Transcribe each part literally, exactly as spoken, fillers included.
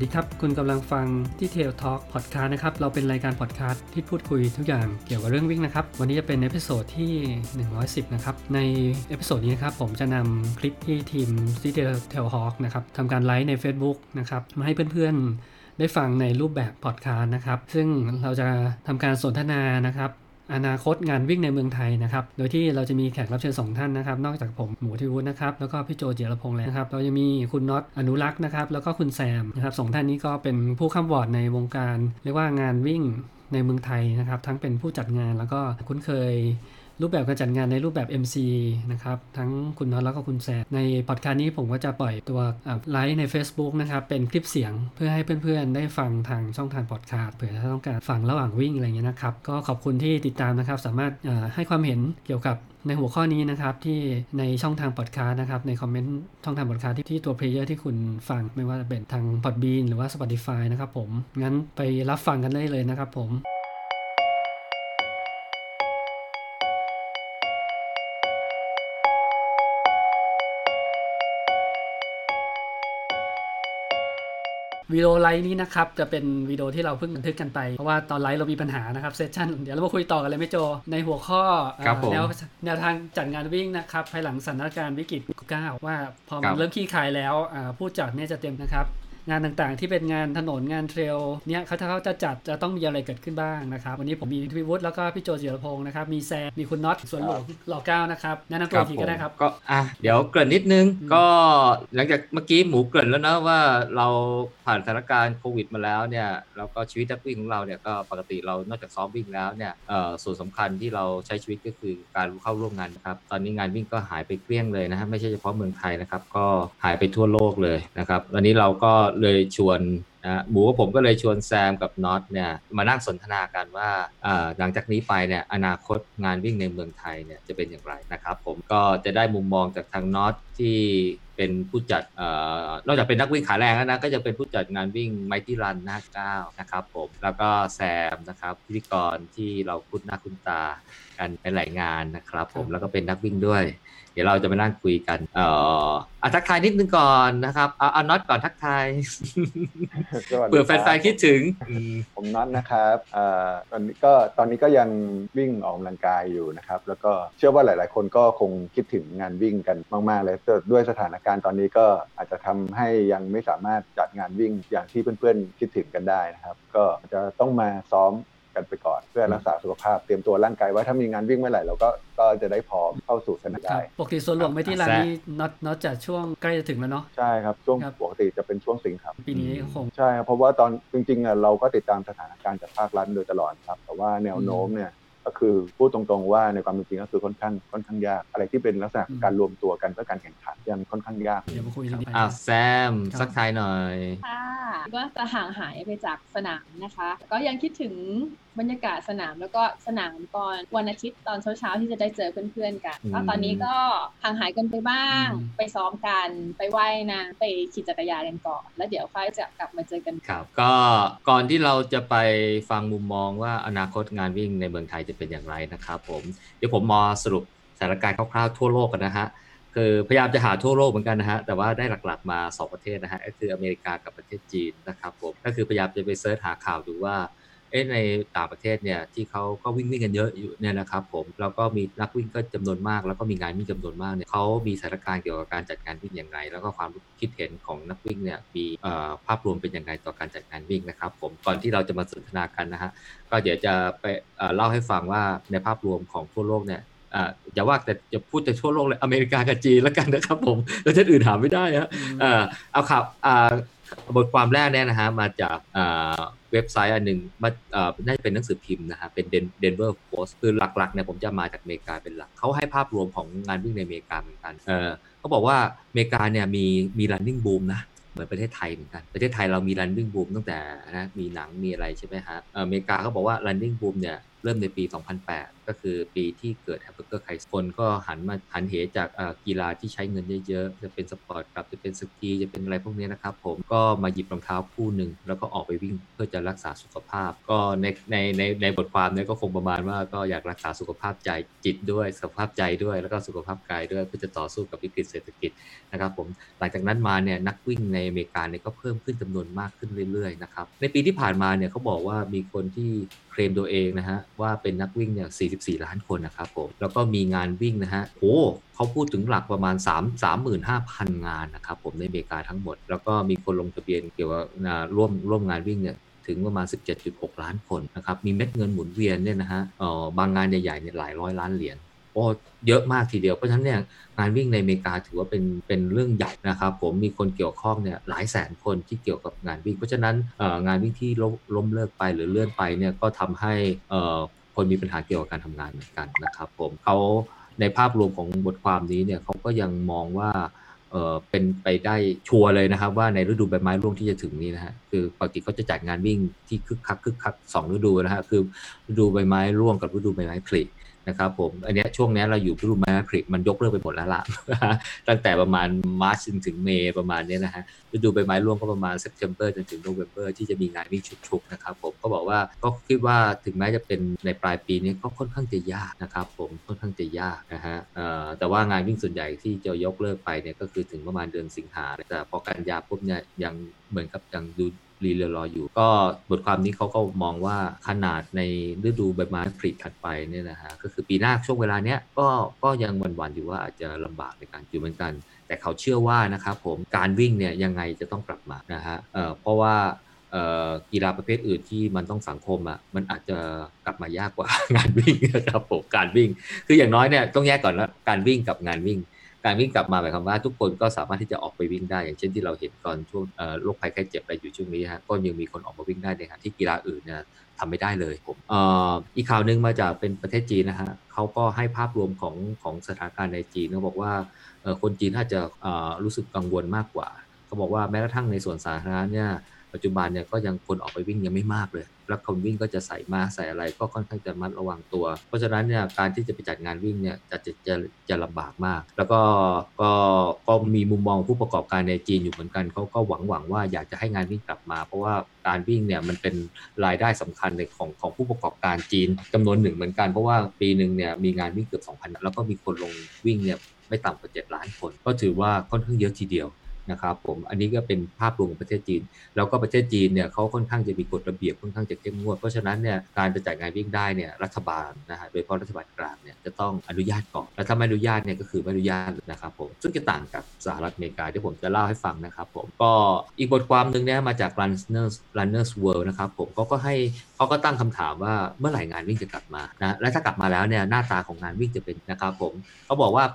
สดีครับคุณกำลังฟังที่ Tale Talk Podcast นะครับเราเป็นรายการ Podcast ที่พูดคุยทุกอย่างเกี่ยวกับเรื่องวิ่งนะครับวันนี้จะเป็นเอพิโซดที่หนึ่งร้อยสิบนะครับในเอพิโซดนี้นะครับผมจะนำคลิปที่ทีม City Travel Talk นะครับทำการไลฟ์ใน Facebook นะครับมาให้เพื่อนๆได้ฟังในรูปแบบ Podcast นะครับซึ่งเราจะทำการสนทนานะครับอนาคตงานวิ่งในเมืองไทยนะครับโดยที่เราจะมีแขกรับเชิญสองท่านนะครับนอกจากผมหมูทิวุฒินะครับแล้วก็พี่โจเจียรพงษ์แล้วนะครับเราจะมีคุณน็อตอนุรักษ์นะครับแล้วก็คุณแซมนะครับสองท่านนี้ก็เป็นผู้ค้ำวอร์ดในวงการเรียกว่างานวิ่งในเมืองไทยนะครับทั้งเป็นผู้จัดงานแล้วก็คุ้นเคยรูปแบบการจัดงานในรูปแบบ เอ็ม ซี นะครับทั้งคุณน็อตแล้วก็คุณแซมในพอดคาสต์นี้ผมก็จะปล่อยตัวไลฟ์ใน Facebook นะครับเป็นคลิปเสียงเพื่อให้เพื่อนๆได้ฟังทางช่องทางพอดคาสต์เผื่อถ้าต้องการฟังระหว่างวิ่งอะไรเงี้ยนะครับก็ขอบคุณที่ติดตามนะครับสามารถให้ความเห็นเกี่ยวกับในหัวข้อนี้นะครับที่ในช่องทางพอดคาสต์นะครับในคอมเมนต์ช่องทางพอดคาสต์ที่ตัวเพลเยอร์ที่คุณฟังไม่ว่าจะเป็นทาง Podbean หรือว่า Spotify นะครับผมงั้นไปรับฟังกันได้เลยนะครับผมวิดีโอไลฟ์นี้นะครับจะเป็นวิดีโอที่เราเพิ่งบันทึกกันไปเพราะว่าตอนไลฟ์เรามีปัญหานะครับเซสชั่นเดี๋ยวเรามาคุยต่อกันเลยไม่โจในหัวข้อแนวแนวทางจัดงานวิ่งนะครับภายหลังสถานการณ์วิกฤตโควิดสิบเก้า ว่าพอมันเริ่มคลี่คลายแล้วผู้จัดเนี่ยจะเตรียมนะครับงานต่างๆที่เป็นงานถนนงานเทรลเนี่ยเขาถ้าเขาจะจัดจะต้องมีอะไรเกิดขึ้นบ้างนะครับวันนี้ผมมีพี่วุฒิแล้วก็พี่โจจิรพงษ์นะครับมีแซมมีคุณน็อตส่วนหลวงหล่อเก้านะครับแนะนำตัวทีก็ได้ครับก็อ่ะเดี๋ยวเกริ่นนิดนึงก็หลังจากเมื่อกี้หมูเกริ่นแล้วนะว่าเราผ่านสถานการณ์โควิดมาแล้วเนี่ยแล้วก็ชีวิตนักวิ่งของเราเนี่ยก็ปกติเรานอกจากซ้อมวิ่งแล้วเนี่ยเอ่อส่วนสำคัญที่เราใช้ชีวิตก็คือการเข้าร่วมงานนะครับตอนนี้งานวิ่งก็หายไปเกลี้ยงเลยนะฮะไม่ใช่เฉพาะเมืองไทยนะครับก็หายไปทั่วโลกเลยนะครับวันนี้เราก็เลยชวนนะหมูกับผมก็เลยชวนแซมกับน็อตเนี่ยมานั่งสนทนากันว่าหลังจากนี้ไปเนี่ยอนาคตงานวิ่งในเมืองไทยเนี่ยจะเป็นอย่างไรนะครับผมก็จะได้มุมมองจากทางน็อตที่เป็นผู้จัดนอกจากเป็นนักวิ่งขาแรงแล้วนะก็จะเป็นผู้จัดงานวิ่ง Mighty Run หน้าเก้านะครับผมแล้วก็แซมนะครับพิธีกรที่เราคุ้นหน้าคุ้นตากันในหลายงานนะครับผมแล้วก็เป็นนักวิ่งด้วยเดี๋ยวเราจะมานั่งคุยกันเอ่ออ่ะทักทายนิดนึงก่อนนะครับเอาเอาน็อตก่อนทักทายเผื่อแฟนๆคิดถึงผมน็อตนะครับเอ่อตอนนี้ก็ตอนนี้ก็ยังวิ่งออกกำลังกายอยู่นะครับแล้วก็เชื่อว่าหลายๆคนก็คงคิดถึงงานวิ่งกันมากๆเลยด้วยสถานการณ์ตอนนี้ก็อาจจะทำให้ยังไม่สามารถจัดงานวิ่งอย่างที่เพื่อนๆคิดถึงกันได้นะครับก็จะต้องมาซ้อมกันไปก่อนเพื่อรักษาสุขภาพเตรียมตัวร่างกายว่าถ้ามีงานวิ่งเมื่อไหร่เราก็ก็จะได้พร้อมเข้าสู่สนามได้ปกติส่วนหลวงไม่ที่ร้านนี้น็อตน็อตจะช่วงใกล้จะถึงแล้วเนาะใช่ครับช่วงปกติจะเป็นช่วงสิงหาคมปีนี้คงใช่ครับเพราะว่าตอนจริงๆเราก็ติดตามสถานการณ์จากภาครัฐโดยตลอดครับแต่ว่าแนวโน้มเนี่ยก็คือพูดตรงๆว่าในความเป็นจริงก็คือค่อนข้างค่อนข้างยากอะไรที่เป็นลักษณะการรวมตัวกันเพื่อการแข่งขันยังค่อนข้างยากเดี๋ยวมาคุยกันอ่ะแซมสักทายหน่อยค่ะก็จะห่างหายไปจากสนามนะคะก็ยังคิดถึงบรรยากาศสนามแล้วก็สนามตอนวันอาทิตย์ตอนเช้าๆที่จะได้เจอเพื่อนๆกันก็ตอนนี้ก็ห่างหายกันไปบ้างไปซ้อมกันไปว่ายน้ำไปขี่จักรยานกันก่อนแล้วเดี๋ยวค่อยจะกลับมาเจอกันครับก็ก่อนที่เราจะไปฟังมุมมองว่าอนาคตงานวิ่งในเมืองไทยจะเป็นอย่างไรนะครับผมเดี๋ยวผมมาสรุปสถานการณ์คร่าวๆทั่วโลกกันนะฮะคือพยายามจะหาทั่วโลกเหมือนกันนะฮะแต่ว่าได้หลักๆมาสองประเทศนะฮะก็คืออเมริกากับประเทศจีนนะครับผมก็คือพยายามจะไปเสิร์ชหาข่าวดูว่าเอ๊ะในต่างประเทศเนี่ยที่เขาก็วิ่งวิ่งกันเยอะอยู่เนี่ยนะครับผมแล้วก็มีนักวิ่งก็จำนวนมากแล้วก็มีงานวิ่งจำนวนมากเนี่ยเขามีสถานการณ์เกี่ยวกับการจัดงานวิ่งอย่างไรแล้วก็ความคิดเห็นของนักวิ่งเนี่ยมีเอ่อภาพรวมเป็นอย่างไรต่อการจัดงานวิ่งนะครับผมก่อนที่เราจะมาสนทนากันนะฮะก็เดี๋ยวจะไปเอ่อเล่าให้ฟังว่าในภาพรวมของทั่วโลกเนี่ยอ่าอย่าว่าแต่จะพูดแต่ทั่วโลกเลยอเมริกากับจีนแล้วกันนะครับผมประเทศอื่นหาไม่ได้ฮะเอ่อเอาข่าวอ่าบทความแรกเนี่ยนะฮะมาจากอ่าเว็บไซต์อันหนึ่งมันน่าจะเป็นหนังสือพิมพ์นะฮะเป็น Denver Post คือหลักๆเนี่ยผมจะมาจากอเมริกาเป็นหลักเขาให้ภาพรวมของงานวิ่งในอเมริกาเหมือนกันเออเขาบอกว่าอเมริกาเนี่ยมีมี running boom นะเหมือนประเทศไทยเหมือนกันประเทศไทยเรามี running boom ตั้งแต่นะมีหนังมีอะไรใช่ไหมฮะอเมริกาเขาบอกว่า running boom เนี่ย เริ่มในปีสองพันแปดก็คือปีที่เกิดแฮมเบอร์เกอร์ไคซิสคนก็หันมาหันเหจากกีฬาที่ใช้เงินเยอะๆจะเป็นสปอร์ตครับจะเป็นสกีจะเป็นอะไรพวกนี้นะครับผมก็มาหยิบรองเท้าคู่หนึ่งแล้วก็ออกไปวิ่งเพื่อจะรักษาสุขภาพก็ในในในในบทความเนี่ยก็คงประมาณว่าก็อยากรักษาสุขภาพใจจิตด้วยสุขภาพใจด้วยแล้วก็สุขภาพกายด้วยเพื่อจะต่อสู้กับวิกฤตเศรษฐกิจนะครับผมหลังจากนั้นมาเนี่ยนักวิ่งในอเมริกาเนี่ยก็เพิ่มขึ้นจำนวนมากขึ้นเรื่อยๆนะครับในปีที่ผ่านมาเนี่ยเขาบอกว่ามีคนที่เคลมตัวเองนะฮะว่าเป็นนักวิ่งเนี่ยสี่สิบสี่ล้านคนนะครับผมแล้วก็มีงานวิ่งนะฮะโอ้เขาพูดถึงหลักประมาณสามหมื่นห้าพันงานนะครับผมในอเมริกาทั้งหมดแล้วก็มีคนลงทะเบียนเกี่ยวกับร่วมร่วมงานวิ่งเนี่ยถึงประมาณ สิบเจ็ดจุดหกล้านคนนะครับมีเม็ดเงินหมุนเวียนเนี่ยนะฮะเอ่อบางงานใหญ่ๆเนี่ยหลายร้อยล้านเหรียญโอ้เยอะมากทีเดียวเพราะฉะนั้นเนี่ยงานวิ่งในอเมริกาถือว่าเป็นเป็นเรื่องใหญ่นะครับผมมีคนเกี่ยวข้องเนี่ยหลายแสนคนที่เกี่ยวกับงานวิ่งเพราะฉะนั้นเอ่องานวิ่งที่ล้มเลิกไปหรือเลื่อนไปเนี่ยก็ทำให้เอ่อคนมีปัญหาเกี่ยวกับการทำงานเหมือนกันนะครับผมเขาในภาพรวมของบทความนี้เนี่ยเขาก็ยังมองว่าเออเป็นไปได้ชัวร์เลยนะครับว่าในฤดูใบไม้ร่วงที่จะถึงนี้นะฮะคือปกติเขาจะจัดงานวิ่งที่คึกคักคึกคักสองฤดูนะฮะคือฤดูใบไม้ร่วงกับฤดูใบไม้ผลินะครับผมอันนี้ช่วงนี้เราอยู่ฤดูใบไม้ผลิมันยกเลิกไปหมดแล้วล่ะ ตั้งแต่ประมาณมาร์ชถึงเมย์ประมาณนี้นะฮะฤดูใบไม้ร่วงก็ประมาณ September จนถึง November ที่จะมีงานวิ่งชุกๆนะครับผมก็บอกว่าก็คิดว่าถึงแม้จะเป็นในปลายปีนี้ก็ค่อนข้างจะยากนะครับผมค่อนข้างจะยากนะฮะแต่ว่างานวิ่งส่วนใหญ่ที่จะยกเลิกไปเนี่ยก็คือถึงประมาณเดือนสิงหาแต่พอกันยาปุ๊บเนี่ยยังเหมือนกับยังดูรีเรือรออยู่ก็บทความนี้เขาก็มองว่าขนาดในฤดูใบไม้ผลิถัดไปเนี่ยนะฮะก็คือปีหน้าช่วงเวลาเนี้ยก็ก็ยังหวั่นๆอยู่ว่าอาจจะลำบากในการอยู่เหมือนกันแต่เขาเชื่อว่านะครับผมการวิ่งเนี่ยยังไงจะต้องกลับมานะฮะเอ่อเพราะว่าเอ่อกีฬาประเภทอื่นที่มันต้องสังคมอ่ะมันอาจจะกลับมายากกว่างานวิ่งนะครับผมการวิ่งคืออย่างน้อยเนี่ยต้องแยกก่อนว่าการวิ่งกับงานวิ่งการวิ่งกลับมาหมายความว่าทุกคนก็สามารถที่จะออกไปวิ่งได้อย่างเช่นที่เราเห็นก่อนช่วงโรคภัยไข้เจ็บอะไรอยู่ช่วงนี้ฮะก็ยังมีคนออกมาวิ่งได้ในขณะที่กีฬาอื่นเนี่ยทำไม่ได้เลยผมเอ่ออีกข่าวนึงมาจากเป็นประเทศจีนนะฮะเขาก็ให้ภาพรวมของของสถานการณ์ในจีนเขาบอกว่าเอ่อคนจีนอาจจะเอ่อรู้สึกกังวลมากกว่าเขาบอกว่าแม้กระทั่งในสวนสาธารณะเนี่ยปัจจุบันเนี่ยก็ยังคนออกไปวิ่งยังไม่มากเลยแล้วคนวิ่งก็จะใส่มาใส่อะไรก็ค่อนข้างจะมัดระวังตัวเพราะฉะนั้นเนี่ยการที่จะไปจัดงานวิ่งเนี่ยจะจะจะจะลำบากมากแล้วก็ก็ก็มีมุมมองผู้ประกอบการในจีนอยู่เหมือนกันเขาก็หวังหวังว่าอยากจะให้งานวิ่งกลับมาเพราะว่าการวิ่งเนี่ยมันเป็นรายได้สำคัญในของของผู้ประกอบการจีนจำนวนหนึ่งเหมือนกันเพราะว่าปีนึงเนี่ยมีงานวิ่งเกือบ สองพัน แล้วก็มีคนลงวิ่งเนี่ยไม่ต่ำกว่าเจ็ดล้านคนก็ถือว่าค่อนข้างเยอะทีเดียวนะครับผมอันนี้ก็เป็นภาพรวมของประเทศจีนแล้วก็ประเทศจีนเนี่ยเขาค่อนข้างจะมีกฎระเบียบค่อนข้างจะเข้มงวดเพราะฉะนั้นเนี่ยการจะจัดงานวิ่งได้เนี่ยรัฐบาลนะฮะโดยเฉพาะรัฐบาลกลางเนี่ยจะต้องอนุญาตก่อนแล้วถ้าไม่อนุญาตเนี่ยก็คือไม่อนุญาตนะครับผมซึ่งจะต่างกับสหรัฐอเมริกาที่ผมจะเล่าให้ฟังนะครับผมก็อีกบทความนึงเนี่ยมาจาก Runners Runners World นะครับผมเขาก็ให้เขาก็ตั้งคำถามว่าเมื่อไหร่งานวิ่งจะกลับมานะและถ้ากลับมาแล้วเนี่ยหน้าตาของงานวิ่งจะเป็นนะครับผมเขาบอกว่า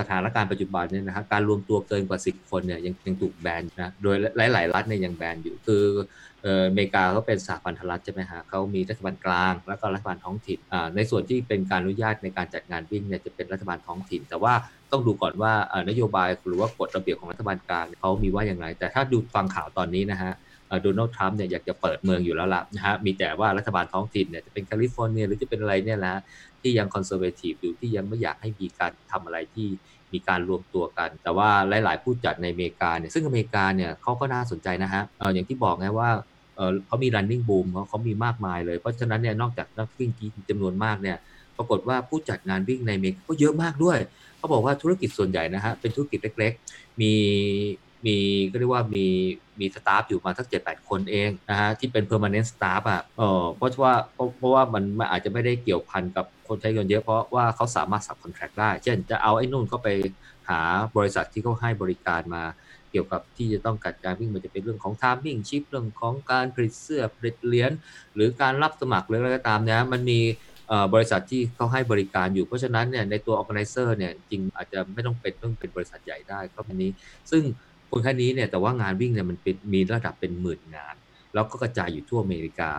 สถานการณ์ปัจจุบันเนี่ยนะฮะการรวมตัวเกินกว่าสิบคนเนี่ยยังยังถูกแบนนะโดยหลายๆรัฐเนี่ยยังแบนอยู่คือเอ่ออเมริกาเขาเป็นสหพันธรัฐใช่ไหมฮะเขามีรัฐบาลกลางแล้วก็รัฐบาลท้องถิ่นอ่าในส่วนที่เป็นการอนุญาตในการจัดงานวิ่งเนี่ยจะเป็นรัฐบาลท้องถิ่นแต่ว่าต้องดูก่อนว่านโยบายหรือว่ากฎระเบียบของรัฐบาลกลางเขามีว่าอย่างไรแต่ถ้าดูฟังข่าวตอนนี้นะฮะโดนัลด์ทรัมป์เนี่ยอยากจะเปิดเมืองอยู่แล้วล่ะนะฮะมีแต่ว่ารัฐบาลท้องถิ่นเนี่ยจะเป็นแคลิฟอร์เนียหรือจะเป็นอะไรเนี่ยนะที่ยังคอนเซอร์เวทีฟอยู่ที่ยังไม่อยากให้มีการทำอะไรที่มีการรวมตัวกันแต่ว่าหลายๆผู้จัดในอเมริกาเนี่ยซึ่งอเมริกาเนี่ยเขาก็น่าสนใจนะฮะ อ, อย่างที่บอกไงว่า เ, เขามี running boom เขาเขามีมากมายเลยเพราะฉะนั้นเนี่ยนอกจากนักวิ่งที่จำนวนมากเนี่ยปรากฏว่าผู้จัดงานวิ่งในอเมริกาก็เยอะมากด้วยเขาบอกว่าธุรกิจส่วนใหญ่นะฮะเป็นธุรกิจเล็กๆมีมีก็เรียกว่ามีมีสตาฟอยู่มาสัก เจ็ดแปดคนเองนะฮะที่เป็น permanent staff อ่ะเอ่อเพราะว่าเพราะว่ามันอาจจะไม่ได้เกี่ยวพันกับคนใช้เงินเยอะเพราะว่าเขาสามารถ subcontract ได้เช่นจะเอาไอ้นู่นเข้าไปหาบริษัทที่เขาให้บริการมาเกี่ยวกับที่จะต้องจัดการวิ่งมันจะเป็นเรื่องของไทมิ่งชิปเรื่องของการผลิตเสื้อผลิตเหรียญหรือการรับสมัครหรืออะไรก็ตามนะมันมีบริษัทที่เขาให้บริการอยู่เพราะฉะนั้นเนี่ยในตัว organizer เนี่ยจริงอาจจะไม่ต้องเป็นต้องเป็นบริษัทใหญ่ได้ก็แบบนี้ซึ่งคนแค่นี้เนี่ยแต่ว่างานวิ่งเนี่ยมันเป็นมีระดับเป็นหมื่นงานแล้วก็กระจายอยู่ทั่วอเมริกา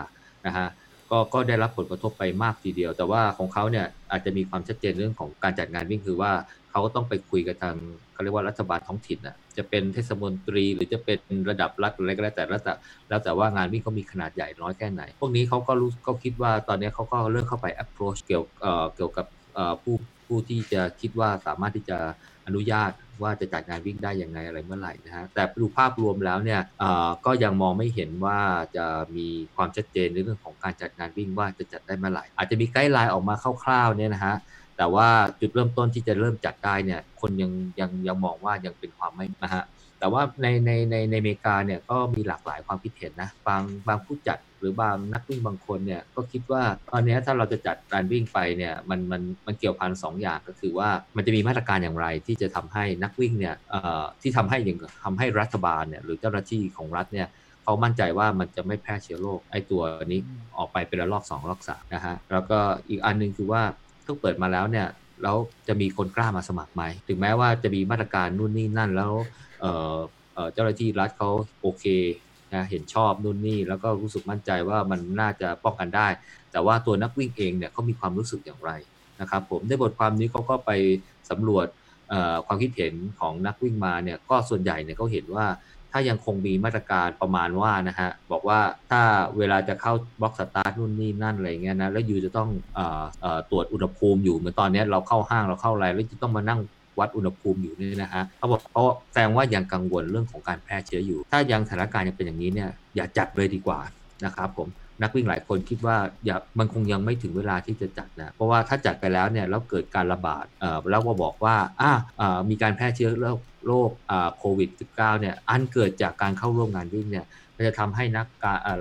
นะฮะ ก็ก็ได้รับผลกระทบไปมากทีเดียวแต่ว่าของเขาเนี่ยอาจจะมีความชัดเจนเรื่องของการจัดงานวิ่งคือว่าเขาก็ต้องไปคุยกับทางเขาเรียกว่ารัฐบาลท้องถิ่นนะจะเป็นเทศมนตรีหรือจะเป็นระดับรัฐอะไรก็แล้วแต่แล้วแต่ว่างานวิ่งเขามีขนาดใหญ่น้อยแค่ไหนพวกนี้เขาก็รู้เขาคิดว่าตอนนี้เขาก็เริ่มเข้าไป approach เกี่ยวเอ่อเกี่ยวกับเอ่อผู้ผู้ที่จะคิดว่าสามารถที่จะอนุญาตว่าจะจัดงานวิ่งได้อย่างไรอะไรเมื่อไหร่นะฮะแต่ดูภาพรวมแล้วเนี่ยก็ยังมองไม่เห็นว่าจะมีความชัดเจนในเรื่องของการจัดงานวิ่งว่าจะจัดได้เมื่อไหร่อาจจะมีไกด์ไลน์ออกมาคร่าวๆเนี่ยนะฮะแต่ว่าจุดเริ่มต้นที่จะเริ่มจัดได้เนี่ยคนยังยังยังมองว่ายังเป็นความไม่นะฮะแต่ว่าในในในในอเมริกาเนี่ยก็มีหลากหลายความคิดเห็นนะบางบางผู้จัดหรือบางนักวิ่งบางคนเนี่ยก็คิดว่าตอนนี้ถ้าเราจะจัดการวิ่งไปเนี่ยมันมันมันเกี่ยวพันสองอย่างก็คือว่ามันจะมีมาตรการอย่างไรที่จะทำให้นักวิ่งเนี่ยเอ่อที่ทำให้อย่างทำให้รัฐบาลเนี่ยหรือเจ้าหน้าที่ของรัฐเนี่ยเขามั่นใจว่ามันจะไม่แพร่เชื้อโรคไอ้ตัวนี้ออกไปเป็นระลอกสองระลอกสามนะฮะแล้วก็อีกอันนึงคือว่าถ้าเปิดมาแล้วเนี่ยแล้วจะมีคนกล้ามาสมัครไหมถึงแม้ว่าจะมีมาตรการนู่นนี่นั่นแล้วเอ่อเอ่อเจ้าหน้าที่รัฐเขาโอเคนะเห็นชอบนู่นนี่แล้วก็รู้สึกมั่นใจว่ามันน่าจะป้องกันได้แต่ว่าตัวนักวิ่งเองเนี่ยเขามีความรู้สึกอย่างไรนะครับผมได้บทความนี้เขาก็ไปสำรวจเอ่อความคิดเห็นของนักวิ่งมาเนี่ยก็ส่วนใหญ่เนี่ยเขาเห็นว่าถ้ายังคงมีมาตรการประมาณว่านะฮะบอกว่าถ้าเวลาจะเข้าบล็อกสตาร์ทนู่นนี่นั่นอะไรเงี้ยนะแล้วอยู่จะต้องเอ่อเอ่อตรวจอุณหภูมิอยู่เหมือนตอนนี้เราเข้าห้างเราเข้าอะไรแล้วจะต้องมานั่งวัดอุณหภูมิอยู่นี่นะฮะเขาบอกเขาแสดงว่ายังกังวลเรื่องของการแพร่เชื้ออยู่ถ้ายังสถานการณ์ยังเป็นอย่างนี้เนี่ยอย่าจัดเลยดีกว่านะครับผมนักวิ่งหลายคนคิดว่าอย่ามันคงยังไม่ถึงเวลาที่จะจัดนะเพราะว่าถ้าจัดไปแล้วเนี่ยแล้วเกิดการระบาดเอ่อแล้วก็บอกว่าอ่าอ่ามีการแพร่เชื้อแล้วโรคโควิด สิบเก้า เนี่ยอันเกิดจากการเข้าร่วมงานวิ่งเนี่ยมันจะทำให้นั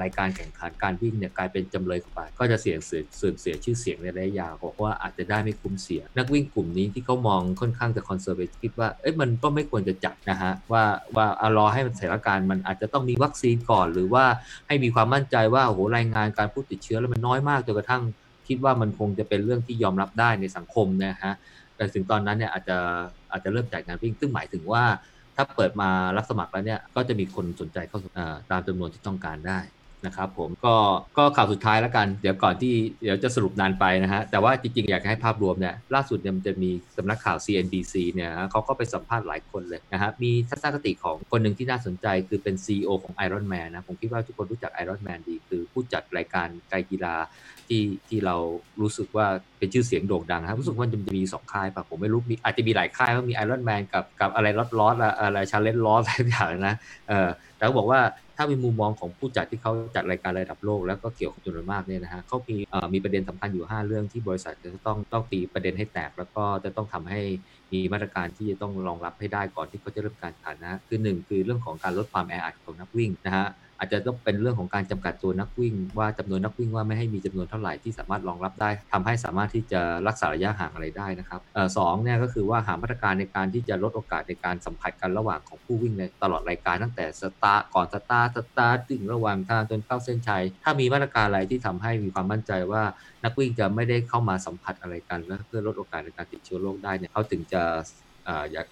กรายการแข่งขันการวิ่งเนี่ยกลายเป็นจำเลยของมันก็จะเสียเสื่อมเสียชื่อเสียงในระยะยาวเพราะว่าอาจจะได้ไม่คุ้มเสียนักวิ่งกลุ่มนี้ที่เขามองค่อนข้างจะคอนเซอร์เวทีฟคิดว่าเอ้ยมันก็ไม่ควรจะจัดนะฮะว่าว่ารอให้สถานการณ์มันอาจจะต้องมีวัคซีนก่อนหรือว่าให้มีความมั่นใจว่าโอ้โหรายงานการผู้ติดเชื้อแล้วมันน้อยมากจนกระทั่งคิดว่ามันคงจะเป็นเรื่องที่ยอมรับได้ในสังคมนะฮะแต่ถึงตอนนั้นเนี่ยอาจจะอาจจะเริ่มจัดงานวิ่งซึ่งหมายถึงว่าถ้าเปิดมารับสมัครแล้วเนี่ยก็จะมีคนสนใจเข้าตามจำนวนที่ต้องการได้นะครับผมก็ก็ข่าวสุดท้ายแล้วกันเดี๋ยวก่อนที่เดี๋ยวจะสรุปนานไปนะฮะแต่ว่าจริงๆอยากให้ภาพรวมเนี่ยล่าสุดเนี่ยมันจะมีสำนักข่าว ซี เอ็น บี ซี เนี่ยเขาก็ไปสัมภาษณ์หลายคนเลยนะฮะมีทัศนคติของคนหนึ่งที่น่าสนใจคือเป็น ซี อี โอ ของ Ironman นะผมคิดว่าทุกคนรู้จัก Ironman ดีคือผู้จัดรายการไตรกีฬาที่ที่เรารู้สึกว่าเป็นชื่อเสียงโด่งดังครับรู้สึกว่ามันจะมีสองค่ายป่ะผมไม่รู้มีอาจจะมีหลายค่ายว่ามี Ironman กับกับอะไรล็อตๆอะไร Challenge ล็อตอะไรอย่างนะเออแต่เขาบอกว่าถ้ามีมุมมองของผู้จัดที่เขาจัดรายการระดับโลกแล้วก็เกี่ยวกับจำนวนมากเนี่ยนะฮะเขามีมีประเด็นสำคัญอยู่ห้าเรื่องที่บริษัทจะต้องต้องตีประเด็นให้แตกแล้วก็จะต้องทำให้มีมาตรการที่จะต้องรองรับให้ได้ก่อนที่เขาจะเริ่มการขันนะคือหนึ่งคือเรื่องของการลดความแออัดของนักวิ่งนะฮะอาจจะต้องเป็นเรื่องของการจำกัดตัวนักวิ่งว่าจำนวนนักวิ่งว่าไม่ให้มีจำนวนเท่าไหร่ที่สามารถรองรับได้ทำให้สามารถที่จะรักษาระยะห่างอะไรได้นะครับเอ่อสองเนี่ยก็คือว่าหามาตรการในการที่จะลดโอกาสในการสัมผัสกันระหว่างของผู้วิ่งในตลอดรายการตั้งแต่สตาร์ทก่อนสตาร์ทสตาร์ทถึงระหว่างทางจนเข้าเส้นชัยถ้ามีมาตรการอะไรที่ทำให้มีความมั่นใจว่านักวิ่งจะไม่ได้เข้ามาสัมผัสอะไรกันและเพื่อลดโอกาสในการติดเชื้อโรคได้เนี่ยเขาถึงจะ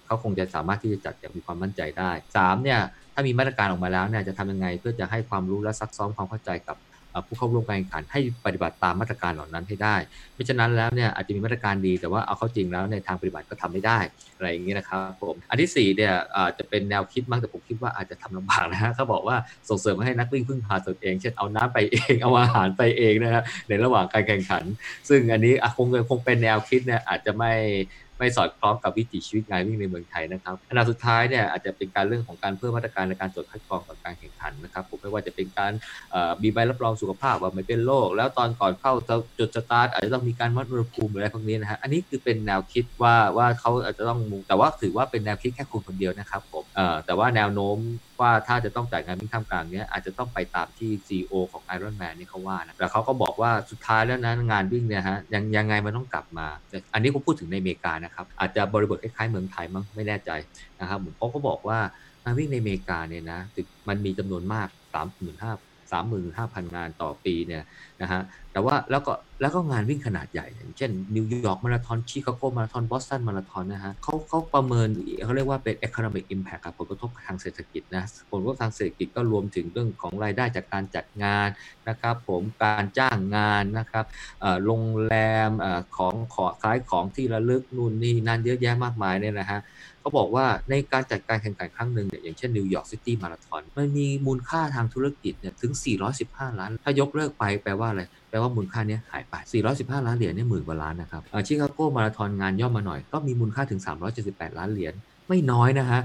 เขาคงจะสามารถที่จะจัดอย่างมีความมั่นใจได้สามเนี่ยถ้ามีมาตรการออกมาแล้วเนี่ยจะทำยังไงเพื่อจะให้ความรู้และซักซ้อมความเข้าใจกับผู้เข้าร่วมการแข่งขันให้ปฏิบัติตามมาตรการเหล่านั้นให้ได้ไม่ฉะนั้นแล้วเนี่ยอาจจะมีมาตรการดีแต่ว่าเอาเข้าจริงแล้วในทางปฏิบัติก็ทำไม่ได้อะไรอย่างนี้นะครับผมอันที่สี่เนี่ยจะเป็นแนวคิดมากแต่ผมคิดว่าอาจจะทำลำบากนะฮะเขาบอกว่าส่งเสริมให้นักวิ่งพึ่งพาตนเองเช่นเอาน้ำไปเองเอาอาหารไปเองนะฮะในระหว่างการแข่งขันซึ่งอันนี้คงคงเป็นแนวคิดเนี่ยอาจจะไม่ไม่สอดคล้องกับวิถีชีวิตงานวิ่งในเมืองไทยนะครับอันดับสุดท้ายเนี่ยอาจจะเป็นการเรื่องของการเพิ่มมาตรการในการตรวจคัดกรองก่อนการแข่งขันนะครับผมไม่ว่าจะเป็นการมีใบรับรองสุขภาพว่าไม่เป็นโรคแล้วตอนก่อนเข้าจุดสตาร์ทอาจจะต้องมีการวัดอุณหภูมิอะไรพวกนี้นะฮะอันนี้คือเป็นแนวคิดว่าว่าเขาอาจจะต้องมุ่งแต่ว่าถือว่าเป็นแนวคิดแค่คนคนเดียวนะครับผมแต่ว่าแนวโน้มว่าถ้าจะต้องจัดงานวิ่งท่ามกลางเนี้ยอาจจะต้องไปตามที่ ซี อี โอ ของ Ironman นี่เขาว่านะแล้วเขาก็บอกว่าสุดท้ายแล้วนะงานวิ่งเนี่ยฮะยังยังไงมันต้องกลับมาอันนี้ผมพูดถึงในอเมริกานะครับอาจจะบริบทคล้ายๆเมืองไทยมั้งไม่แน่ใจนะครับผมเขาก็บอกว่างานวิ่งในอเมริกาเนี่ยนะมันมีจำนวนมาก สามหมื่นห้าพัน สามหมื่นห้าพัน งานต่อปีเนี่ยใน นะฮะแต่ว่าแล้วก็แล้วก็งานวิ่งขนาดใหญ่อย่างเช่นนิวยอร์กมาราธอนชิคาโกมาราธอนบอสตันมาราธอนนะฮะเขาเขาประเมินเขาเรียกว่าเป็น economic impact ครับผลกระทบทางเศรษฐกิจนะผลกระทบทางเศรษฐกิจก็รวมถึงเรื่องของรายได้จากการจัดงานนะครับผมการจ้างงานนะครับโรงแรมของขอขายของที่ระลึกนู่นนี่นั่นเยอะแยะมากมายเนี่ยนะฮะเขาบอกว่าในการจัดการแข่งขันครั้งหนึ่งเนี่ยอย่างเช่นนิวยอร์กซิตี้มาราธอนมันมีมูลค่าทางธุรกิจเนี่ยถึงสี่ร้อยสิบห้าล้านถ้ายกเลิกไปแปลว่าอะไรแปลว่ามูลค่านี้หายไปสี่ร้อยสิบห้าล้านเหรียญเนี่ยหมื่นกว่าล้านนะครับชิคาโกมาราธอนงานย่อมมาหน่อยก็มีมูลค่าถึงสามร้อยเจ็ดสิบแปดล้านเหรียญไม่น้อยนะฮะ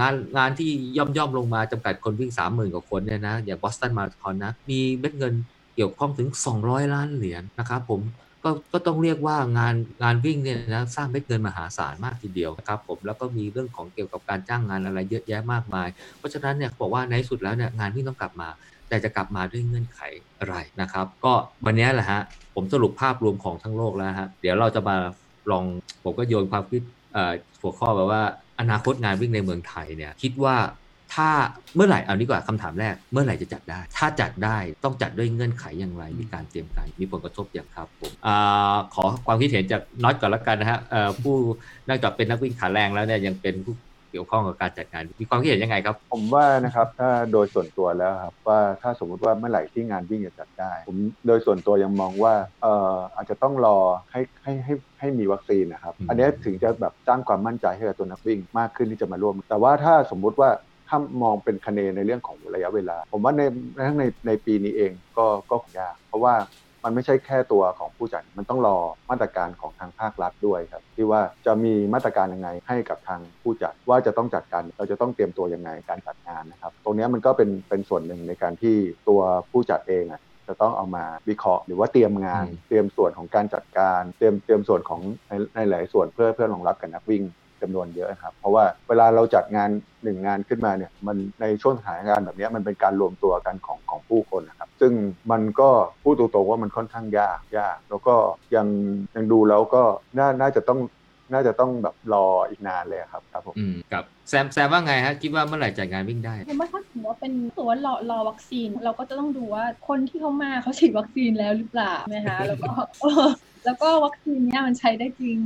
งานงานที่ย่อมๆลงมาจำกัดคนวิ่ง สามหมื่นกว่าคนเนี่ยนะอย่างบอสตันมาราธอนนะมีเม็ดเงินเกี่ยวข้องถึงสองร้อยล้านเหรียญนะครับผมก็ก็ต้องเรียกว่างานงานวิ่งเนี่ยนะสร้างเม็ดเงินมหาศาลมากทีเดียวนะครับผมแล้วก็มีเรื่องของเกี่ยวกับการจ้างงานอะไรเยอะแยะมากมายเพราะฉะนั้นเนี่ยบอกว่าในสุดแล้วเนี่ยงานวิ่งต้องกลับมาแต่จะกลับมาด้วยเงื่อนไขอะไรนะครับก็วันนี้แหละฮะผมสรุปภาพรวมของทั้งโลกแล้วฮะเดี๋ยวเราจะมาลองผมก็โยนความคิดหัวข้อแบบว่าอนาคตงานวิ่งในเมืองไทยเนี่ยคิดว่าถ้าเมื่อไหร่เอานี้กว่าคำถามแรกเมื่อไหร่จะจัดได้ถ้าจัดได้ต้องจัดด้วยเงื่อนไขอย่างไรมีการเตรียมการมีผลกระทบอย่างครับผมขอความคิดเห็นจากน็อตก่อนละกันนะฮะผู้นอกจากเป็นนักวิ่งขาแรงแล้วเนี่ยยังเป็นผู้เกี่ยวข้องกับการจัดงานมีความคิดเห็นยังไงครับผมว่านะครับถ้าโดยส่วนตัวแล้วครับว่าถ้าสมมติว่าเมื่อไหร่ที่งานวิ่งจะจัดได้ผมโดยส่วนตัวยังมองว่าเอ่ออาจจะต้องรอให้ให้ให้ให้มีวัคซีนนะครับอันนี้ถึงจะแบบสร้างความมั่นใจให้กับตัวนักวิ่งมากขึ้นที่จะมาร่วมแต่ว่าถ้าสมมติว่าถ้ามองเป็นคะแนนในเรื่องของระยะเวลาผมว่าในทั้งในในปีนี้เองก็ก็คงยากเพราะว่ามันไม่ใช่แค่ตัวของผู้จัดมันต้องรอมาตรการของทางภาครัฐด้วยครับที่ว่าจะมีมาตรการยังไงให้กับทางผู้จัดว่าจะต้องจัดการเราจะต้องเตรียมตัวยังไงการจัดงานนะครับตรงนี้มันก็เป็นเป็นส่วนหนึ่งในการที่ตัวผู้จัดเองอ่ะจะต้องเอามาวิเคราะห์หรือว่าเตรียมงานเตรียมส่วนของการจัดการเตรียมเตรียมส่วนของในในหลายส่วนเพื่อเพื่อรองรับกับนักวิ่งจำนวนเยอะครับเพราะว่าเวลาเราจัดงานหนึ่งงานขึ้นมาเนี่ยมันในช่วงสถานการณ์แบบนี้มันเป็นการรวมตัวกันของของผู้คนนะครับซึ่งมันก็พูดตรงๆว่ามันค่อนข้างยากยากแล้วก็ยังยังดูแล้วก็น่าน่าจะต้องน่าจะต้องแบบรออีกนานเลยครับครับผมกับแซมแซมว่าไงฮะคิดว่าเมื่อไหร่จัดงานวิ่งได้ยังไม่ถ้าสมมติว่าเป็นตัวรอรอวัคซีนเราก็จะต้องดูว่าคนที่เขามาเขาฉีดวัคซีนแล้วหรือเปล่าไหมคะแล้วก็แล้วก็วัคซีนเนี้ยมันใช้ได้จริง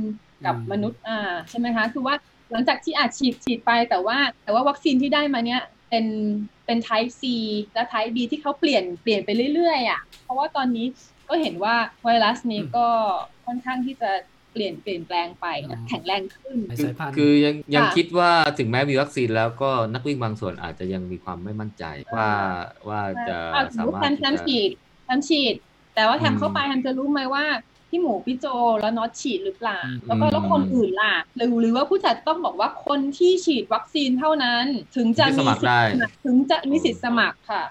กับมนุษย์อ่าใช่ไหมคะคือว่าหลังจากที่อาจฉีดฉีดไปแต่ว่าแต่ว่าวัคซีนที่ได้มาเนี้ยเป็นเป็น type C และ type B ที่เขาเปลี่ยนเปลี่ยนไปเรื่อยๆอ่ะเพราะว่าตอนนี้ก็เห็นว่าไวรัสนี้ก็ค่อนข้างที่จะเปลี่ยนเปลี่ยนแปลงไปแข็งแรงขึ้นคือยังยังคิดว่าถึงแม้มีวัคซีนแล้วก็นักวิ่งบางส่วนอาจจะยังมีความไม่มั่นใจว่าว่าจะสามารถทำฉีดทำฉีดแต่ว่าทำเข้าไปทำจะรู้ไหมว่าพี่หมูพี่โจแล้วน็อตฉีดหรือเปล่าแล้วก็แล้วคนอื่นล่ะหรือหรือว่าผู้จัดต้องบอกว่าคนที่ฉีดวัคซีนเท่านั้นถึงจะมีสิทธิ์ถึงจะมีสิทธิ์สมัครค่ะ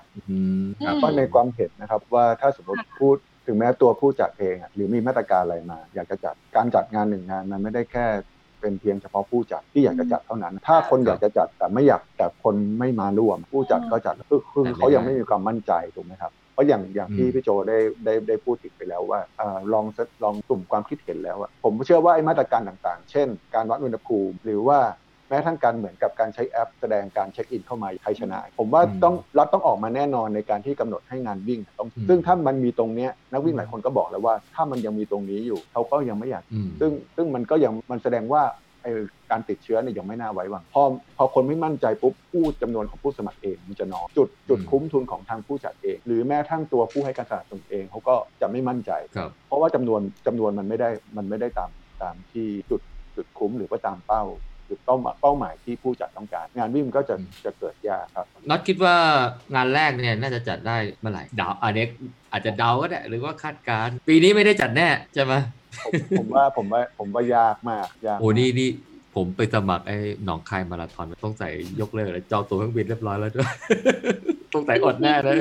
ก็ในความเห็นนะครับว่าถ้าสมมติพูดถึงแม้ตัวผู้จัดเองหรือมีมาตรการอะไรมาอยากจะจัดการจัดงานหนึ่งงานมันไม่ได้แค่เป็นเพียงเฉพาะผู้จัดที่อยากจะจัดเท่านั้นถ้าคนอยากจะจัดแต่ไม่อยากแต่คนไม่มาร่วมผู้จัดก็จัดคือคือเขายังไม่มีความมั่นใจถูกไหมครับเพราะอย่างอย่างที่พี่โจได้ได้ได้พูดถึงไปแล้วว่าเอ่อลองลองกลุ่มความคิดเห็นแล้วอ่ะผมเชื่อว่าไอ้มาตรการต่างๆเช่นการวัดอุณหภูมิหรือว่าแม้ทั้งการเหมือนกับการใช้แอปแสดงการเช็คอินเข้ามาใครชนะผมว่าต้องรัฐต้องออกมาแน่นอนในการที่กำหนดให้งานวิ่งต้องซึ่งถ้ามันมีตรงเนี้ยนักวิ่งหลายคนก็บอกแล้วว่าถ้ามันยังมีตรงนี้อยู่เขาก็ยังไม่อยากซึ่งซึ่งมันก็ยังมันแสดงว่าการติดเชื้อเนี่ยยังไม่น่าไว้วางพอพอคนไม่มั่นใจปุ๊บผู้จำนวนของผู้สมัครเองมันจะน้อยจุดจุดคุ้มทุนของทางผู้จัดเองหรือแม้ทั้งตัวผู้ให้การสนับสนุนเองเขาก็จะไม่มั่นใจเพราะว่าจำนวนจำนวนมันไม่ได้มันไม่ได้ตามตามที่จุดจุดคุ้มหรือว่าตามเป้าหรือเป้าเป้าหมายที่ผู้จัดต้องการงานวิ่งก็จะจะเกิดยากครับน็อตคิดว่างานแรกเนี่ยน่าจะจัดได้เมื่อไหร่ดาวอันนี้อาจจะเดาก็ได้หรือว่าคาดการปีนี้ไม่ได้จัดแน่ใช่ไหมผมว่าผมว่าผมว่ายากมากยากโอ้นี่นี่ผมไปสมัครไอ้หนองคายมาราธอนต้องใส่ยกเลิกแล้วจองตั๋วเครื่องบินเรียบร้อยแล้วด้วยต้องใส่อดแน่เลย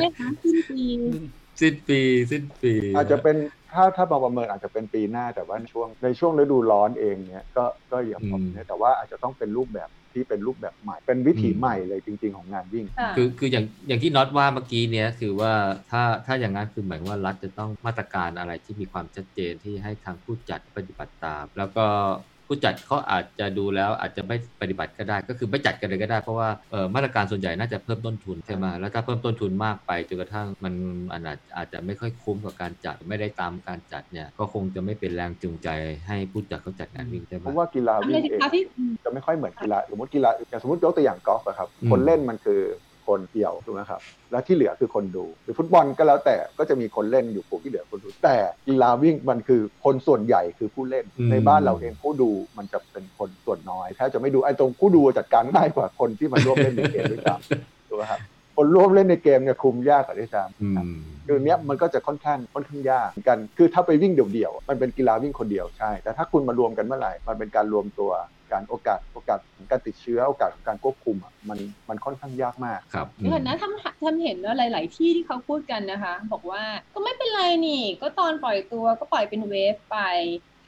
สิ้นปีสิ้นปีอาจจะเป็นถ้าถ้าประเมินอาจจะเป็นปีหน้าแต่ว่าช่วงในช่วงฤดูร้อนเองเนี้ยก็ก็อย่างผมเนี่ยแต่ว่าอาจจะต้องเป็นรูปแบบที่เป็นรูปแบบใหม่เป็นวิถีใหม่เลยจริงๆของงานวิ่งคือคืออย่างอย่างที่น็อตว่าเมื่อกี้เนี้ยคือว่าถ้าถ้าอย่างนั้นคือหมายว่ารัฐจะต้องมาตรการอะไรที่มีความชัดเจนที่ให้ทางผู้จัดปฏิบัติตามแล้วก็ ผู้จัดเขาอาจจะดูแล้วอาจจะไม่ปฏิบัติก็ได้ก็คือไม่จัดกันเลยก็ได้เพราะว่ามาตรการส่วนใหญ่น่าจะเพิ่มต้นทุนใช่ไหมแล้วถ้าเพิ่มต้นทุนมากไปจนกระทั่งมันอาจจะไม่ค่อยคุ้มกับการจัดไม่ได้ตามการจัดเนี่ยก็คงจะไม่เป็นแรงจูงใจให้ผู้จัดเขาจัดงานวิ่งใช่ไหมเพราะว่ากีฬาวิ่งเองจะไม่ค่อยเหมือนกีฬาสมมติกีฬาอย่างสมมติยกตัวอย่างกอล์ฟอะครับคนเล่นมันคือคนเดี่ยวถูกไหมครับและที่เหลือคือคนดูหรือฟุตบอลก็แล้วแต่ก็จะมีคนเล่นอยู่กลุ่มที่เหลือคนดูแต่กีฬาวิ่งมันคือคนส่วนใหญ่คือผู้เล่นในบ้านเราเองผู้ดูมันจะเป็นคนส่วนน้อยแทบจะไม่ดูไอ้ตรงผู้ดูจัดการง่ายกว่าคนที่มาร่วมเล่นในเกมด้วยซ้ำถูกไหมครับคนร่วมเล่นในเกมเนี่ยคุมยากกว่าด้วยซ้ำคือเนี้ยมันก็จะค่อนข้างค่อนข้างยากเหมือนกันคือถ้าไปวิ่งเดี่ยวๆมันเป็นกีฬาวิ่งคนเดียวใช่แต่ถ้าคุณมารวมกันเมื่อไหร่มันเป็นการรวมตัวการโอกาสโอกาสการติดเชื้อโอกาสการควบคุมอ่ะมันมันค่อนข้างยากมากครับเห็นนะทำทำเห็นว่าหลายๆที่ที่เขาพูดกันนะคะบอกว่าก็ไม่เป็นไรนี่ก็ตอนปล่อยตัวก็ปล่อยเป็นเวฟไป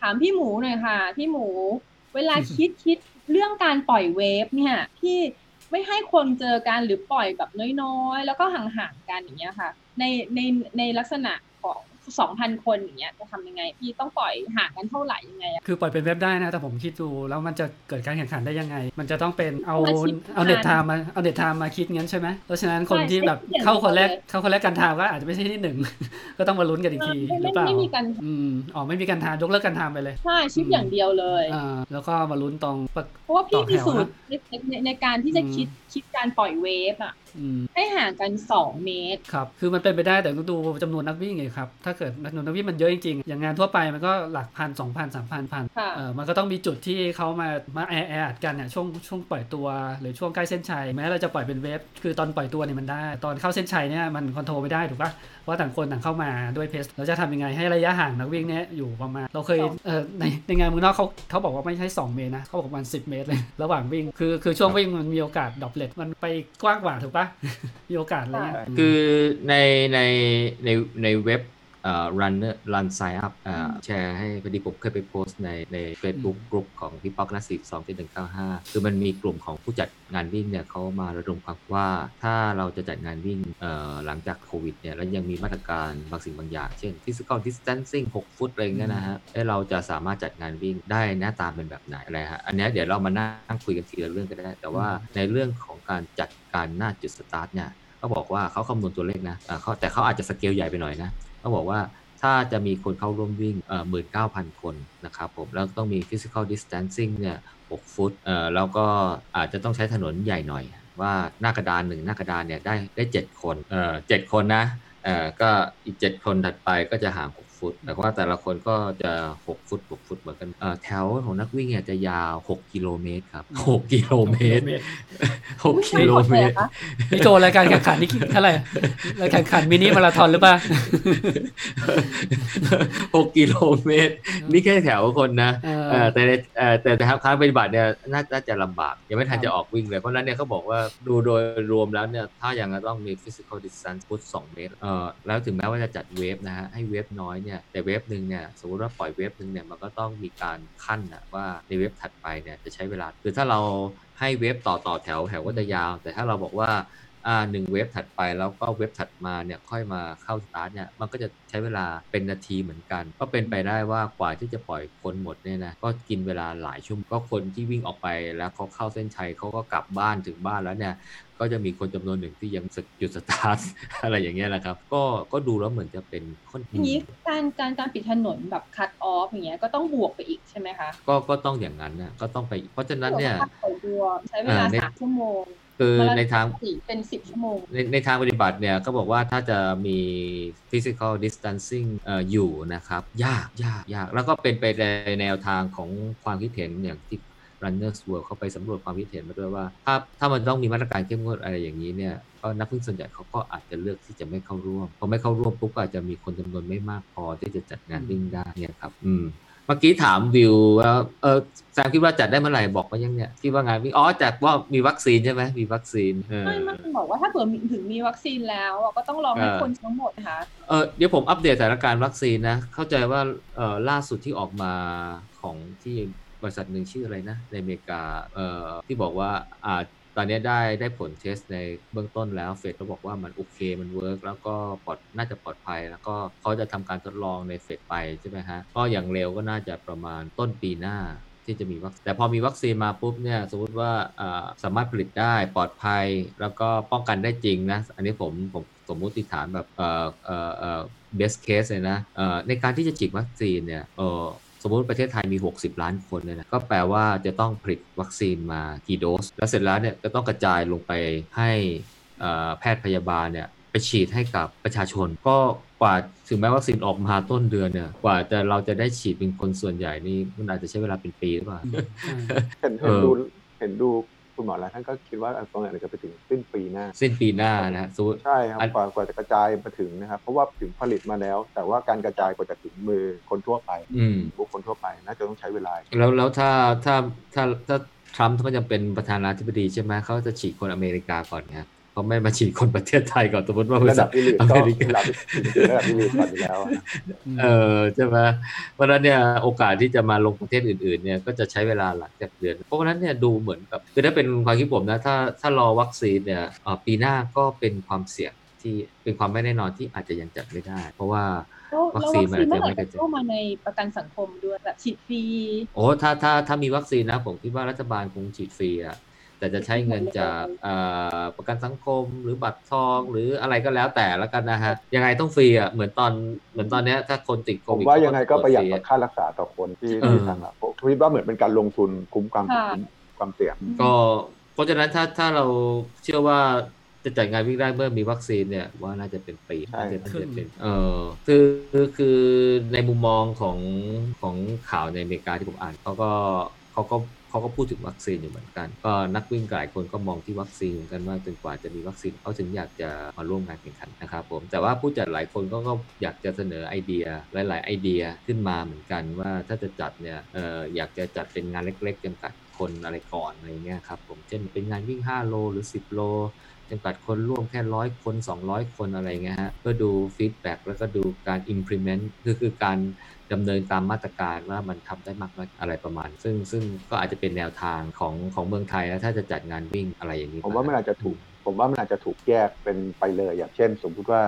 ถามพี่หมูหน่อยค่ะพี่หมูเวลาคิดคิดเรื่องการปล่อยเวฟเนี่ยพี่ไม่ให้คนเจอกันหรือปล่อยแบบน้อยๆแล้วก็ห่างๆกันอย่างเงี้ยค่ะในในในลักษณะของสองพัน คนอย่างเงี้ยจะทำยังไงพี่ต้องปล่อยห่างกันเท่าไหร่ยังไงอ่ะคือปล่อยเป็นเว็บได้นะแต่ผมคิดดูแล้วมันจะเกิดการแข่งขันได้ยังไงมันจะต้องเป็นเอาเอาเน็ตไทม์มาเอาเน็ตไทม์มาคิดงั้นใช่ไหมเพราะฉะนั้นคนที่แบบเข้าคนแรกเข้าคนแรกกันไทม์ก็อาจจะไม่ใช่ที่หนึ่งก็ต้องมาลุ้นกันอีกทีหรือเปล่าไม่มีกันอืมอ๋อไม่มีกันไทม์ยกเลิกกันไทม์ไปเลยใช่ชิปอย่างเดียวเลยอ่าแล้วก็มาลุ้นตรงเพราะว่าพี่มีสูตรในในการที่จะคิดคิดการปล่อยเวฟอ่ะให้ห่างกันสองเมตรครับคือมันเป็นไปได้แต่ต้องดูจำนวนนักวิ่งไงครับถ้าเกิดจำนวนนักวิ่งมันเยอะจริงๆอย่างงานทั่วไปมันก็หลักพัน สองพัน สามพัน พันเอ่อมันก็ต้องมีจุดที่เขามามาแอแออัดกันเนี่ยช่วงช่วงปล่อยตัวหรือช่วงใกล้เส้นชัยแม้เราจะปล่อยเป็นเวฟคือตอนปล่อยตัวเนี่ยมันได้ตอนเข้าเส้นชัยเนี่ยมันคอนโทรลไม่ได้ถูกป่ะว่าต่างคนต่างเข้ามาด้วยเพสเราจะทำยังไงให้ระยะห่างนักวิ่งเนี่ยอยู่ประมาณเราเคยเอ่อในในงานเมืองนอกเขาเขาบอกว่าไม่ใช่สองเมตรนะเขาบอกประมาณสิบเมตรเลยระหว่างวิ่งคือคือช่วงวิ่งมันมีโอกาสดรอปเลทมันไปกว้างกว่าถูกป่ะมีโอกาสอะไรเงี้ยคือในในในในเว็บเอ่อ runner run sign up อ่าแชร์ให้พอดีผมเคยไปโพสต์ในใน Facebook กลุ่มของพี่ป๊อกนะสี่สิบสอง หนึ่งเก้าห้าคือมันมีกลุ่มของผู้จัดงานวิ่งเนี่ยเขามาระดมความว่าถ้าเราจะจัดงานวิ่งเอ่อหลังจากโควิดเนี่ยแล้วยังมีมาตรการบางสิ่งบางอย่างเช่น physical distancing หกฟุตอะไรเงี้ยนะฮะให้เราจะสามารถจัดงานวิ่งได้หน้าตาเป็นแบบไหนอะไรฮะอันนี้เดี๋ยวเรามานั่งคุยกันทีละเรื่องก็ได้แต่ว่าในเรื่องของการจัดการหน้าจุดสตาร์ทเนี่ยเขาบอกว่าเขาคำนวณตัวเลขนะเขาแต่เขาอาจจะสเกลใหญ่ไปหน่อยนะเขาบอกว่าถ้าจะมีคนเข้าร่วมวิ่งเอ่อ หนึ่งหมื่นเก้าพัน คนนะครับผมแล้วต้องมี physical distancing เนี่ยหกฟุตเอ่อแล้วก็อาจจะต้องใช้ถนนใหญ่หน่อยว่าหน้ากระดานหนึ่งหน้ากระดานเนี่ยได้ได้เจ็ดคนเอ่อเจ็ดคนนะเอ่อก็อีกเจ็ดคนถัดไปก็จะห่างหกฟุตแต่ว่าแต่ละคนก็จะหกฟุตหกฟุตเหมือนกันเอ่อแถวของนักวิ่งเนี่ยจะยาวหกกิโลเมตรครับหกกิโลเมตรหกกิโลเมตรนี่โจรายการแข่งขันนี่เท่าไหร่รายการแข่งขันมินิมาราธอนหรือเปล่าหกกิโลเมตรนี่แค่แถวคนนะเอ่อแต่เอ่อแต่ทางการปฏิบัติเนี่ยน่าจะลำบากยังไม่ทันจะออกวิ่งเลยเพราะนั้นเนี่ยเขาบอกว่าดูโดยรวมแล้วเนี่ยถ้าอย่างต้องมี physical distance ฟุตสองเมตรเอ่อแล้วถึงแม้ว่าจะจัดเวฟนะฮะให้เวฟน้อยเนี่ยแต่เวฟนึงเนี่ยสมมุติว่าปล่อยเวฟนึงเนี่ยมันก็ต้องมีการคั่นนะว่าในเวฟถัดไปเนี่ยจะใช้เวลาคือถ้าเราให้เวฟต่อต่อแถวแถวก็จะยาวแต่ถ้าเราบอกว่าอ่าหนึ่งเวฟถัดไปแล้วก็เวฟถัดมาเนี่ยค่อยมาเข้าสตาร์ทเนี่ยมันก็จะใช้เวลาเป็นนาทีเหมือนกันก็เป็นไปได้ว่ากว่าที่จะปล่อยคนหมดเนี่ยนะก็กินเวลาหลายชั่วโมงก็คนที่วิ่งออกไปแล้วเขาเข้าเส้นชัยเขาก็กลับบ้านถึงบ้านแล้วเนี่ยก็จะมีคนจำนวนหนึ่งที่ยังหยุดสตาร์ทอะไรอย่างเงี้ยแหละครับก็ก็ดูแล้วเหมือนจะเป็นคนนี้การการการปิดถนนแบบคัตออฟอย่างเงี้ยก็ต้องบวกไปอีกใช่ไหมคะก็ก็ต้องอย่างนั้นนะก็ต้องไปเพราะฉะนั้นเนี่ยใช้เวลาสามชั่วโมงคือในทางเป็นสิบชั่วโมงในในทางปฏิบัติเนี่ยก็บอกว่าถ้าจะมี physical distancing เอ่ออยู่นะครับยากยากยากแล้วก็เป็นไปในแนวทางของความคิดเห็นอย่างที่Runners World เข้าไปสำรวจความคิดเห็นมาด้วยว่าถ้าถ้ามันต้องมีมาตรการเข้มงวดอะไรอย่างนี้เนี่ยก็นักวิ่งส่วนใหญ่เขาก็อาจจะเลือกที่จะไม่เข้าร่วมพอไม่เข้าร่วมปุ๊บก็อาจจะมีคนจำนวนไม่มากพอที่จะจัดงานวิ่งได้เนี่ยครับอืมเมื่อกี้ถามวิวว่าเออแซมคิดว่าจัดได้เมื่อไหร่บอกว่ายังเนี่ยคิดว่างานวิ่งอ๋อจัดว่ามีวัคซีนใช่ไหมมีวัคซีนไม่ไม่บอกว่าถ้าเผื่อถึงมีวัคซีนแล้วก็ต้องรอให้คนทั้งหมดนะคะเออเดี๋ยวผมอัปเดตสถานการณ์วัคซีนนะเข้าใจว่าเออล่าสุดที่ออกมาของที่บริษัทหนึ่งชื่ออะไรนะในอเมริกาเอ่อที่บอกว่าอ่าตอนนี้ได้ได้ผลเทสในเบื้องต้นแล้วเฟสก็บอกว่ามันโอเคมันเวิร์กแล้วก็ปลอดน่าจะปลอดภัยแล้วก็เขาจะทำการทดลองในเฟสไปใช่ไหมฮะก็อย่างเร็วก็น่าจะประมาณต้นปีหน้า ที่จะมีวัคซีนแต่พอมีวัคซีนมาปุ๊บเนี่ยสมมติว่าสามารถผลิตได้ปลอดภัยแล้วก็ป้องกันได้จริงนะอันนี้ผมผมสมมติฐานแบบเอ่อเอ่อเอ่อ best case เลยนะในการที่จะฉีดวัคซีนเนี่ยเอ่อสมมติประเทศไทยมีหกสิบล้านคนเนี่ยนะก็แปลว่าจะต้องผลิตวัคซีนมากี่โดสแล้วเสร็จแล้วเนี่ยก็ต้องกระจายลงไปให้แพทย์พยาบาลเนี่ยไปฉีดให้กับประชาชนก็กว่าถึงแม้วัคซีนออกมาต้นเดือนเนี่ยกว่าจะเราจะได้ฉีดเป็นคนส่วนใหญ่นี่มันอาจจะใช้เวลาเป็นปีหรือเปล่าเห็นดูเห็นดูคุณหมอแล้วท่านก็คิดว่าตรงไหนจะไปถึงสิ้นปีหน้าสิ้นปีหน้านะใช่ครับกว่ากว่าจะกระจายมาถึงนะครับเพราะว่าถึงผลิตมาแล้วแต่ว่าการกระจายกว่าจะถึงมือคนทั่วไปบุคคลทั่วไปน่าจะต้องใช้เวลาแล้วแล้วถ้าถ้าถ้าถ้าทรัมป์ก็จะเป็นประธานาธิบดีใช่ไหมเขาจะฉีดคนอเมริกาก่อนนะเขาไม่มาฉีดคนประเทศไทยก่อนสมมติว่าระดับอิลิทก็ระดับอิลิทก่อนอยู่แล้วเออใช่ไหมเพราะฉะนั้นเนี่ยโอกาสที่จะมาลงประเทศอื่นๆเนี่ยก็จะใช้เวลาหลักจากเดือนเพราะฉะนั้นเนี่ยดูเหมือนกับคือถ้าเป็นความคิดผมนะถ้าถ้ารอวัคซีนเนี่ยปีหน้าก็เป็นความเสี่ยงที่เป็นความไม่แน่นอนที่อาจจะยังจัดไม่ได้เพราะว่าวัคซีนมันจะไม่ได้เข้ามาในประกันสังคมด้วยแบบฉีดฟรีโอ้ถ้าถ้าถ้ามีวัคซีนนะผมคิดว่ารัฐบาลคงฉีดฟรีอะแต่จะใช้เงินจากประกันสังคมหรือบัตรทองหรืออะไรก็แล้วแต่ละกันนะฮะยังไงต้องฟรีอ่ะเหมือนตอนเหมือนตอนนี้ถ้าคนติดโควิดว่ายังไงก็ประหยัดค่ารักษาต่อคนที่ที่ทางละผมคิดว่าเหมือนเป็นการลงทุนคุ้มความความเสี่ยงก็เพราะฉะนั้นถ้าถ้าเราเชื่อว่าจะจัดงานวิ่งได้เมื่อมีวัคซีนเนี่ยว่าน่าจะเป็นปีน่าจะเป็นเออคือคือในมุมมองของของข่าวในอเมริกาที่ผมอ่านเขาก็เขาก็เขาก็พูดถึงวัคซีนอยู่เหมือนกันก็นักวิ่งหลายคนก็มองที่วัคซีนเหมือนกันว่าจนกว่าจะมีวัคซีนเขาถึงอยากจะมาร่วมงานแข่งขันนะครับผมแต่ว่าผู้จัดหลายคนก็ก็อยากจะเสนอไอเดียหลายๆไอเดียขึ้นมาเหมือนกันว่าถ้าจะจัดเนี่ยเอ่ออยากจะจัดเป็นงานเล็กๆจำกัดคนอะไรก่อนอะไรเงี้ยครับผมเช่นเป็นงานวิ่งห้าโลหรือสิบโลจำกัดคนร่วมแค่ร้อยคนสองร้อยคนอะไรเงี้ยฮะก็ดูฟีดแบ็กแล้วก็ดูการ implement คือคือการดำเนินตามมาตรการว่ามันทำได้มากน้อยอะไรประมาณซึ่งซึ่งก็อาจจะเป็นแนวทางของของเมืองไทยนะถ้าจะจัดงานวิ่งอะไรอย่างนี้ผมว่ามันอาจจะถูกผมว่ามันอาจจะถูกแยกเป็นไปเลยอย่างเช่นสมมติว่า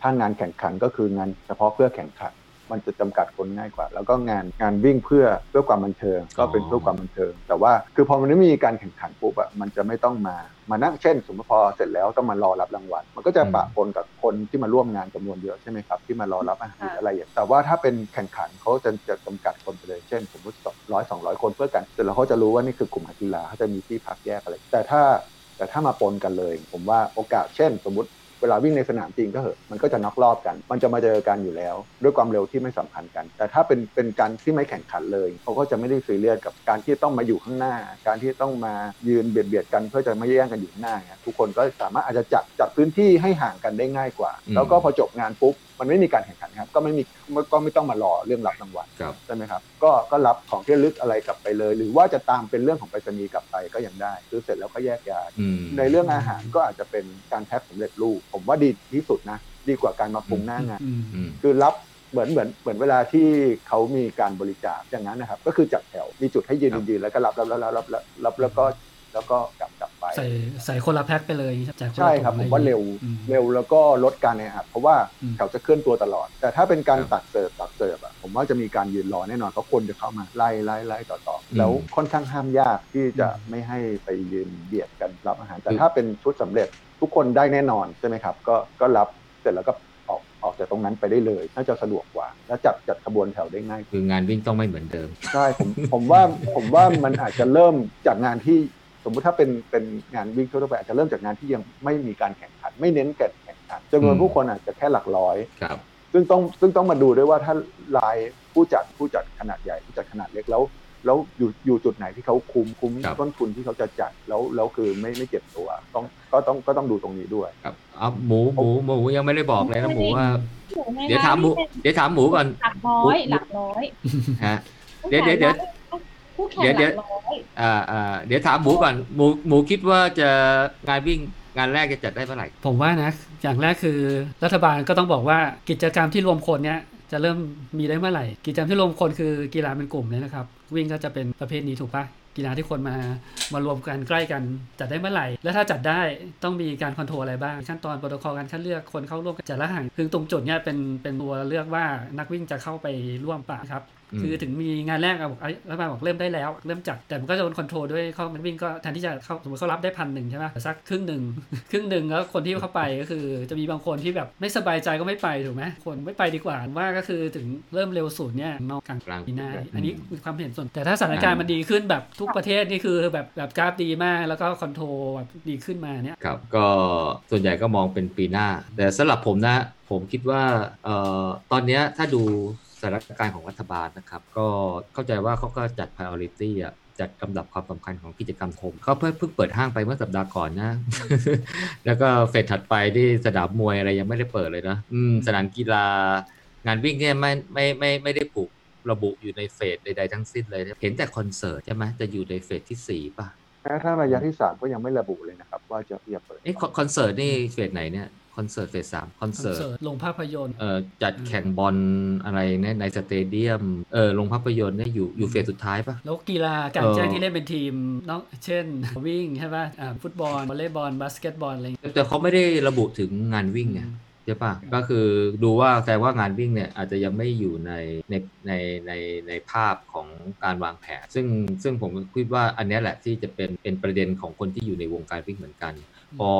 ถ้างานแข่งขันก็คืองานเฉพาะเพื่อแข่งขันมันจะจำกัดคนง่ายกว่าแล้วก็งานงานวิ่งเพื่อเพื่อความบันเทิงก็เป็นเพื่อความบันเทิงแต่ว่าคือพอมันไม่มีการแข่งขันปุ๊บอะมันจะไม่ต้องมามานั่งเช่นสมมติพอเสร็จแล้วต้องมารอรับรางวัลมันก็จะปะปนกับคนที่มาร่วมงานจำนวนเยอะใช่ไหมครับที่มารอรับอาหารอะไรอย่างแต่ว่าถ้าเป็นแข่งขันเขาจะจะจำกัดคนไปเลยเช่นสมมติสองร้อย สองร้อยคนเพื่อกันเสร็จแล้วเขาจะรู้ว่านี่คือกลุ่มกีฬาเขาจะมีที่พักแยกอะไรแต่ถ้าแต่ถ้ามาปนกันเลยผมว่าโอกาสเช่นสมมติเวลาวิ่งในสนามจริงก็เหอะมันก็จะน็อกรอบกันมันจะมาเจอกันอยู่แล้วด้วยความเร็วที่ไม่สัมพันธ์กันแต่ถ้าเป็นเป็นการที่ไม่แข่งขันเลยเขาก็จะไม่ได้ซีเรียสกับการที่ต้องมาอยู่ข้างหน้าการที่ต้องมายืนเบียดเบียดกันเพื่อจะไม่แย่งกันอยู่ข้างหน้าทุกคนก็สามารถอาจจะจัดจัดพื้นที่ให้ห่างกันได้ง่ายกว่าแล้วก็พอจบงานปุ๊บมันไม่มีการแข่งขันครับก็ไม่มีก็ไม่ต้องมารอเรื่องรับรางวัลใช่ไหมครับก็ก็รับของที่ระลึกอะไรกลับไปเลยหรือว่าจะตามเป็นเรื่องของไปรษณีย์กลับไปก็ยังได้ซื้อเสร็จแล้วก็แยกย้ายในเรื่องอาหารก็อาจจะเป็นการแพ็คสำเร็จรูปผมว่าดีที่สุดนะดีกว่าการมาปรุงหน้างานคือรับเหมือนเหมือนเหมือนเวลาที่เขามีการบริจาคอย่างนั้นนะครับก็คือจัดแถวมีจุดให้ยืนยืนแล้วก็รับรับรับรับรับแล้วก็แล้วก็กลับกลับไปใส่ใส่คนละแพ็คไปเลยใช่ครับผมว่าเร็วเร็วแล้วก็ลดการแออัดเพราะว่าเขาจะเคลื่อนตัวตลอดแต่ถ้าเป็นการตัดเสิร์ฟตัดเสิร์ฟอ่ะผมว่าจะมีการยืนรอแน่นอนเพราะคนจะเข้ามาไล่ไล่ไล่ต่อๆแล้วค่อนข้างห้ามยากที่จะไม่ให้ไปยืนเบียดกันรับอาหารแต่ถ้าเป็นชุดสำเร็จทุกคนได้แน่นอนใช่ไหมครับก็ก็รับเสร็จแล้วก็ออกออกจากตรงนั้นไปได้เลยน่าจะสะดวกกว่าและจัดจัดขบวนแถวได้ง่ายคืองานวิ่งต้องไม่เหมือนเดิมใช่ผมผมว่าผมว่ามันอาจจะเริ่มจากงานที่สมมุติถ้าเป็นเป็นงานวิ่งทั่วไปอาจจะเริ่มจากงานที่ยังไม่มีการแข่งขันไม่เน้นการแข่งขันจำนวนผู้คนอาจจะแค่หลักร้อยซึ่งต้องซึ่งต้องมาดูด้วยว่าถ้ารายผู้จัดผู้จัดขนาดใหญ่ผู้จัดขนาดเล็กแล้วแล้วอยู่อยู่จุดไหนที่เขาคุ้มคุ้มต้นทุนที่เขาจะจัดแล้วแล้วคือไม่ไม่เจ็บตัวต้องก็ต้องก็ต้องดูตรงนี้ด้วยครับเอาหมูหมูหมูยังไม่ได้บอกเลยนะหมูว่าเดี๋ยวถามหมูเดี๋ยวถามหมูก่อนหลักร้อยหลักร้อยฮะเดี๋ยวเดี๋ยวเดี๋ยวเดี๋ยวเดี๋ยวอ่าอ่าเดี๋ยวถามหมูก่อนหมูหมูคิดว่าจะงานวิ่งงานแรกจะจัดได้เมื่อไหร่ผมว่านะอย่างแรกคือรัฐบาลก็ต้องบอกว่ากิจกรรมที่รวมคนเนี้ยจะเริ่มมีได้เมื่อไหร่กิจกรรมที่รวมคนคือกีฬาเป็นกลุ่มเลยนะครับวิ่งก็จะเป็นประเภทนี้ถูกป่ะ กีฬาที่คนมามารวมกันใกล้กันจัดได้เมื่อไหร่และถ้าจัดได้ต้องมีการคอนโทรลอะไรบ้างขั้นตอนโปรโตคอลการคัดเลือกคนเข้าร่วมจัดละห่างคือตรงจุดเนี้ยเป็นเป็นตัวเลือกว่านักวิ่งจะเข้าไปร่วมป่ะครับคือถึงมีงานแรกอะบอกไอ้รัฐบาลบอกเริ่มได้แล้วเริ่มจัดแต่มันก็จะโดนคอนโทรลด้วยเขามันวิ่งก็แทนที่จะเข้าสมมติเขารับได้พันหนึ่งใช่ไหมสักครึ่งหนึ่งครึ่งหนึ่งแล้วคนที่เข้าไปก็คือจะมีบางคนที่แบบไม่สบายใจก็ไม่ไปถูกไหมคนไม่ไปดีกว่าว่าก็คือถึงเริ่มเร็วสุดเนี่ยนอกกลางปีหน้าอันนี้คือความเห็นส่วนแต่ถ้าสถานการณ์มันดีขึ้นแบบทุกประเทศนี่คือแบบแบบกราฟดีมากแล้วก็คอนโทรลแบบดีขึ้นมาเนี่ยครับก็ส่วนใหญ่ก็มองเป็นปีหน้าแต่สำหรับผมนะผมคิดว่าเอ่อตอนนี้ถ้าดูสถานการณ์ของรัฐบาลนะครับก็เข้าใจว่าเขาก็จัด priority อ่ะจัดลำดับความสำคัญของกิจกรรมคมเขาเพิ่งเปิดห้างไปเมื่อสัปดาห์ก่อนนะ แล้วก็เฟสถัดไปที่สนามมวยอะไรยังไม่ได้เปิดเลยนะสนามกีฬางานวิ่งเนี่ยไม่ไม่ไม่ไม่ได้ผูกระบุอยู่ในเฟสใดๆทั้งสิ้นเลยเห็นแต่คอนเสิร์ตใช่ไหมจะอยู่ในเฟสที่สี่ป่ะถ้าระยะที่สามก็ยังไม่ระบุเลยนะครับว่าจะเปิดไอ้คอนเสิร์ตนี่เฟสไหนเนี่ยคอนเสิร์ตเฟสสามคอนเสิร์ตลงภาพยนตร์เอ่อจัดแข่งบอลอะไรเนี่ยในสเตเดียมเออลงภาพยนตร์เนี่ยอยู่อยู่เฟสสุดท้ายป่ะแล้วกีฬาการแจ้งที่เล่นเป็นทีมน้องเช่นวิ่งใช่ป่ะอ่าฟุตบอลวอลเลย์บอลบาสเกตบอลอะไรแต่เขาไม่ได้ระบุถึงงานวิ่งไงใช่ป่ะก็คือดูว่าแต่ว่างานวิ่งเนี่ยอาจจะยังไม่อยู่ในในในในในภาพของการวางแผนซึ่งซึ่งผมคิดว่าอันนี้แหละที่จะเป็นเป็นประเด็นของคนที่อยู่ในวงการวิ่งเหมือนกันพอ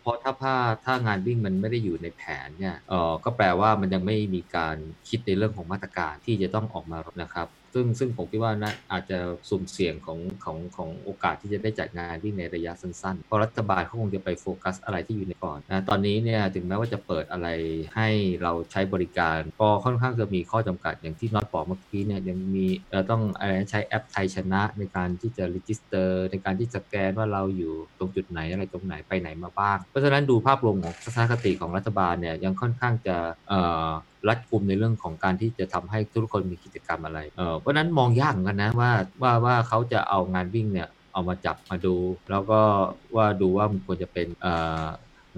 เพราะถ้าผ้าถ้างานวิ่งมันไม่ได้อยู่ในแผนเนี่ยเอ่อก็แปลว่ามันยังไม่มีการคิดในเรื่องของมาตรการที่จะต้องออกมานะครับซึ่งซึ่งผมคิดว่านะอาจจะสุ่มเสี่ยงของของของโอกาสที่จะได้จัดงานวิ่งในระยะสั้นๆเพราะรัฐบาลเขาคงจะไปโฟกัสอะไรที่อยู่ในก่อนนะตอนนี้เนี่ยถึงแม้ว่าจะเปิดอะไรให้เราใช้บริการก็ค่อนข้างจะมีข้อจำกัดอย่างที่น็อตบอกเมื่อกี้เนี่ยยังมีเราต้องอะไรใช้แอปไทยชนะในการที่จะรีจิสเตอร์ในการที่จะสแกนว่าเราอยู่ตรงจุดไหนอะไรตรงไหนไปไหนมาบ้างเพราะฉะนั้นดูภาพรวมของทัศนคติของรัฐบาลเนี่ยยังค่อนข้างจะเอ่อรัดกุมในเรื่องของการที่จะทำให้ทุกคนมีกิจกรรมอะไรเอ่อเพราะนั้นมองยากเหมือนกันนะว่าว่าว่าเขาจะเอางานวิ่งเนี่ยเอามาจับมาดูแล้วก็ว่าดูว่ามันควรจะเป็นเอ่อ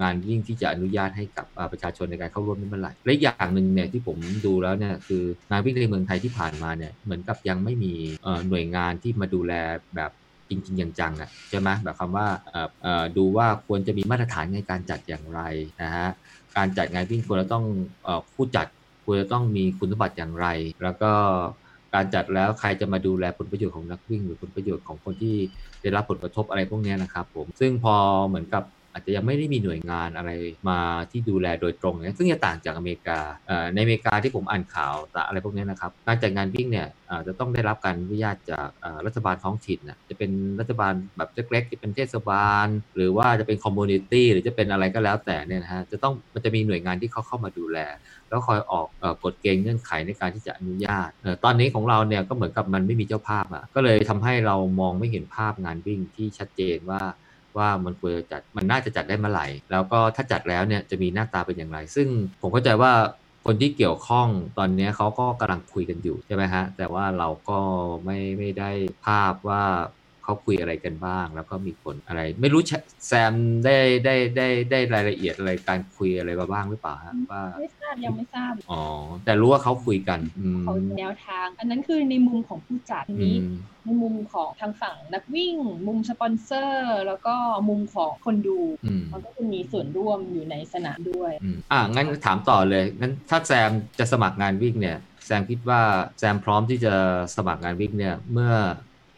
งานวิ่งที่จะอนุญาตให้กับประชาชนในการเข้าร่วมนี่เมื่อไหร่และอย่างหนึ่งเนี่ยที่ผมดูแล้วเนี่ยคืองานวิ่งในเมืองไทยที่ผ่านมาเนี่ยเหมือนกับยังไม่มีเอ่อหน่วยงานที่มาดูแลแบบจริงๆอย่างจังอ่ะใช่ไหมแบบคำว่าดูว่าควรจะมีมาตรฐานในการจัดอย่างไรนะฮะการจัดงานวิ่งควรจะต้องผู้จัดควรจะต้องมีคุณสมบัติอย่างไรแล้วก็การจัดแล้วใครจะมาดูแลผลประโยชน์ของนักวิ่งหรือผลประโยชน์ของคนที่ได้รับผลกระทบอะไรพวกนี้นะครับผมซึ่งพอเหมือนกับอาจจะยังไม่ได้มีหน่วยงานอะไรมาที่ดูแลโดยตรงเนี่ยซึ่งจะต่างจากอเมริกาในอเมริกาที่ผมอ่านข่าวอะไรพวกนี้นะครับการจัดงานวิ่งเนี่ยจะต้องได้รับการอนุญาตจากรัฐบาลท้องถิ่นนะจะเป็นรัฐบาลแบบเล็กๆจะเป็นเทศบาลหรือว่าจะเป็นคอมมูนิตี้หรือจะเป็นอะไรก็แล้วแต่เนี่ยนะฮะจะต้องมันจะมีหน่วยงานที่เขาเข้ามาดูแลแล้วคอยออกกฎเกณฑ์เงื่อนไขในการที่จะอนุญาตตอนนี้ของเราเนี่ยก็เหมือนกับมันไม่มีเจ้าภาพอ่ะก็เลยทำให้เรามองไม่เห็นภาพงานวิ่งที่ชัดเจนว่าว่ามันควรจะจัดมันน่าจะจัดได้เมื่อไหร่แล้วก็ถ้าจัดแล้วเนี่ยจะมีหน้าตาเป็นอย่างไรซึ่งผมเข้าใจว่าคนที่เกี่ยวข้องตอนนี้เขาก็กำลังคุยกันอยู่ใช่ไหมฮะแต่ว่าเราก็ไม่ไม่ได้ภาพว่าเขาคุยอะไรกันบ้างแล้วก็มีผลอะไรไม่รู้แซมได้ได้ได้ได้รายละเอียดอะไรการคุยอะไรมาบ้างหรือเปล่าฮะว่าไม่ทราบยังไม่ทราบอ๋อแต่รู้ว่าเขาคุยกันเขาแนวทางอันนั้นคือในมุมของผู้จัดนี้มุมของทางฝั่งนักวิ่งมุมสปอนเซอร์แล้วก็มุมของคนดูมันก็จะมีส่วนร่วมอยู่ในสนามด้วยอ่ะงั้นถามต่อเลยงั้นถ้าแซมจะสมัครงานวิ่งเนี่ยแซมคิดว่าแซมพร้อมที่จะสมัครงานวิ่งเนี่ยเมื่อ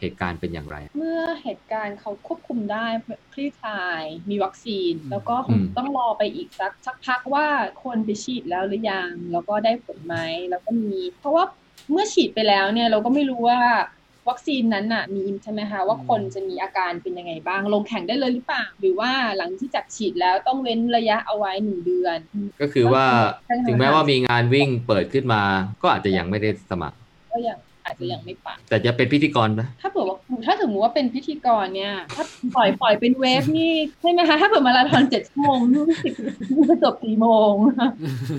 เหตุการณ์เป็นอย่างไรเมื่อเหตุการณ์เขาควบคุมได้คลี่คลายมีวัคซีนแล้วก็ต้องรอไปอีกสักสักพักว่าคนไปฉีดแล้วหรือยังแล้วก็ได้ผลไหมแล้วก็มีเพราะว่าเมื่อฉีดไปแล้วเนี่ยเราก็ไม่รู้ว่าวัคซีนนั้นน่ะมีใช่ไหมคะว่าคนจะมีอาการเป็นยังไงบ้างลงแข่งได้เลยหรือเปล่าหรือว่าหลังที่จัดฉีดแล้วต้องเว้นระยะเอาไว้หนึ่งเดือนก็คือว่าถึงแม้ว่ามีงานวิ่งเปิดขึ้นมาก็อาจจะยังไม่ได้สมัครก็ยังอาจจะยังไม่ปังแต่จะเป็นพิธีกรป่ะถ้าเผื่อว่าถ้าสมมุติว่าเป็นพิธีกรเนี่ยถ้าปล่อยปล่อยเป็นเวฟนี่ใช่มั้ยคะถ้าเผื่อมาราธอนเจ็ดชั่วโมงนู่นสิบจบสี่โมง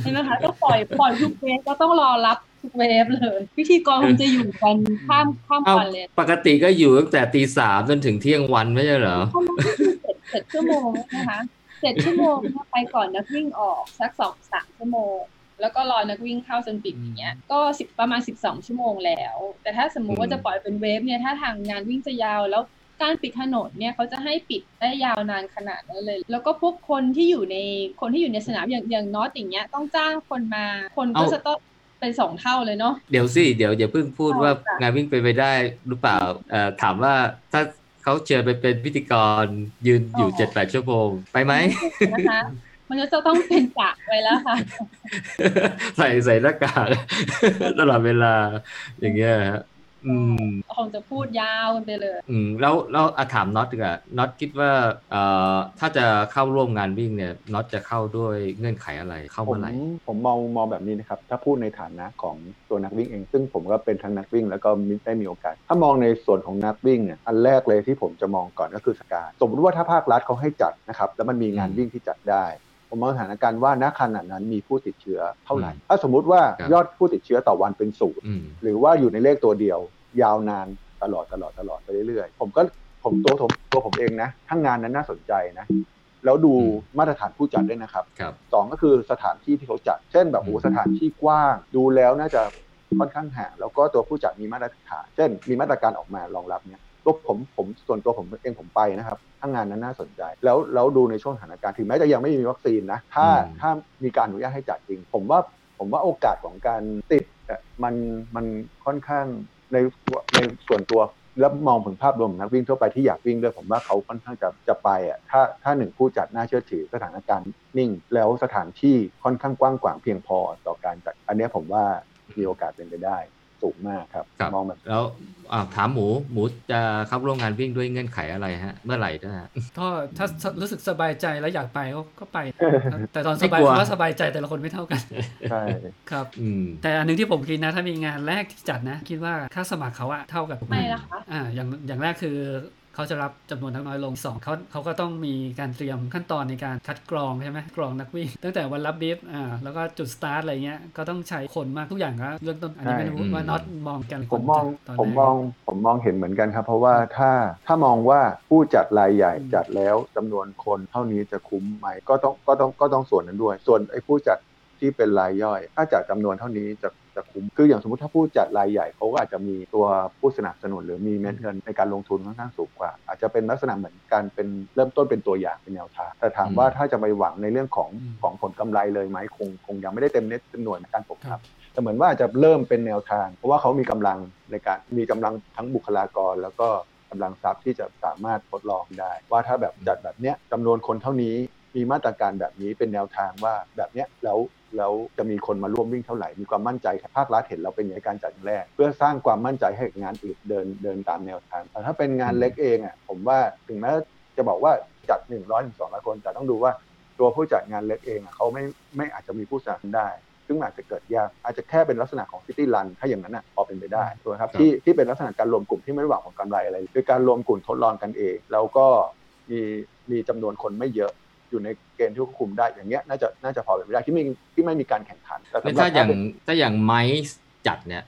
ใช่มั้ยคะก็ปล่อยปล่อยทุกเวฟก็ต้องรอรับทุกเวฟเลยพิธีกรคงจะอยู่กันข้ามข้ามวันเลยปกติก็อยู่ตั้งแต่ ตีสาม จนถึงเที่ยงวันไม่ใช่เหรอเจ็ดชั่วโมงนะคะเจ็ดชั่วโมงถ้าไปก่อนนักวิ่งออกสัก สองถึงสาม ชั่วโมง แล้วก็รอนักวิ่งเข้าโอลิมปิกอย่างเงี้ยก็ประมาณสิบสองชั่วโมงแล้วแต่ถ้าสมมุติว่าจะปล่อยเป็นเวฟเนี่ยถ้าทางงานวิ่งจะยาวแล้วการปิดถนนเนี่ยเขาจะให้ปิดได้ยาวนานขนาดนั้นเลยแล้วก็พวกคนที่อยู่ในคนที่อยู่ในสนามอย่างอย่างน็อตอย่างเงี้ยต้องจ้างคนมาคนก็จะต้องเป็นสองเท่าเลยเนาะเดี๋ยวสิเดี๋ยวอย่าเพิ่งพูดว่างานวิ่งเป็นไปได้หรือเปล่าเอ่อถามว่าถ้าเขาเชิญไปเป็นพิธีกรยืนอยู่ เจ็ดถึงแปด ชั่วโมงไปไหมนะคะมันก็จะต้องเป็นกะไว้แล้วค่ะใส่ใส่หน้ากากตลอดเวลาอย่างเงี้ยฮะอืมคงจะพูดยาวกันไปเลยอืมแล้วแล้วอ่ะถามน็อตดีกว่าน็อตคิดว่าเอ่อถ้าจะเข้าร่วมงานวิ่งเนี่ยน็อตจะเข้าด้วยเงื่อนไขอะไรเข้าเมื่อไหร่ผมมองมองแบบนี้นะครับถ้าพูดในฐานะของตัวนักวิ่งเองซึ่งผมก็เป็นทั้งนักวิ่งแล้วก็ได้มีโอกาสถ้ามองในส่วนของนักวิ่งเนี่ยอันแรกเลยที่ผมจะมองก่อนก็คือสกาสมมติว่าถ้าภาครัฐเขาให้จัดนะครับแล้วมันมีงานวิ่งที่จัดได้ผมมองสถานการณ์ว่าณขณะนั้นมีผู้ติดเชื้อเท่าไหร่ถ้าสมมุติว่ายอดผู้ติดเชื้อต่อวันเป็นศูนย์หรือว่าอยู่ในเลขตัวเดียวยาวนานตลอดตลอดตลอดไปเรื่อยๆผมก็ผมตัวผมตัวผมเองนะทั้งงานนั้นน่าสนใจนะแล้วดูมาตรฐานผู้จัดด้วยนะครับสองก็คือสถานที่ที่เขาจัดเช่นแบบโอ้สถานที่กว้างดูแล้วน่าจะค่อนข้างห่างแล้วก็ตัวผู้จัดมีมาตรฐานเช่นมีมาตรการออกมารองรับเนี่ยตัวผมผมส่วนตัวผมเองผมไปนะครับถ้างานนั้นน่าสนใจแล้วแล้วดูในช่วงสถานการณ์ถึงแม้จะยังไม่มีวัคซีนนะถ้าถ้ามีการอนุญาตให้จัดจริงผมว่าผมว่าโอกาสของการติดมันมันค่อนข้างในในส่วนตัวแล้วมองถึงภาพรวมนักวิ่งทั่วไปที่อยากวิ่งด้วยผมว่าเขาค่อนข้างจะจะไปอ่ะถ้าถ้าหนึ่งผู้จัดน่าเชื่อถือสถานการณ์นิ่งแล้วสถานที่ค่อนข้างกว้างขวางเพียงพอต่อการจัดอันนี้ผมว่ามีโอกาสเป็นไปได้สูงมากครับมองแบบแล้วถามหมูหมูจะเข้าร่วมงานวิ่งด้วยเงื่อนไขอะไรฮะเมื่อไหร่ด้วยฮะก็ถ้ารู้สึกสบายใจและอยากไปก็ไปแต่ตอนสบายผมว่าสบายใจแต่ละคนไม่เท่ากันใช่ครับแต่อันนึงที่ผมคิดนะถ้ามีงานแรกที่จัดนะคิดว่าค่าสมัครเขาอะเท่ากันไม่ละคะอ่าอย่างอย่างแรกคือเขาจะรับจำนวนนักน้อยลงสองเขาเขาก็ต้องมีการเตรียมขั้นตอนในการคัดกรองใช่ไหมกรองนักวิ่งตั้งแต่วันรับบีฟอ่าแล้วก็จุดสตาร์ทอะไรเงี้ยก็ต้องใช้คนมากทุกอย่างก็เรื่องต้นอันนี้ไม่รู้ว่าน็อตมองกันผมมองผมมองผมมองเห็นเหมือนกันครับเพราะว่าถ้าถ้ามองว่าผู้จัดรายใหญ่จัดแล้วจำนวนคนเท่านี้จะคุ้มไหมก็ต้องก็ต้องก็ต้องส่วนนั้นด้วยส่วนไอ้ผู้จัดที่เป็นรายย่อยถ้าจัดจำนวนเท่านี้จะจะคุ้มคืออย่างสมมติถ้าผู้จัดรายใหญ่เขาก็อาจจะมีตัวผู้สนับสนุนหรือมีเม็ดเงินในการลงทุนค่อนข้างสูงกว่าอาจจะเป็นลักษณะเหมือนการเป็นเริ่มต้นเป็นตัวอย่างเป็นแนวทางแต่ถามว่าถ้าจะไปหวังในเรื่องของของผลกำไรเลยไหมคงคงยังไม่ได้เต็มเน็ตเต็มหน่วยในการผมครับแต่เหมือนว่าอาจจะเริ่มเป็นแนวทางเพราะว่าเขามีกำลังในการมีกำลังทั้งบุคลากรแล้วก็กำลังทรัพย์ที่จะสามารถทดลองได้ว่าถ้าแบบจัดแบบเนี้ยจำนวนคนเท่านี้มีมาตรการแบบนี้เป็นแนวทางว่าแบบเนี้ยแล้วแล้วจะมีคนมาร่วมวิ่งเท่าไหร่มีความมั่นใจภาครัฐเห็นเราเป็นในการจัดแรกเพื่อสร้างความมั่นใจให้งานอื่นเดินเดินตามแนวทางแต่ถ้าเป็นงานเล็กเองอ่ะผมว่าถึงแม้จะบอกว่าจัดหนึ่งร้อยถึงสองร้อยคนแต่ต้องดูว่าตัวผู้จัดงานเล็กเองอ่ะเขาไม่ไม่อาจจะมีผู้สนับสนุนได้ซึ่งอาจจะเกิดยากอาจจะแค่เป็นลักษณะของซิตี้รันถ้าอย่างนั้นอ่ะพอเป็นไปได้ถูกครับที่ที่เป็นลักษณะการรวมกลุ่มที่ไม่หวังผลกำไรอะไรคือการรวมกลุ่มทดลองกันเองแล้วก็มีมีจำนวนคนไม่เยอะอยู่ในเกณฑ์ที่ควบคุมได้อย่างเงี้ยน่าจะน่าจะพอเป็นไปได้ที่ไม่ที่ไม่มีการแข่งขันแล้วถ้าอย่างถ้าอย่างไมซ์จัดเนี่ย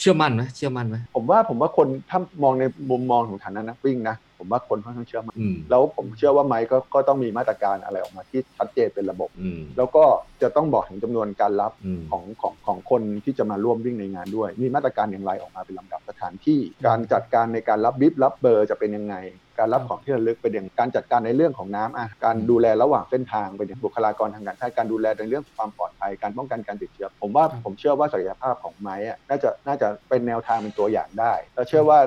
เชื่อมั่นไหมเชื่อมั่นไหมผมว่าผมว่าคนถ้ามองในมุมมองของฐานะนักวิ่งนะผมว่าคนค่อนข้างเชื่อมั่นแล้วผมเชื่อว่าไมซ์ก็ก็ต้องมีมาตรการอะไรออกมาที่ชัดเจนเป็นระบบแล้วก็จะต้องบอกถึงจำนวนการรับของของของคนที่จะมาร่วมวิ่งในงานด้วยมีมาตรการอย่างไรออกมาเป็นลำดับสถานที่การจัดการในการรับบีฟรับเบอร์จะเป็นยังไงการรับของที่ระลึกเป็นอย่างการจัดการในเรื่องของน้ำอ่ะการดูแลระหว่างเส้นทางเป็นบุคลากรทางการแพทย์การดูแลในเรื่องความปลอดภัยการป้องกันการติดเชื้อผมว่าผมเชื่อว่าศักยภาพของไมซ์น่าจะน่าจะเป็นแนวทางเป็นตัวอย่างได้แล้วเชื่อว่าง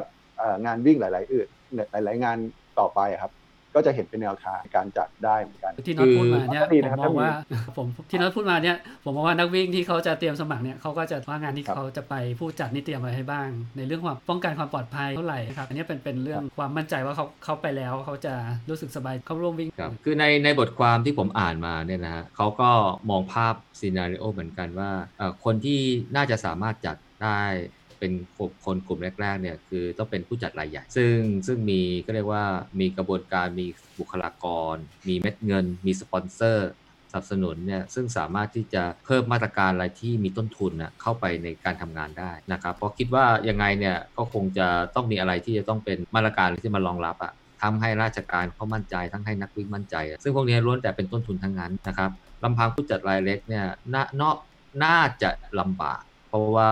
านวิ่งหลายๆอื่นหลายๆงานต่อไปครับก็จะเห็นเป็นแนวทางการจัดได้เหมือนกันที่น็อตพูดมาเนี่ยผมมองว่าผมที่น็อตพูดมาเนี่ยผมมองว่านักวิ่งที่เขาจะเตรียมสมัครเนี่ยเขาก็จะว่างานที่เขาจะไปผู้จัดนี่เตรียมอะไรให้บ้างในเรื่องความป้องกันความปลอดภัยเท่าไหร่ครับอันนี้เป็นเป็นเรื่องความมั่นใจว่าเขาเขาไปแล้วเขาจะรู้สึกสบายเข้าร่วมวิ่งคือในในบทความที่ผมอ่านมาเนี่ยนะฮะเขาก็มองภาพซีนาริโอเหมือนกันว่าคนที่น่าจะสามารถจัดได้เป็นคนกลุ่มแรกๆเนี่ยคือต้องเป็นผู้จัดรายใหญ่ซึ่งซึ่งมีก็เรียกว่ามีกระบวนการมีบุคลากรมีเม็ดเงินมีสปอนเซอร์สนับสนุนเนี่ยซึ่งสามารถที่จะเพิ่มมาตรการอะไรที่มีต้นทุนนะเข้าไปในการทำงานได้นะครับเพราะคิดว่ายังไงเนี่ยก็คงจะต้องมีอะไรที่จะต้องเป็นมาตรการที่มารองรับอะทำให้ราชการเขามั่นใจทั้งให้นักวิ่งมั่นใจซึ่งพวกนี้ล้วนแต่เป็นต้นทุนทั้งนั้นนะครับลำพังผู้จัดรายเล็กเนี่ยนอก น่าจะลำบากเพราะว่า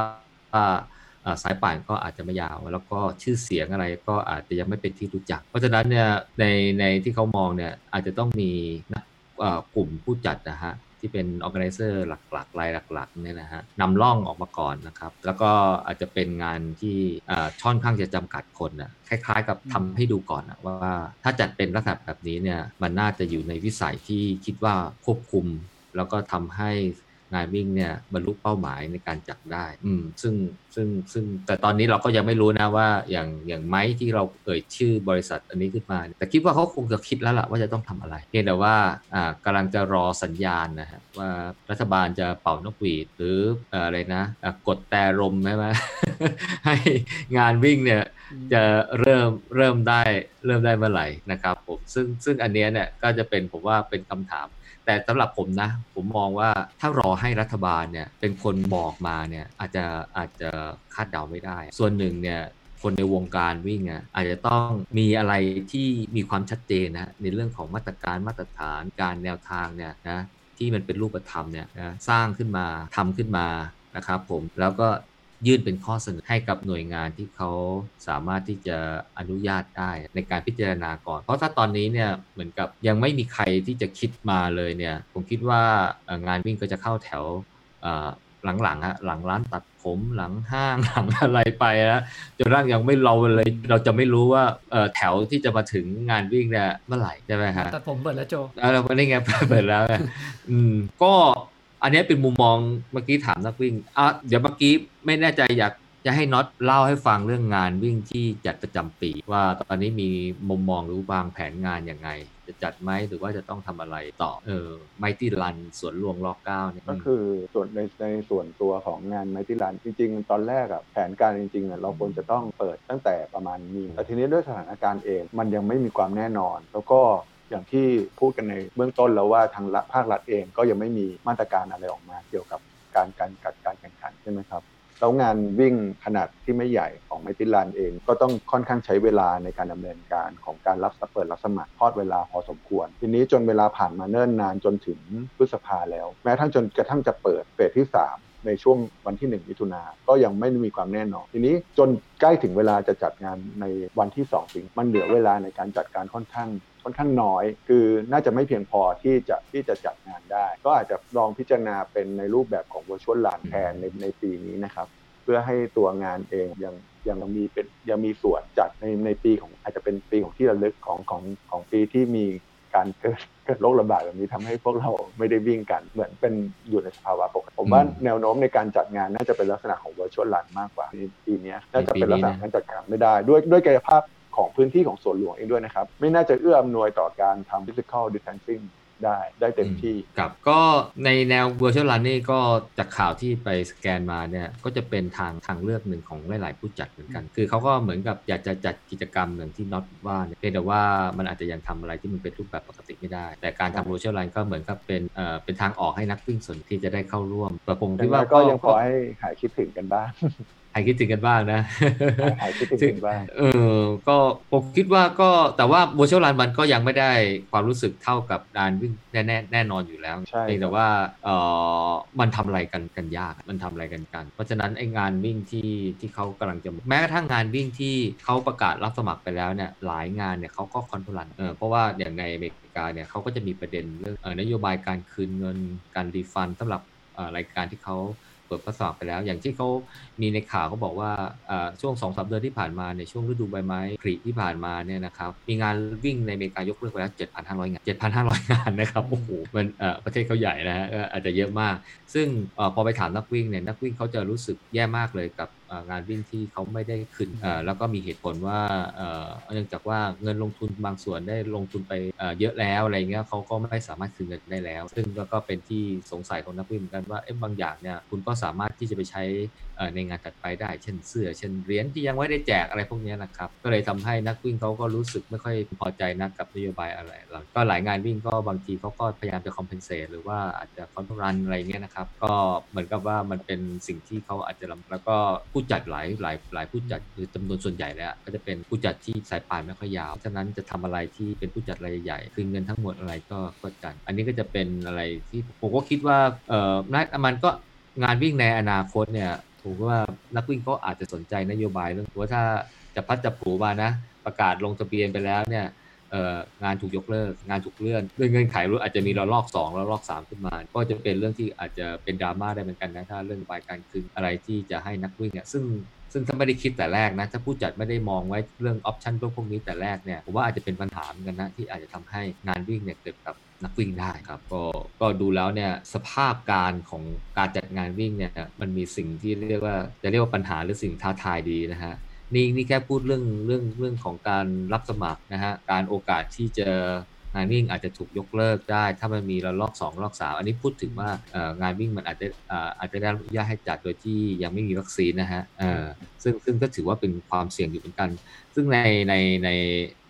สายป่านก็อาจจะไม่ยาวแล้วก็ชื่อเสียงอะไรก็อาจจะยังไม่เป็นที่รู้จักเพราะฉะนั้นเนี่ยในในที่เขามองเนี่ยอาจจะต้องมีนะกลุ่มผู้จัดนะฮะที่เป็น organizer หลักๆรายหลักๆเนี่ยนะฮะนำล่องออกมาก่อนนะครับแล้วก็อาจจะเป็นงานที่ช่อนข้างจะจำกัดคนนะคล้ายๆกับทำให้ดูก่อนนะว่าถ้าจัดเป็นลักษณะแบบนี้เนี่ยมันน่าจะอยู่ในวิสัยที่คิดว่าควบคุมแล้วก็ทำให้งานวิ่งเนี่ยบรรลุเป้าหมายในการจัดได้อืมซึ่งซึ่งซึ่งแต่ตอนนี้เราก็ยังไม่รู้นะว่าอย่างอย่างไม้ที่เราเอ่ยชื่อบริษัทอันนี้ขึ้นมาแต่คิดว่าเขาคงจะคิดแล้วล่ะว่าจะต้องทำอะไรเพียงแต่ว่าอ่ากำลังจะรอสัญญาณนะฮะว่ารัฐบาลจะเป่านกหวีดหรืออะไรนะกดแต่ลมใช่ไหม ให้งานวิ่งเนี่ยจะเริ่มเริ่มได้เริ่มได้เมื่อไหร่นะครับผมซึ่งซึ่งอันเนี้ยเนี่ยก็จะเป็นผมว่าเป็นคำถามแต่สำหรับผมนะผมมองว่าถ้ารอให้รัฐบาลเนี่ยเป็นคนบอกมาเนี่ยอาจจะอาจจะคาดเดาไม่ได้ส่วนหนึ่งเนี่ยคนในวงการวิ่งอ่ะอาจจะต้องมีอะไรที่มีความชัดเจนนะในเรื่องของมาตรการมาตรฐานการแนวทางเนี่ยนะที่มันเป็นรูปธรรมเนี่ยนะสร้างขึ้นมาทำขึ้นมานะครับผมแล้วก็ยื่นเป็นข้อเสนอให้กับหน่วยงานที่เขาสามารถที่จะอนุญาตได้ในการพิจารณาก่อนเพราะถ้าตอนนี้เนี่ยเหมือนกับยังไม่มีใครที่จะคิดมาเลยเนี่ยผมคิดว่างานวิ่งก็จะเข้าแถวหลังๆฮะหลังร้านตัดผมหลังห้างหลังอะไรไปนะจนร่างยังไม่เราเลยเราจะไม่รู้ว่าแถวที่จะมาถึงงานวิ่งเนี่ยเมื่อไหร่ใช่ไหมฮะตัดผมเปิดแล้วโจเราไม่ได้ไงเปิดแล้วอืมก็อันนี้เป็นมุมมองเมื่อกี้ถามนักวิ่งอ่ะเดี๋ยวเมื่อกี้ไม่แน่ใจอยากจะให้น็อตเล่าให้ฟังเรื่องงานวิ่งที่จัดประจำปีว่าตอนนี้มีมุมมองหรือวางแผนงานยังไงจะจัดไหมหรือว่าจะต้องทำอะไรต่อเออ Mighty Run สวนหลวงรอบเก้าเนี่ยก็คือส่วนในในส่วนตัวของงาน Mighty Run จริงๆตอนแรกอ่ะแผนการจริงๆเนี่ยเราควรจะต้องเปิดตั้งแต่ประมาณมีแต่ทีนี้ด้วยสถานการณ์เองมันยังไม่มีความแน่นอนแล้วก็อย่างที่พูดกันในเบื้องต้นแล้วว่าทางภาครัฐเองก็ยังไม่มีมาตรการอะไรออกมาเกี่ยวกับการการจัดการแข่งขันใช่ไหมครับแล้วงานวิ่งขนาดที่ไม่ใหญ่ของไมติรันเองก็ต้องค่อนข้างใช้เวลาในการดำเนินการของการรับเปิดรับสมัครทอดเวลาพอสมควรทีนี้จนเวลาผ่านมาเนิ่นนานจนถึงพฤษภาแล้วแม้ทั้งจนกระทั่งจะเปิดเฟสที่สามในช่วงวันที่หนึ่งมิถุนายนก็ยังไม่มีความแน่นอนทีนี้จนใกล้ถึงเวลาจะจัดงานในวันที่สองสิงหาคมมันเหลือเวลาในการจัดการค่อนข้างค่อนข้างน้อยคือน่าจะไม่เพียงพอที่จะที่จะจัดงานได้ก็อาจจะลองพิจารณาเป็นในรูปแบบของ virtual run แทนในในปีนี้นะครับเพื่อให้ตัวงานเองยังยังมีเป็นยังมีส่วนจัดในในปีของอาจจะเป็นปีของที่ระลึกของของของปีที่มีการเกิดเกิดโรคระบาดแบบนี้ทำให้พวกเราไม่ได้วิ่งกันเหมือนเป็นอยู่ในสภาวะปกติผมว่าแนวโน้มในการจัดงานน่าจะเป็นลักษณะของ virtual run มากกว่าปีนี้น่าจะเป็นลักษณะการจัดการไม่ได้ด้วยด้วยกายภาพของพื้นที่ของสวนหลวงเองด้วยนะครับไม่น่าจะเอื้ออำนวยต่อการทำ physical distancing ได้ได้เต็มที่ครับก็ในแนว virtual run นี่ก็จากข่าวที่ไปสแกนมาเนี่ยก็จะเป็นทางทางเลือกหนึ่งของหลายๆผู้จัดเหมือนกันคือเขาก็เหมือนกับอยากจะจัดกิจกรรมเหมือนที่น็อตว่าเนี่ยแต่ว่ามันอาจจะยังทำอะไรที่มันเป็นรูปแบบปกติไม่ได้แต่การทำ virtual run ก็เหมือนกับเป็นเอ่อเป็นทางออกให้นักวิ่งส่วนที่จะได้เข้าร่วมแต่ผมคิดว่าก็ยังขอให้หายคิดถึงกันบ้างหายคิดถึงกันบ้างนะหายคิดถึงกันบ้างเออก็ผมคิดว่าก็แต่ว่าโมชั่นรันมันก็ยังไม่ได้ความรู้สึกเท่ากับการวิ่งแน่แน่นอนอยู่แล้วเพียงแต่ว่าเออมันทำอะไรกันกันยากมันทำอะไรกันกันเพราะฉะนั้นไอ้งานวิ่งที่ที่เขากำลังจะแม้กระทั่งงานวิ่งที่เขาประกาศรับสมัครไปแล้วเนี่ยหลายงานเนี่ยเขาก็คอนโทรลรันเออเพราะว่าอย่างในอเมริกาเนี่ยเขาก็จะมีประเด็นเรื่องเออนโยบายการคืนเงินการรีฟันสำหรับเอ่อรายการที่เขาเปิดข้อสอบไปแล้วอย่างที่เขามีในข่าวเขาบอกว่าช่วง สองถึงสาม เดือนที่ผ่านมาในช่วงฤดูใบไม้ผลิที่ผ่านมาเนี่ยนะครับมีงานวิ่งในอเมริกายกเลิกไปแล้ว เจ็ดพันห้าร้อย งาน เจ็ดพันห้าร้อย งานนะครับโอ้โหมันประเทศเขาใหญ่นะฮะอาจจะเยอะมากซึ่งพอไปถามนักวิ่งเนี่ยนักวิ่งเขาจะรู้สึกแย่มากเลยกับงานวิ่งที่เขาไม่ได้คืนแล้วก็มีเหตุผลว่าเนื่องจากว่าเงินลงทุนบางส่วนได้ลงทุนไปเยอะแล้วอะไรเงี้ยเขาก็ไม่สามารถคืนเงินได้แล้วซึ่งก็เป็นที่สงสัยของนักวิ่งเหมือนกันว่าเอ๊ะบางอย่างเนี่ยคุณก็สามารถที่จะไปใช้ในงานถัดไปได้เช่นเสื้อเช่นเหรียญที่ยังไม่ได้แจกอะไรพวกนี้นะครับก็เลยทำให้นักวิ่งเขาก็รู้สึกไม่ค่อยพอใจนักกับนโยบายอะไรเราก็หลายงานวิ่งก็บางทีเขาก็พยายามจะคอมเพนเซตหรือว่าอาจจะคอนโทรลรันอะไรเงี้ยนะครับก็เหมือนกับว่ามันเป็นสิ่งที่เขาอาจจะแล้วก็ผู้จัดหลายหลายหลายผู้จัดคือจำนวนส่วนใหญ่แล้วก็จะเป็นผู้จัดที่สายป่านไม่ค่อยยาวฉะนั้นจะทำอะไรที่เป็นผู้จัดรายใหญ่คืนเงินทั้งหมดอะไรก็ก็จัดอันนี้ก็จะเป็นอะไรที่ผมก็คิดว่าเอ่อมันก็ งานวิ่งในอนาคตเนี่ยผมว่านักวิ่งก็อาจจะสนใจนโยบายเรื่องว่าถ้าจะพัดจะผูกมานะประกาศลงทะเบียนไปแล้วเนี่ยงานถูกยกเลิกงานถูกเลื่อนด้วยเงื่อนไขรู้อาจจะมีระลอกสองระลอกสามขึ้นมาก็จะเป็นเรื่องที่อาจจะเป็นดราม่าได้เหมือนกันนะถ้าเรื่องนโยบายการคืนอะไรที่จะให้นักวิ่งเนี่ยซึ่งซึ่งถ้าไม่ได้คิดแต่แรกนะถ้าผู้จัดไม่ได้มองไว้เรื่องออปชั่นพวกนี้แต่แรกเนี่ยผมว่าอาจจะเป็นปัญหาเหมือนกันนะที่อาจจะทำให้งานวิ่งเนี่ยเกิดกับนักวิ่งได้ครับก็ก็ดูแล้วเนี่ยสภาพการของการจัดงานวิ่งเนี่ยมันมีสิ่งที่เรียกว่าจะเรียกว่าปัญหาหรือสิ่งท้าทายดีนะฮะนี่นี่แค่พูดเรื่องเรื่องเรื่องของการรับสมัครนะฮะการโอกาสที่จะงานวิ่งอาจจะถูกยกเลิกได้ถ้ามันมีระลอกสองระลอกสามอันนี้พูดถึงว่างานวิ่งมันอาจจะอาจจะได้รับอนุญาตให้จัดโดยที่ยังไม่มีวัคซีนนะฮะเอ่อซึ่งซึ่งก็ถือว่าเป็นความเสี่ยงอยู่เหมือนกันซึ่งในในใน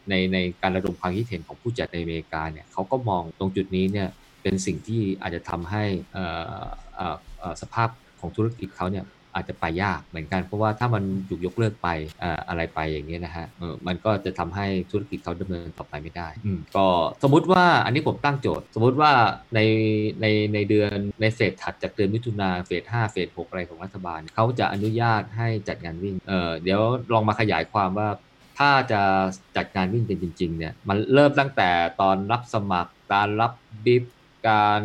ในในการระดมความคิดเห็นของผู้จัดในอเมริกาเนี่ยเขาก็มองตรงจุดนี้เนี่ยเป็นสิ่งที่อาจจะทำให้สภาพของธุรกิจเขาเนี่ยอาจจะไปยากเหมือนกันเพราะว่าถ้ามันถูกยกเลิกไปอะไรไปอย่างนี้นะฮะมันก็จะทำให้ธุรกิจเขาดำเนินต่อไปไม่ได้ก็สมมติว่าอันนี้ผมตั้งโจทย์สมมติว่าในในในเดือนในเฟสถัดจากเดือนมิถุนาเฟสห้าเฟสหกอะไรของรัฐบาลเขาจะอนุญาตให้จัดงานวิ่ง เ, เดี๋ยวลองมาขยายความว่าถ้าจะจัดงานวิ่งจริงๆเนี่ยมันเริ่มตั้งแต่ตอนรับสมัครการรับบิบการ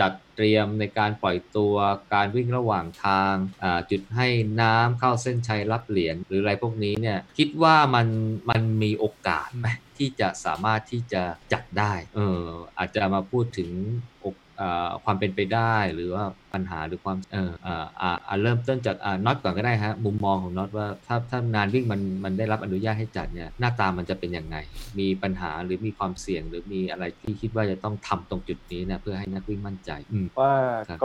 จัดเตรียมในการปล่อยตัวการวิ่งระหว่างทางจุดให้น้ำเข้าเส้นชัยรับเหรียญหรืออะไรพวกนี้เนี่ยคิดว่ามันมันมีโอกาสไหมที่จะสามารถที่จะจัดได้เอออาจจะมาพูดถึงความเป็นไปได้หรือว่าปัญหาหรือความเอออ่าอ่าเริ่มต้นจากอ่าน็อตก่อนก็ได้ฮะมุมมองของน็อตว่าถ้าถ้างานวิ่งมันมันได้รับอนุญาตให้จัดเนี่ยหน้าตามันจะเป็นยังไงมีปัญหาหรือมีความเสี่ยงหรือมีอะไรที่คิดว่าจะต้องทำตรงจุดนี้นะเพื่อให้นักวิ่งมั่นใจว่า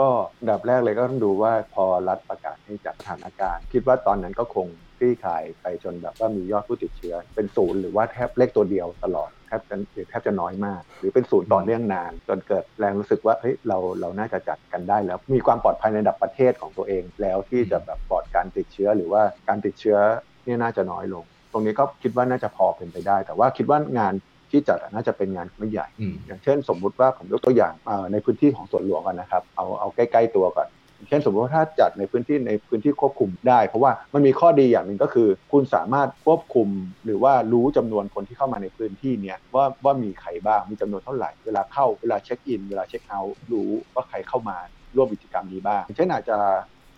ก็อันดับแรกเลยก็ต้องดูว่าพอรัฐประกาศให้จัดสถานการณ์คิดว่าตอนนั้นก็คงคลี่คลายไปจนแบบว่ามียอดผู้ติดเชื้อเป็นศูนย์หรือว่าแทบเลขตัวเดียวตลอดแทบจะแทบจะน้อยมากหรือเป็นศูนย์ต่อเนื่องนานจนเกิดแรงรู้สึกว่าเฮ้ยเราเราน่าจะจัดกันได้แล้วมีความปลอดภัยในระดับประเทศของตัวเองแล้วที่จะแบบปลอดการติดเชื้อหรือว่าการติดเชื้อเนี่ยน่าจะน้อยลงตรงนี้ก็คิดว่าน่าจะพอเป็นไปได้แต่ว่าคิดว่างานที่จัดน่าจะเป็นงานไม่ใหญ่อย่างเช่นสมมุติว่าผมยกตัวอย่างในพื้นที่ของสวนหลวงก่อนนะครับเอาเอาใกล้ๆตัวก่อนเช่นสมมติว่าถ้าจัดในพื้นที่ในพื้นที่ควบคุมได้เพราะว่ามันมีข้อดีอย่างหนึ่งก็คือคุณสามารถควบคุมหรือว่ารู้จำนวนคนที่เข้ามาในพื้นที่เนี้ยว่าว่ามีใครบ้างมีจำนวนเท่าไหร่เวลาเข้าเวลาเช็คอินเวลาเช็คเอาท์รู้ว่าใครเข้ามาร่วมกิจกรรมนี้บ้างเช่นอาจจะ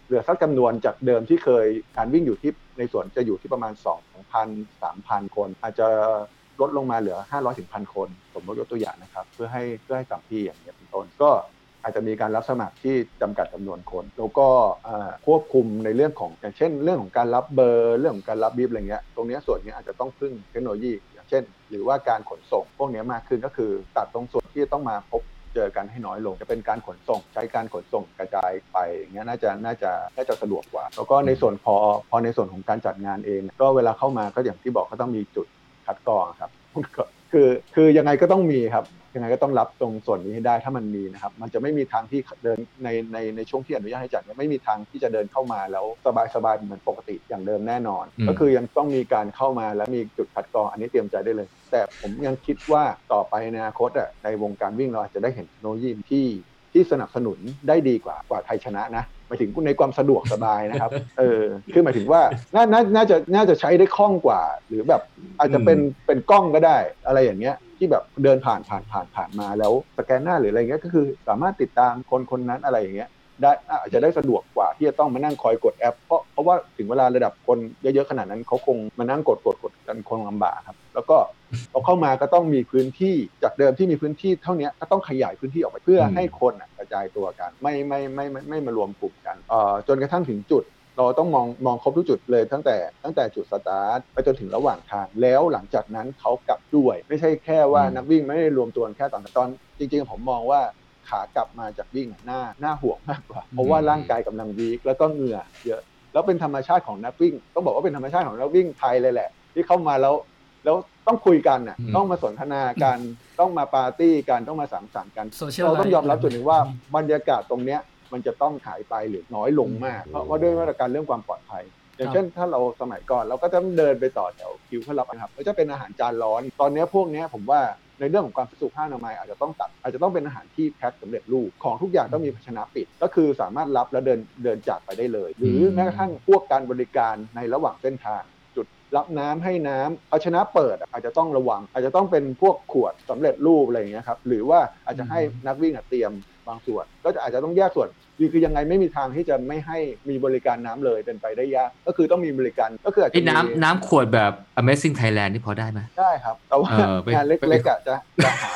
เหลือสักจำนวนจากเดิมที่เคยการวิ่งอยู่ที่ในสวนจะอยู่ที่ประมาณ สองพัน สามพัน คนอาจจะลดลงมาเหลือ ห้าร้อยถึงหนึ่งพัน คนผมยกตัวอย่างนะครับเพื่อให้เพื่อให้สัมพี่อย่างเงี้ยเป็นต้นก็อาจจะมีการรับสมัครที่จำกัดจำนวนคนแล้วก็ควบคุมในเรื่องของอย่างเช่นเรื่องของการรับเบอร์เรื่องของการรับบีบอะไรเงี้ยตรงนี้ส่วนนี้อาจจะต้องพึ่งเทคโนโลยีอย่างเช่นหรือว่าการขนส่งพวกนี้มากขึ้นก็คือตัดตรงส่วนที่ต้องมาพบเจอกันให้น้อยลงจะเป็นการขนส่งใช้การขนส่งกระจายไปอย่างเงี้ยน่าจะน่าจะน่าจะสะดวกกว่าแล้วก็ในส่วนพอพอในส่วนของการจัดงานเองก็เวลาเข้ามาก็อย่างที่บอกก็ต้องมีจุดคัดกรองครับคือคือยังไงก็ต้องมีครับยังไงก็ต้องรับตรงส่วนนี้ให้ได้ถ้ามันมีนะครับมันจะไม่มีทางที่เดินในในในช่วงที่อนุญาตให้จัดเนี่ยไม่มีทางที่จะเดินเข้ามาแล้วสบายสบายเหมือนปกติอย่างเดิมแน่นอนก็คือยังต้องมีการเข้ามาและมีจุดคัดกรองอันนี้เตรียมใจได้เลยแต่ผมยังคิดว่าต่อไปในอนาคตอ่ะในวงการวิ่งเราอาจจะได้เห็นเทคโนโลยีที่ที่สนับสนุนได้ดีกว่ากว่าไทยชนะนะหมายถึงในความสะดวกสบายนะครับเออคือหมายถึงว่าน่าน่าน่าจะน่าจะใช้ได้คล่องกว่าหรือแบบอาจจะเป็นเป็นกล้องก็ได้อะไรอย่างเงี้ยที่แบบเดินผ่านผ่านผ่านผ่านมาแล้วสแกนหน้าหรืออะไรเงี้ยก็คือสามารถติดตามคนคนนั้นอะไรอย่างเงี้ยได้อาจจะได้สะดวกกว่าที่จะต้องมานั่งคอยกดแอปเพราะเพราะว่าถึงเวลาระดับคนเยอะๆขนาดนั้นเขาคงมานั่งกดกดกดกันคงลำบากครับแล้วก็เอาเข้ามาก็ต้องมีพื้นที่จากเดิมที่มีพื้นที่เท่านี้ก็ต้องขยายพื้นที่ออกไปเพื่อให้คนกระจายตัวกันไม่ไม่ไม่ไม่มารวมกลุ่มกันจนกระทั่งถึงจุดเราต้องมองมองครบทุกจุดเลยตั้งแต่ตั้งแต่จุดสตาร์ทไปจนถึงระหว่างทางแล้วหลังจากนั้นเขากลับด้วยไม่ใช่แค่ว่านักวิ่งไม่ได้รวมตัวแค่ตอนตอนจริงๆผมมองว่าขากลับมาจากวิ่งหน้าหน้าห่วงมากกว่าเพราะว่าร่างกายกำลังวีคแล้วก็เหงื่อเยอะแล้วเป็นธรรมชาติของนักวิ่งต้องบอกว่าเป็นธรรมชาติของนักวิ่งไทยเลยแหละที่เข้ามาแล้วแล้วต้องคุยกันน่ะต้องมาสนทนากันต้องมาปาร์ตี้กันต้องมาสังสรรค์กันเราต้องยอมรับจุดหนึ่งว่าบรรยากาศตรงเนี้ยมันจะต้องหายไปหรือน้อยลงมากเพราะว่าด้วยมาตรการเรื่องความปลอดภัยอย่างเช่นถ้าเราสมัยก่อนเราก็จะเดินไปต่อแถวคิวเพื่อรับอาหารครับก็จะเป็นอาหารจานร้อนตอนนี้พวกนี้ผมว่า ในเรื่องของความสุขภาพอนามัยอาจจะต้องตัดอาจจะต้องเป็นอาหารที่แพ็คสำเร็จรูปของทุกอย่างต้องมีภาชนะปิดก็คือสามารถรับแล้วเดินเดินจากไปได้เลยหรือแม้กระทั่งพวกการบริการในระหว่างเส้นทางจุดรับน้ำให้น้ำภาชนะเปิดอาจจะต้องระวังอาจจะต้องเป็นพวกขวดสำเร็จรูปอะไรอย่างเงี้ยครับหรือว่าอาจจะให้นักวิ่งเตรียมบางส่วนก็จะอาจจะต้องแยกส่วนคือยังไงไม่มีทางที่จะไม่ให้มีบริการน้ำเลยเป็นไปได้ยากก็คือต้องมีบริการก็คืออาจจะน้ำน้ำขวดแบบ Amazing Thailand นี่พอได้ไหมได้ครับแต่ว่างานเล็กๆอ่ะจะจะหา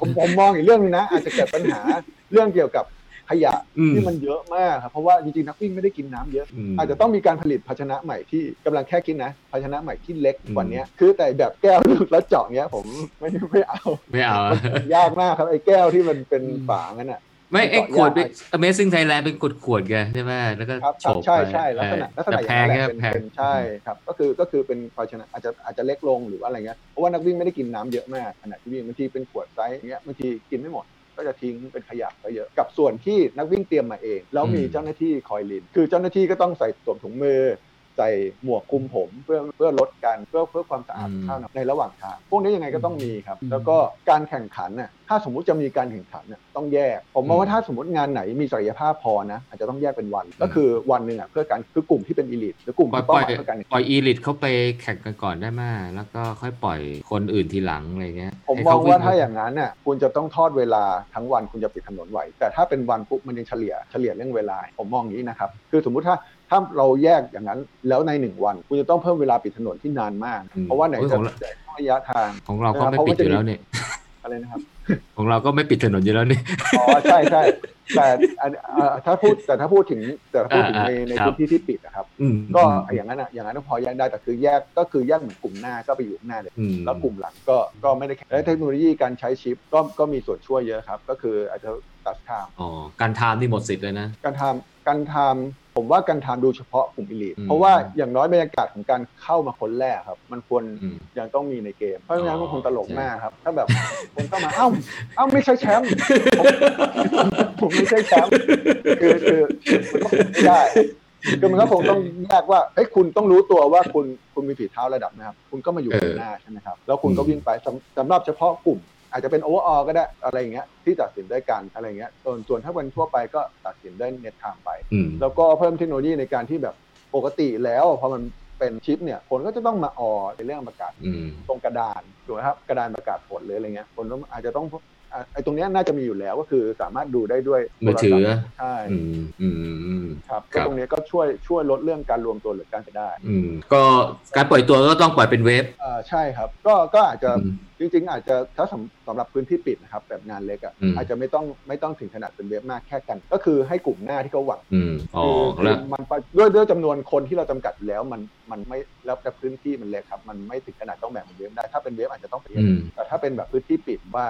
ผมผมมองอีกเรื่องนึงนะอาจจะเกิดปัญหา เรื่องเกี่ยวกับขยะที่มันเยอะมากครับเพราะว่าจริงๆนักวิ่งไม่ได้กินน้ำเยอะอาจจะต้องมีการผลิตภาชนะใหม่ที่กำลังแค่คิดนะภาชนะใหม่ที่เล็กกว่านี้คือแต่แบบแก้วลึกแล้วเจาะเนี้ยผมไม่ไม่เอาไม่เอายากมากครับไอ้แก้วที่มันเป็นฝางั้นอ่ะไม่ไอ้ขวด Amazing Thailand เป็นขวดๆไงใช่ไหมแล้วก็โฉบใช่ใช่ลักษณะลักษณะอย่างนั้นเป็นใช่ครับก็คือก็คือเป็นภาชนะอาจจะอาจจะเล็กลงหรืออะไรเงี้ยเพราะว่านักวิ่งไม่ได้กินน้ำเยอะมากขณะที่วิ่งบางทีเป็นขวดไซส์เงี้ยบางทีกินไม่หมดก็จะทิ้งเป็นขยะไปเยอะกับส่วนที่นักวิ่งเตรียมมาเองแล้วมีเจ้าหน้าที่คอยลินคือเจ้าหน้าที่ก็ต้องใส่สวมถุงมือใส่หมวกคลุมผมเพื่อเพื่อลดการเพื่อเพื่อความสะอาดข้าวในระหว่างทางพวกนี้ยังไงก็ต้องมีครับแล้วก็การแข่งขันน่ะถ้าสมมุติจะมีการแข่งขันน่ะต้องแยกผมมองว่าถ้าสมมติงานไหนมีศักยภาพพอนะอาจจะต้องแยกเป็นวันก็คือวันนึงอ่ะเพื่อการคือกลุ่มที่เป็นอีลิทหรือกลุ่มที่ต้องการเพื่อการปล่อยอีลิทเข้าไปแข่งกันก่อนได้มั้ยแล้วก็ค่อยปล่อยคนอื่นทีหลังอะไรเงี้ยผมมองว่าถ้าอย่างนั้นน่ะคุณจะต้องทอดเวลาทั้งวันคุณจะปิดถนนไหวแต่ถ้าเป็นวันปุ๊บมันยังเฉลี่ยเฉลี่ยเรื่องเวลาผมมองอย่างนี้นะครับคือสมมุติถ้าถ้าเราแยกอย่างนั้นแล้วในหนึ่งวันคุณจะต้องเพิ่มเวลาปิดถนนที่นานมากเพราะว่าไหนจะระยะทางของเราก็ไม่ปิดอยู่แล้วเนี่ยอะไรนะครับของเราก็ไม่ปิดถนนอยู่แล้วนี่อ๋อใช่ใช่แต่ถ้าพูดแต่ถ้าพูดถึงแต่ถ้าพูดถึงในในพื้นที่ที่ปิดนะครับก็อย่างนั้นอ่ะอย่างนั้นพอแยกได้แต่คือแยกก็คือแยกเหมือนกลุ่มหน้าก็ไปอยู่หน้าเลยแล้วกลุ่มหลังก็ก็ไม่ได้และเทคโนโลยีการใช้ชิปก็ก็มีส่วนช่วยเยอะครับก็คืออาจจะตัดทามอ๋อการทามนี่หมดสิทธิ์เลยนะการทามการทามผมว่าการทำดูเฉพาะกลุ่มอีลิทเพราะว่าอย่างน้อยบรรยากาศของการเข้ามาคนแรกครับมันควรยังต้องมีในเกมเพราะงั้นมันคงตลกมากครับถ้าแบบคนเข้ามาเอ้าเอ้าไม่ใช่แชมป์ผมไม่ใช่แชมป์คือคือไม่ได้คือมันก็คงต้องแยกว่าเฮ้ยคุณต้องรู้ตัวว่าคุณคุณมีฝีเท้าระดับนะครับคุณก็มาอยู่ข้างหน้าใช่ไหมครับแล้วคุณก็วิ่งไปสำหรับเฉพาะกลุ่มอาจจะเป็น overall ก็ได้อะไรอย่างเงี้ยที่ตัดสินด้วยกันอะไรอย่างเงี้ยส่วนส่วนถ้าเป็นทั่วไปก็ตัดสินด้วยเน็ตไทม์ไปแล้วก็เพิ่มเทคโนโลยีในการที่แบบปกติแล้วพอมันเป็นชิปเนี่ยคนก็จะต้องมาออในเรื่องประกาศตรงกระดานถูกไหมครับกระดานประกาศผลหรืออะไรเงี้ยคนอาจจะต้องไอ้ตรงนี้น่าจะมีอยู่แล้วก็คือสามารถดูได้ด้วยมือถือใช่ครับก็ตรงนี้ก็ช่วยช่วยลดเรื่องการรวมตัวหรือการไปได้ก็การปล่อยตัวก็ต้องปล่อยเป็นเวฟอ่าใช่ครับก็ก็อาจจะจริงๆอาจจะถ้าสำสำหรับพื้นที่ปิดนะครับแบบงานเล็กอ่ะอาจจะไม่ต้องไม่ต้องถึงขนาดเป็นเวฟมากแค่กันก็คือให้กลุ่มหน้าที่เขาหวังคือมันด้วยด้วยจำนวนคนที่เราจำกัดแล้วมันมันไม่แล้วแต่พื้นที่มันเล็กครับมันไม่ถึงขนาดต้องแบ่งเป็นเวฟได้ถ้าเป็นเวฟอาจจะต้องเป็นแต่ถ้าเป็นแบบพื้นที่ปิดว่า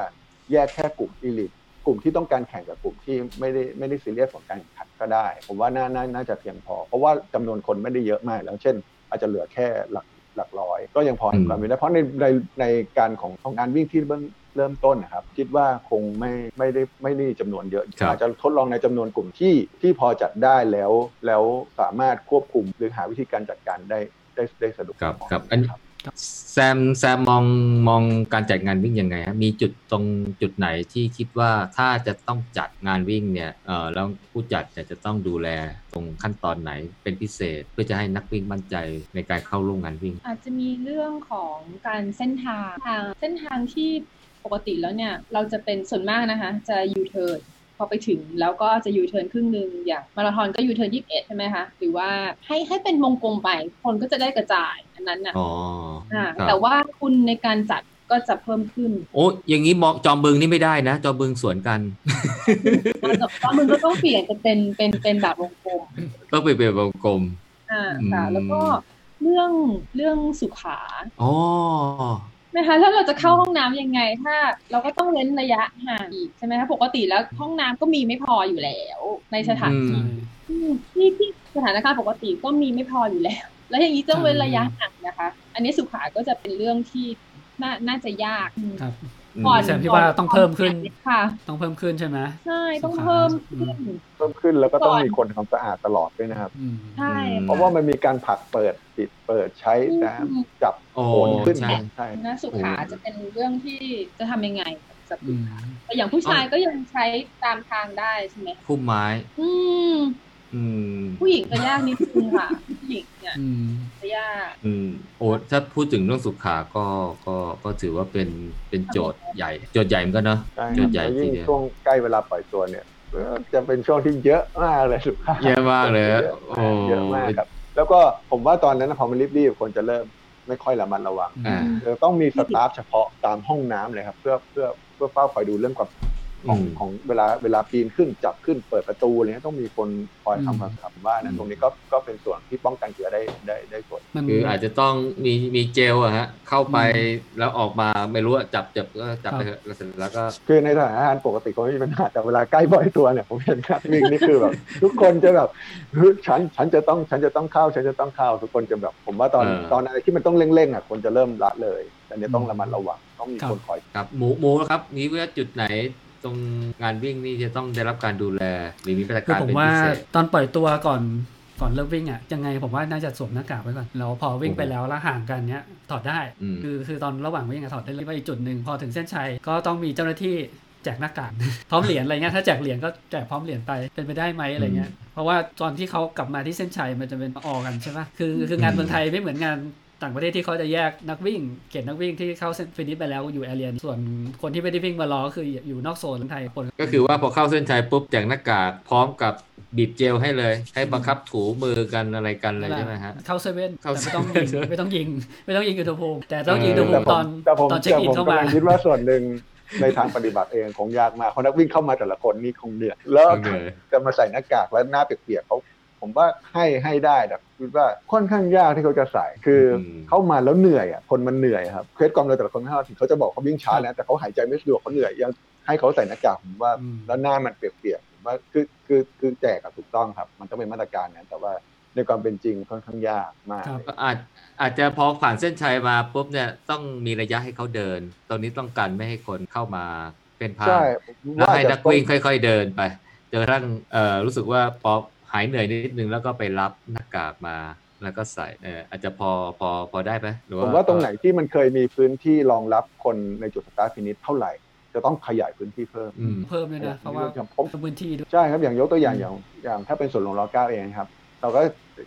แยกแค่กลุ่มอีลิทกลุ่มที่ต้องการแข่งกับกลุ่มที่ไม่ได้ไม่ได้ซีเรียสของการแข่งขันก็ได้ผมว่าน่า น่า น่าจะเพียงพอเพราะว่าจำนวนคนไม่ได้เยอะมากแล้วเช่นอาจจะเหลือแค่หลักหลักร้อยก็ยังพอเห็นความเป็นได้เพราะในในในการของของงานวิ่งที่เบื้องเริ่มต้นนะครับคิดว่าคงไม่ไม่ได้ไม่ได้จำนวนเยอะอาจจะทดลองในจำนวนกลุ่มที่ที่พอจัดได้แล้วแล้วสามารถควบคุมหรือหาวิธีการจัดการได้ได้ได้สะดวกครับครับแซมแซมมองมองการจัดงานวิ่งยังไงฮะมีจุดตรงจุดไหนที่คิดว่าถ้าจะต้องจัดงานวิ่งเนี่ยเออแล้วผู้จัดเนี่ยจะต้องดูแลตรงขั้นตอนไหนเป็นพิเศษเพื่อจะให้นักวิ่งมั่นใจในการเข้าร่วมงานวิ่งอาจจะมีเรื่องของการเส้นทางเส้นทางที่ปกติแล้วเนี่ยเราจะเป็นส่วนมากนะคะจะยูเทิร์นพอไปถึงแล้วก็จะยูเทิร์นครึ่งนึงอย่างมาราธอนก็ยูเทิร์นยี่สิบเอ็ดใช่ไหมคะหรือว่าให้ให้เป็นวงกลมไปคนก็จะได้กระจายอันนั้นน่ะอ๋ออ่าแต่ว่าคุณในการจัดก็จะเพิ่มขึ้นโอ้อย่างนี้มองจอมบึงนี่ไม่ได้นะจอมบึงสวนกันจอมบึงก็ต้องเปลี่ยนจะเป็นเป็นเป็นแบบวงกลมต้องเปลี่ยนเป็นวงกลมอ่าค่ะแล้วก็เรื่องเรื่องสุขาอ๋อนะคะถ้าเราจะเข้าห้องน้ำยังไงถ้าเราก็ต้องเว้นระยะห่างอีกใช่ไหมคะปกติแล้วห้องน้ำก็มีไม่พออยู่แล้วในสถานที่ที่ที่สถานการณ์ปกติก็มีไม่พออยู่แล้วแล้วอย่างนี้ต้องเว้นระยะห่างนะคะอันนี้สุขาก็จะเป็นเรื่องที่น่าน่าจะยาก ก่อนแสดงที่ว่าต้องเพิ่มขึ้นต้องเพิ่มขึ้นใช่ไหมใช่ต้องเพิ่มขึ้นเพิ่มขึ้นแล้วก็ต้องมีคนทำสะอาดตลอดด้วยนะครับใช่เพราะว่ามันมีการผลักเปิดปิดเปิดใช้น้ำจับโอนขึ้นใช่นะสุขาจะเป็นเรื่องที่จะทำยังไงกับสุขาแต่อย่างผู้ชายก็ยังใช้ตามทางได้ใช่ไหมคุ้มไม้ผู้หญิงก็ยากนิดนึงค่ะผู้หญิงเนี่ยก็ยากโอ้ถ้าพูดถึงเรื่องสุขาก็ก็ก็ถือว่าเป็นเป็นโจทย์ใหญ่โจทย์ใหญ่เหมือนกันเนาะโจทย์ใหญ่ทีเดียวช่วงใกล้เวลาปล่อยตัวเนี่ยจะเป็นช่วงที่เยอะมากเลยสุขาเยอะมากเลยโอ้เยอะมากครับแล้วก็ผมว่าตอนนั้นพอมันรีบๆคนจะเริ่มไม่ค่อยระมัดระวังต้องมีสตาฟเฉพาะตามห้องน้ำเลยครับเพื่อเพื่อเพื่อเฝ้าคอยดูเรื่องความของของเวลาเวลาปีนขึ้นจับขึ้นเปิดประตูอะไรเงี้ยต้องมีคนคอยทำความสะอาดบ้านนะตรงนี้ก็ก็เป็นส่วนที่ป้องกันเชื้อได้ได้ได้ส่วนคืออาจจะต้องมีมีเจลอะฮะเข้าไปแล้วออกมาไม่รู้จับจับก็จับไปเถอะแล้วก็คือในสถานการณ์ปกติก็ไม่มีปัญหาแต่เวลาใกล้บ่อยตัวเนี่ยผมเห็นครับวิ่งนี่คือแบบทุกคนจะแบบฉันฉันจะต้องฉันจะต้องเข้าฉันจะต้องเข้าทุกคนจะแบบผมว่าตอนตอนอะไรที่มันต้องเร่งๆอะคนจะเริ่มละเลยแต่เนี่ยต้องระมัดระวังต้องมีคนคอยครับหมูหมูครับนี้ว่าจุดไหนตรงงานวิ่งนี่จะต้องได้รับการดูแลหรือมีมาตรการเป็นพิเศษตอนปล่อยตัวก่อนก่อนเริ่มวิ่งอ่ะยังไงผมว่าน่าจะสวมหน้ากากไว้ก่อนแล้วพอวิ่งไปแล้วแล้วห่างกันเนี้ยถอดได้คือคือตอนระหว่างวิ่งอ่ะถอดได้เลยไปอีกจุดนึงพอถึงเส้นชัยก็ต้องมีเจ้าหน้าที่แจกหน้ากากพร้อมเหรียญอะไรเงี้ยถ้าแจกเหรียญก็แจกพร้อมเหรียญไปเป็นไปได้ไหมอะไรเงี้ยเพราะว่าตอนที่เขากลับมาที่เส้นชัยมันจะเป็นออกกันใช่ป่ะคือคืองานเมืองไทยไม่เหมือนงานต่างประเทศที่เขาจะแยกนักวิ่งเขตนักวิ่งที่เข้าเส้นฟินิชไปแล้วอยู่แอเรียส่วนคนที่ไม่ได้วิ่งมารอก็คืออยู่นอกโซนของไทยคนก็คือว่าพอเข้าเส้นชัยปุ๊บแจกหน้ากากพร้อมกับบีบเจลให้เลยให้บังคับถูมือกันอะไรกันเลยใช่ไหมฮะเข้าเซเว่นไม่ต้องยิงไม่ต้องยิงไม่ต้องยิงอุณหภูมิแต่ต้องยิงอุณหภูมิตอนตอนเช็คอินเข้ามาคิดว่าส่วนหนึ่งในทางปฏิบัติเองคงยากมากเพราะนักวิ่งเข้ามาแต่ละคนนี่คงเหนื่อยแล้วจะมาใส่หน้ากากแล้วหน้าเปียกๆเขาผมว่าให้ให้ได้แต่คิดว่าค่อนข้างยากที่เขาจะใส่คือเข้ามาแล้วเหนื่อยอ่ะคนมันเหนื่อยครับเคสกรรมเราแต่ละคนเขาถึงเขาจะบอกเขาวิ่งช้าแล้วแต่เขาหายใจไม่สะดวกเขาเหนื่อยยังให้เขาใส่หน้ากากผมว่าแล้วหน้ามันเปียกๆผมว่าคือคือคือแจกอ่ะถูกต้องครับมันต้องเป็นมาตรการนั้นแต่ว่าในความเป็นจริงค่อนข้างยากมากอาจอาจจะพอผ่านเส้นชัยมาปุ๊บเนี่ยต้องมีระยะให้เขาเดินตอนนี้ต้องการไม่ให้คนเข้ามาเป็นพานแล้วให้นักวิ่งค่อยๆเดินไปจนกระทั่งรู้สึกว่าพอหายเหนื่อยนิดนึงแล้วก็ไปรับหน้ากากมาแล้วก็ใส่เอออาจจะพอพอพอได้ไหมหรือว่าผมว่าตรงไหนที่มันเคยมีพื้นที่รองรับคนในจุดสตาร์ทฟินิชเท่าไหร่จะต้องขยายพื้นที่เพิ่มเพิ่มเลยนะเพราะว่าพื้นที่ด้วยใช่ครับอย่างยกตัวอย่างอย่างอย่างถ้าเป็นส่วนลงรอเก้าเองครับเราก็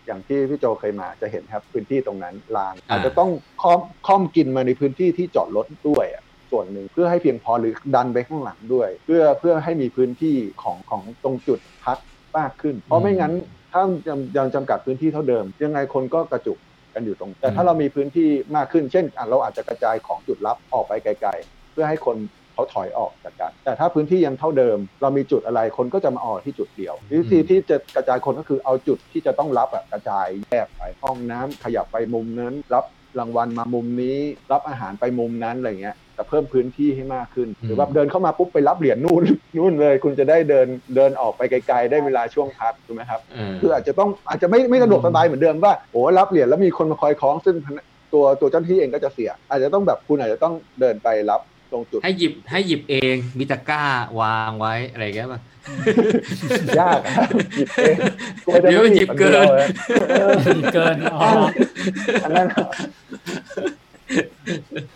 อย่างที่พี่โจเคยมาจะเห็นครับพื้นที่ตรงนั้นลานอาจจะต้องค่อมค่อมกินมาในพื้นที่ที่จอดรถด้วยส่วนหนึ่งเพื่อให้เพียงพอหรือดันไปข้างหลังด้วยเพื่อเพื่อให้มีพื้นที่ของของตรงจุดพักมากขึ้นเพราะไม่งั้นถ้ายังจำกัดพื้นที่เท่าเดิมยังไงคนก็กระจุกกันอยู่ตรงแต่ถ้าเรามีพื้นที่มากขึ้นเช่นเราอาจจะกระจายของจุดรับออกไปไกลๆเพื่อให้คนเขาถอยออกจากกันแต่ถ้าพื้นที่ยังเท่าเดิมเรามีจุดอะไรคนก็จะมาออกที่จุดเดียววิธีที่จะกระจายคนก็คือเอาจุดที่จะต้องรับอะกระจายแยกไปห้องน้ำขยับไปมุมนั้นรับรางวัลมามุมนี้รับอาหารไปมุมนั้นอะไรเงี้ยแต่เพิ่มพื้นที่ให้มากขึ้นหรือว่าเดินเข้ามาปุ๊บไปรับเหรียญ น, นู่นนู่นเลยคุณจะได้เดินเดินออกไปไกลๆได้เวลาช่วงพักถูกไหมครับคืออาจจะต้องอาจจะไม่ไม่สะดวกสบายเหมือนเดิมว่าโอ้รับเหรียญแล้วมีคนมาคอยคล้องซึ่งตัวตัวเจ้าหน้าที่เองก็จะเสียอาจจะต้องแบบคุณอาจจะต้องเดินไปรับตรงจุดให้หยิบให้หยิบเองมีตะกร้าวางไว้อะไรแกป่ะยากหยิบเองเดี๋ยวหยิบเกินหยิบเกินอ๋ออันนั้น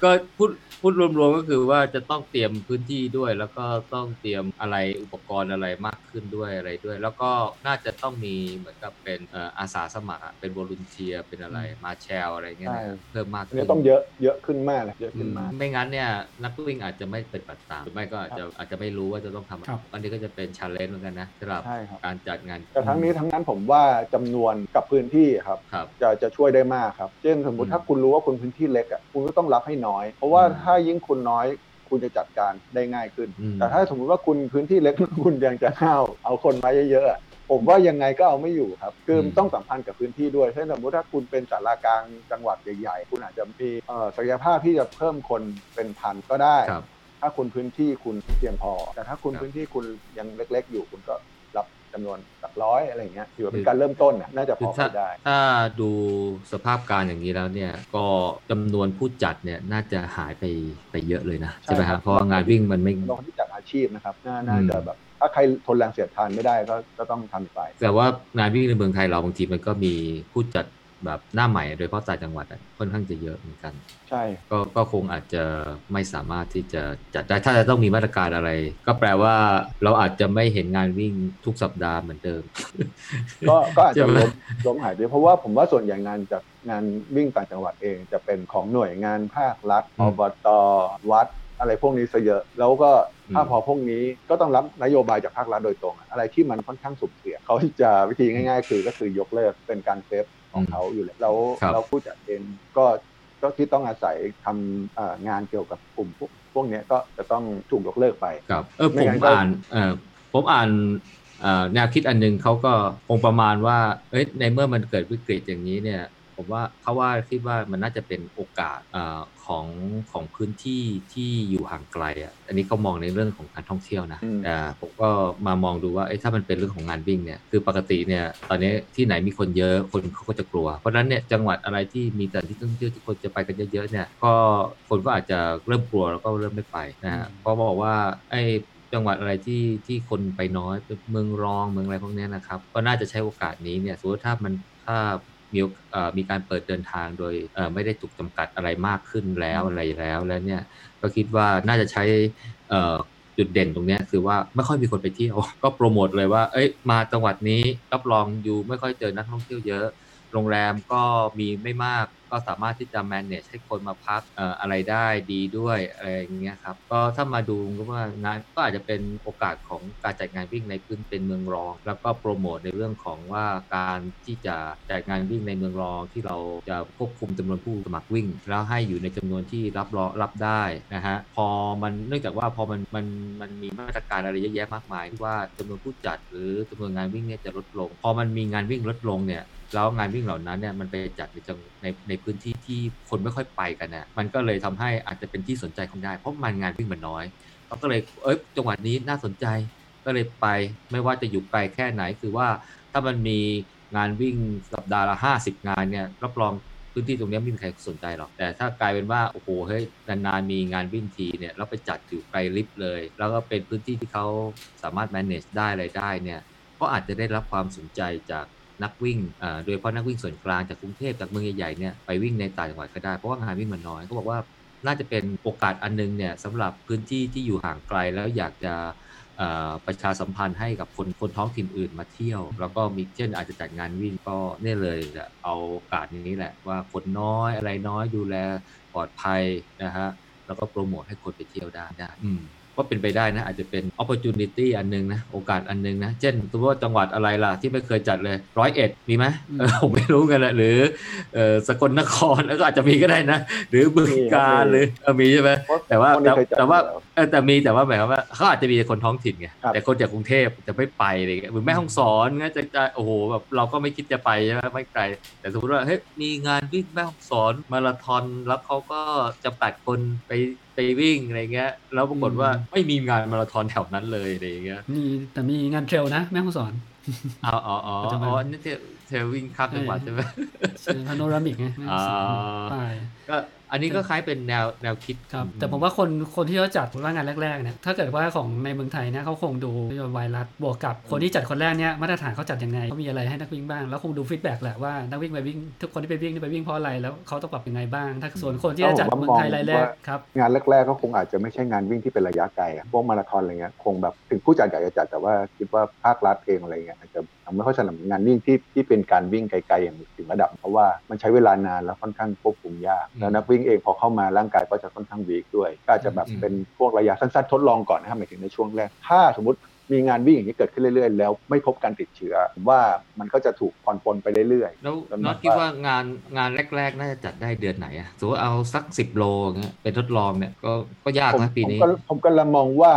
ก็พูดพูดรวมๆก็คือว่าจะต้องเตรียมพื้นที่ด้วยแล้วก็ต้องเตรียมอะไรอุปกรณ์อะไรมากขึ้นด้วยอะไรด้วยแล้วก็น่าจะต้องมีเหมือนกับเป็นอาสาสมัครเป็นวอลันเทียร์เป็นอะไรมาแชร์อะไรเงี้ยเพิ่มมากขึ้นต้องเยอะเยอะขึ้นมากเลยเยอะขึ้นมากไม่งั้นเนี่ยนักวิ่งอาจจะไม่ปฏิบัติตามหรือไม่ก็อาจจะอาจจะไม่รู้ว่าจะต้องทำอันนี้ก็จะเป็น challenge เหมือนกันนะสำหรับการจัดงานแต่ทั้งนี้ทั้งนั้นผมว่าจำนวนกับพื้นที่ครับจะจะช่วยได้มากครับเช่นสมมติถ้าคุณรู้ว่าคุณพื้นที่เล็กอ่ะคุณก็ต้องรับให้น้อยเพราะว่าถ้ายิ่งคุณน้อยคุณจะจัดการได้ง่ายขึ้นแต่ถ้าสมมติว่าคุณพื้นที่เล็กคุณยังจะเข้าเอาคนมาเยอะๆผมว่ายังไงก็เอาไม่อยู่ครับคือต้องสัมพันธ์กับพื้นที่ด้วยเช่นสมมติถ้าคุณเป็นศาลากลางจังหวัดใหญ่ๆคุณอาจจะมีศักยภาพที่จะเพิ่มคนเป็นพันก็ได้ถ้าคุณพื้นที่คุณเพียงพอแต่ถ้าคุณพื้นที่คุณยังเล็กๆอยู่คุณก็รับ จำนวนหลักร้อยอะไรอย่างเงี้ยถือว่าเป็นการเริ่มต้นน่าจะพอได้ถ้าดูสภาพการอย่างนี้แล้วเนี่ยก็จำนวนผู้จัดเนี่ยน่าจะหายไปไปเยอะเลยนะใช่ไหมครับเพราะงานวิ่งมันไม่ลงที่จัดอาชีพนะครับน่าจะแบบถ้าใครทนแรงเสียดทานไม่ได้ก็ก็ต้องทำไปแต่ว่างานวิ่งในเมืองไทยเราบางทีมันก็มีผู้จัดแบบหน้าใหม่โดยเฉพาะต่างจังหวัดค่อนข้างจะเยอะเหมือนกันใช่ก็ก็คงอาจจะไม่สามารถที่จะจัดได้ถ้าจะต้องมีมาตรการอะไรก็แปลว่าเราอาจจะไม่เห็นงานวิ่งทุกสัปดาห์เหมือนเดิมก็ก็อาจจะล้มล้มหายไปเพราะว่าผมว่าส่วนใหญ่งานจากงานวิ่งต่างจังหวัดเองจะเป็นของหน่วยงานภาครัฐอบต.วัดอะไรพวกนี้ซะเยอะแล้วก็ถ้าพอพวกนี้ก็ต้องรับนโยบายจากภาครัฐโดยตรงอะไรที่มันค่อนข้างสุ่มเสี่ยงเขาจะวิธีง่ายๆคือก็คือยกเลิกเป็นการเซฟของเขาอยู่แล้วเราเราผู้จัดเองก็ก็ที่ต้องอาศัยทำงานเกี่ยวกับกลุ่มพวกพวกนี้ก็จะต้องถูกยกเลิกไปครับเออผมอ่านเออผมอ่านแนวคิดอันนึงเขาก็คงประมาณว่าเอ้ยในเมื่อมันเกิดวิกฤตอย่างนี้เนี่ยผมว่าเขาว่าคิดว่ามันน่าจะเป็นโอกาสของของพื้นที่ที่อยู่ห่างไกลอ่ะอันนี้เขามองในเรื่องของการท่องเที่ยวนะอ่าผมก็มามองดูว่าเอ้ถ้ามันเป็นเรื่องของงานวิ่งเนี่ยคือปกติเนี่ยตอนนี้ที่ไหนมีคนเยอะคนเขาก็จะกลัวเพราะฉะนั้นเนี่ยจังหวัดอะไรที่มีแต่ที่ท่องเที่ยวที่คนจะไปกันเยอะๆเนี่ยก็คนก็อาจจะเริ่มกลัวแล้วก็เริ่มไม่ไปนะฮะเพราะบอกว่าไอ้จังหวัดอะไรที่ที่คนไปน้อยเมืองรองเมืองอะไรพวกนี้นะครับก็น่าจะใช้โอกาสนี้เนี่ยสมมติถ้ามันถ้ามีมีการเปิดเดินทางโดยไม่ได้ถูกจำกัดอะไรมากขึ้นแล้วอะไรแล้วแล้วเนี่ยก็คิดว่าน่าจะใช้จุดเด่นตรงนี้คือว่าไม่ค่อยมีคนไปเที่ยวก็โปรโมทเลยว่าเอ้ยมาจังหวัดนี้รับรองอยู่ไม่ค่อยเจอนักท่องเที่ยวเยอะโรงแรมก็มีไม่มากก็สามารถที่จะ manage ให้คนมาพัก อ, อะไรได้ดีด้วยอะไรอย่างเงี้ยครับก็ถ้ามาดูก็ว่างานก็อาจจะเป็นโอกาสของการจัดงานวิ่งในพื้นเป็นเมืองรองแล้วก็โปรโมทในเรื่องของว่าการที่จะจัดงานวิ่งในเมืองรองที่เราจะควบคุมจำนวนผู้สมัครวิ่งแล้วให้อยู่ในจำนวนที่รับรองรับได้นะฮะพอมันเนื่องจากว่าพอมันมันมันมีมาตรการอะไรเยอะแยะมากมายที่ว่าจำนวนผู้จัดหรือจำนวนงานวิ่งเนี่ยจะลดลงพอมันมีงานวิ่งลดลงเนี่ยแล้วงานวิ่งเหล่านั้นเนี่ยมันไปจัดในในในพื้นที่ที่คนไม่ค่อยไปกันน่ะมันก็เลยทำให้อาจจะเป็นที่สนใจคนได้เพราะมันงานวิ่งมันน้อยเราก็เลยเอ้ยจังหวัดนี้น่าสนใจก็เลยไปไม่ว่าจะอยู่ไกลแค่ไหนคือว่าถ้ามันมีงานวิ่งสัปดาห์ละห้าสิบงานเนี่ยรับรองพื้นที่ตรงนี้ไม่มีใครสนใจหรอกแต่ถ้ากลายเป็นว่าโอ้โหเฮ้ยนานๆมีงานวิ่งทีเนี่ยแล้วไปจัดอยู่ไกลลิฟต์เลยแล้วก็เป็นพื้นที่ที่เขาสามารถ manage ได้อะไรได้เนี่ยก็อาจจะได้รับความสนใจจากนักวิ่งโดยเฉพาะนักวิ่งส่วนกลางจากกรุงเทพจากเมืองใหญ่ๆเนี่ยไปวิ่งในต่างจังหวัดก็ได้เพราะว่างานวิ่งมันน้อยเขาบอกว่าน่าจะเป็นโอกาสอันนึงเนี่ยสำหรับพื้นที่ที่อยู่ห่างไกลแล้วอยากจะประชาสัมพันธ์ให้กับคนคนท้องถิ่นอื่นมาเที่ยวแล้วก็มีเช่นอาจจะจัดงานวิ่งก็เนี่ยเลยเอาโอกาสนี้แหละว่าคนน้อยอะไรน้อยดูแลปลอดภัยนะฮะแล้วก็โปรโมทให้คนไปเที่ยวได้ได้ก็เป็นไปได้นะอาจจะเป็น opportunity อันนึงนะโอกาสอันนึงนะเช่นสมมุติว่าจังหวัดอะไรล่ะที่ไม่เคยจัดเลยร้อยเอ็ดมีไหมเออผมไม่รู้กันแหละหรือเออสกลนครแล้วก็อาจจะมีก็ได้นะหรือบึงกาฬหรือมีใช่ไหมแต่ว่าแต่ว่าแต่มีแต่ว่าหมายความว่าเขาอาจจะมีคนท้องถิ่นไงแต่คนจากกรุงเทพจะไม่ไปอะไรเงี้ยหรือแม่ฮ่องสอนงั้นจะจะโอ้โหแบบเราก็ไม่คิดจะไปใช่ไหมไม่ไกลแต่สมมติว่าเฮ้ยมีงานวิ่งแม่ฮ่องสอนมาราธอนแล้วเขาก็จำกัดคนไปไปวิ่งอะไรเงี้ยแล้วปรากฏว่าไม่มีงานมาราธอนแถวนั้นเลยอะไรเงี้ยมีแต่มีงานเทรลนะแม่ฮ่องสอนอ๋ออ๋ออ๋ออ๋อนี่เทรลวิ่งข้ามจังหวัดใช่ไหมเชิงพาโนรามิกไงอ๋อก็อันนี้ก็คล้ายเป็นแนวแนวคิดครับแต่ผมว่าคนคนที่เขาจัดว่างานแรกๆเนี่ยถ้าเกิดว่าของในเมืองไทยเนี่ยเขาคงดูนโยบายไวรัสบวกกับคนที่จัดคนแรกเนี่ยมาตรฐานเขาจัดยังไงเขามีอะไรให้นักวิ่งบ้างแล้วคงดูฟีดแบ็กแหละว่านักวิ่งไปวิ่งทุกคนที่ไปวิ่งไปวิ่งเพราะอะไรแล้วเขาต้องปรับยังไงบ้างถ้าส่วนคนที่จัดเมืองไทยรายแรกครับงานแรกๆก็คงอาจจะไม่ใช่งานวิ่งที่เป็นระยะไกลพวกมาราธอนอะไรเงี้ยคงแบบถึงผู้จัดอยากจะจัดแต่ว่าคิดว่าภาครัฐเองอะไรเงี้ยอาจจะไม่ค่อยสนับสนุนงานวิ่งที่ที่เป็นการวิ่งไกลๆอย่างถึงระดับเพราะว่ามันใช้เวลานานแล้วค่อนข้างควบคุมยากแล้วนักวิ่งเองพอเข้ามาร่างกายก็จะค่อนข้างวีคด้วยก็อาจจะแบบเป็นพวกระยะสั้นๆทดลองก่อนนะครับหมายถึงในช่วงแรกถ้าสมมติมีงานวิ่งอย่างนี้เกิดขึ้นเรื่อยๆแล้วไม่พบการติดเชื้อว่ามันก็จะถูกผ่อนปลนไปเรื่อยๆแล้วน็อตคิดว่างานงานแรกๆน่าจะจัดได้เดือนไหนอะสมมติเอาสักสิบโลเงี้ยเป็นทดลองเนี่ยก็ก็ยากนะปีนี้ผมก็มองว่า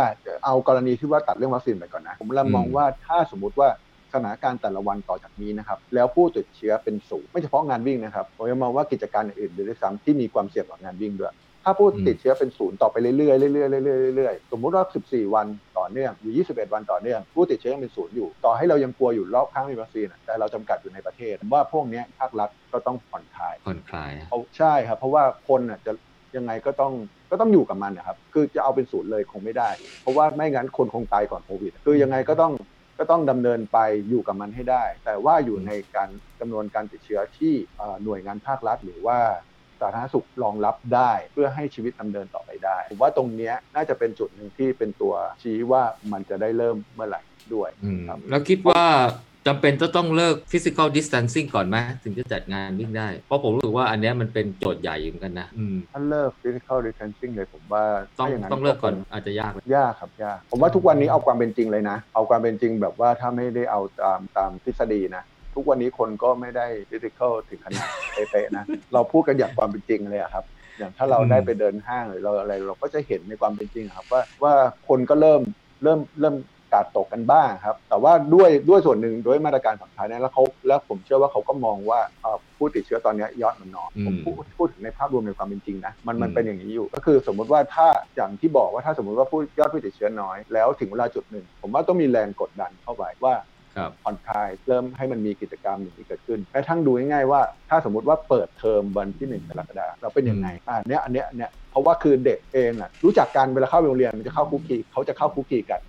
เอากรณีที่ว่าตัดเรื่องวัคซีนไปก่อนนะผมมองว่าถ้าสมมติว่าสถานการณ์แต่ละวันต่อจากนี้นะครับแล้วผู้ติดเชื้อเป็นศูนย์ไม่เฉพาะงานวิ่งนะครับผมมองว่ากิจการอื่นๆด้วยซ้ำที่มีความเสี่ยงกว่างานวิ่งด้วย ถ้าผู้ติดเชื้อเป็นศูนย์ต่อไปเรื่อยๆเรื่อยๆเรื่อยๆสมมุติว่าสิบสี่วันต่อเนื่องหรือยี่สิบเอ็ดวันต่อเนื่องผู้ติดเชื้อยังเป็นศูนย์อยู่ต่อให้เรายังกลัวอยู่รอบข้างมีวัคซีนแต่เราจำกัดอยู่ในประเทศว่าพวกนี้ภาครัฐก็ต้องผ่อนคลายผ่อนคลายใช่ครับเพราะว่าคนน่ะจะยังไงก็ต้องก็ต้องอยู่กับมันนะครับคือจะเอาเป็นศูนย์เลยคงไม่ได้เพราะว่าไม่งั้นคนคงตายก่อนโควิดคือยังไงก็ต้องก็ต้องดำเนินไปอยู่กับมันให้ได้แต่ว่าอยู่ในการจำนวนการติดเชื้อที่หน่วยงานภาครัฐหรือว่าสาธารณสุขรองรับได้เพื่อให้ชีวิตดำเนินต่อไปได้ผมว่าตรงนี้น่าจะเป็นจุดหนึ่งที่เป็นตัวชี้ว่ามันจะได้เริ่มเมื่อไหร่ด้วยแล้วคิดว่าจำเป็นต้องเลิก physical distancing ก่อนไหมถึงจะจัดงานวิ่งได้เพราะผมรู้สึกว่าอันนี้มันเป็นโจทย์ใหญ่เหมือนกันนะถ้าเลิก physical distancing เลยผมว่าต้องต้องเลิกก่อนอาจจะยากยากครับยากผมว่าทุกวันนี้เอาความเป็นจริงเลยนะเอาความเป็นจริงแบบว่าถ้าไม่ได้เอาตามตามทฤษฎีนะทุกวันนี้คนก็ไม่ได้ physical ถึงขนาดเป๊ะๆนะเราพูดกันอย่างความเป็นจริงเลยครับอย่างถ้าเราได้ไปเดินห้างหรือเราอะไรเราก็จะเห็นในความเป็นจริงครับว่าว่าคนก็เริ่มเริ่มเริ่มกาดตกกันบ้างครับแต่ว่าด้วยด้วยส่วนหนึ่งด้วยมาตรการผ่อนคลายนั้นแล้วเขาแล้วผมเชื่อว่าเขาก็มองว่าผู้ติดเชื้อตอนนี้ยอดมันน้อยผมพูดพูดถึงในภาพรวมในความเป็นจริงนะมันมันเป็นอย่างนี้อยู่ก็คือสมมติว่าถ้าอย่างที่บอกว่าถ้าสมมติว่าผู้ยอดผู้ติดเชื้อน้อยแล้วถึงเวลาจุดหนึ่งผมว่าต้องมีแรงกดดันเข้าไปว่าผ่อนคลายเริ่มให้มันมีกิจกรรมอย่างนี้เกิดขึ้นแม้ทั้งดูง่ายๆว่าถ้าสมมติว่าเปิดเทอมวันที่หนึ่งกรกฎาคมเราเป็นยังไงอ่าเนี้ยอันเนี้ยเนี้ยเพราะว่าคือเด็กเองน่ะรู้จักกันเวลาเข้าโรงเรียนมันจะเข้าคุกกี้เขาจะเข้าคุกกี้กั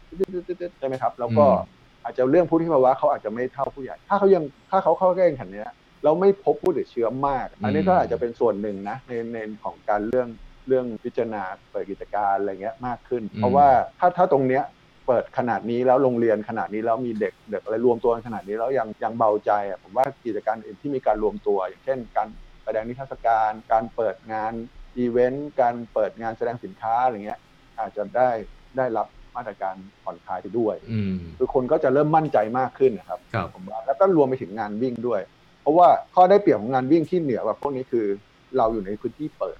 นใช่ไหมครับแล้วก็อาจจะเรื่องผู้ที่ภาวะเขาอาจจะไม่เท่าผู้ใหญ่ถ้าเขายังถ้าเขาเข้าแข่งขันเนี้ยเราไม่พบผู้ติดเชื้อมากอันนี้ก็อาจจะเป็นส่วนหนึ่งนะในในของการเรื่องเรื่องพิจารณาเปิดกิจการอะไรเงี้ยมากขึ้นเพราะว่าถ้าถ้าตรงเนี้ยเปิดขนาดนี้แล้วโรงเรียนขนาดนี้แล้วมีเด็กเด็กอะไรรวมตัวกันขนาดนี้แล้วยังยังเบาใจอ่ะผมว่ากิจการอื่นที่มีการรวมตัวอย่างเช่นการแสดงนิทรรศการการเปิดงานอีเวนต์การเปิดงานแสดงสินค้าอะไรเงี้ยอาจจะได้ได้รับมาตรการผ่อนคลายไปด้วยคือคนก็จะเริ่มมั่นใจมากขึ้นนะครับผมว่าแล้วก็รวมไปถึงงานวิ่งด้วยเพราะว่าข้อได้เปรียบของงานวิ่งที่เหนือแบบพวกนี้คือเราอยู่ในพื้นที่เปิด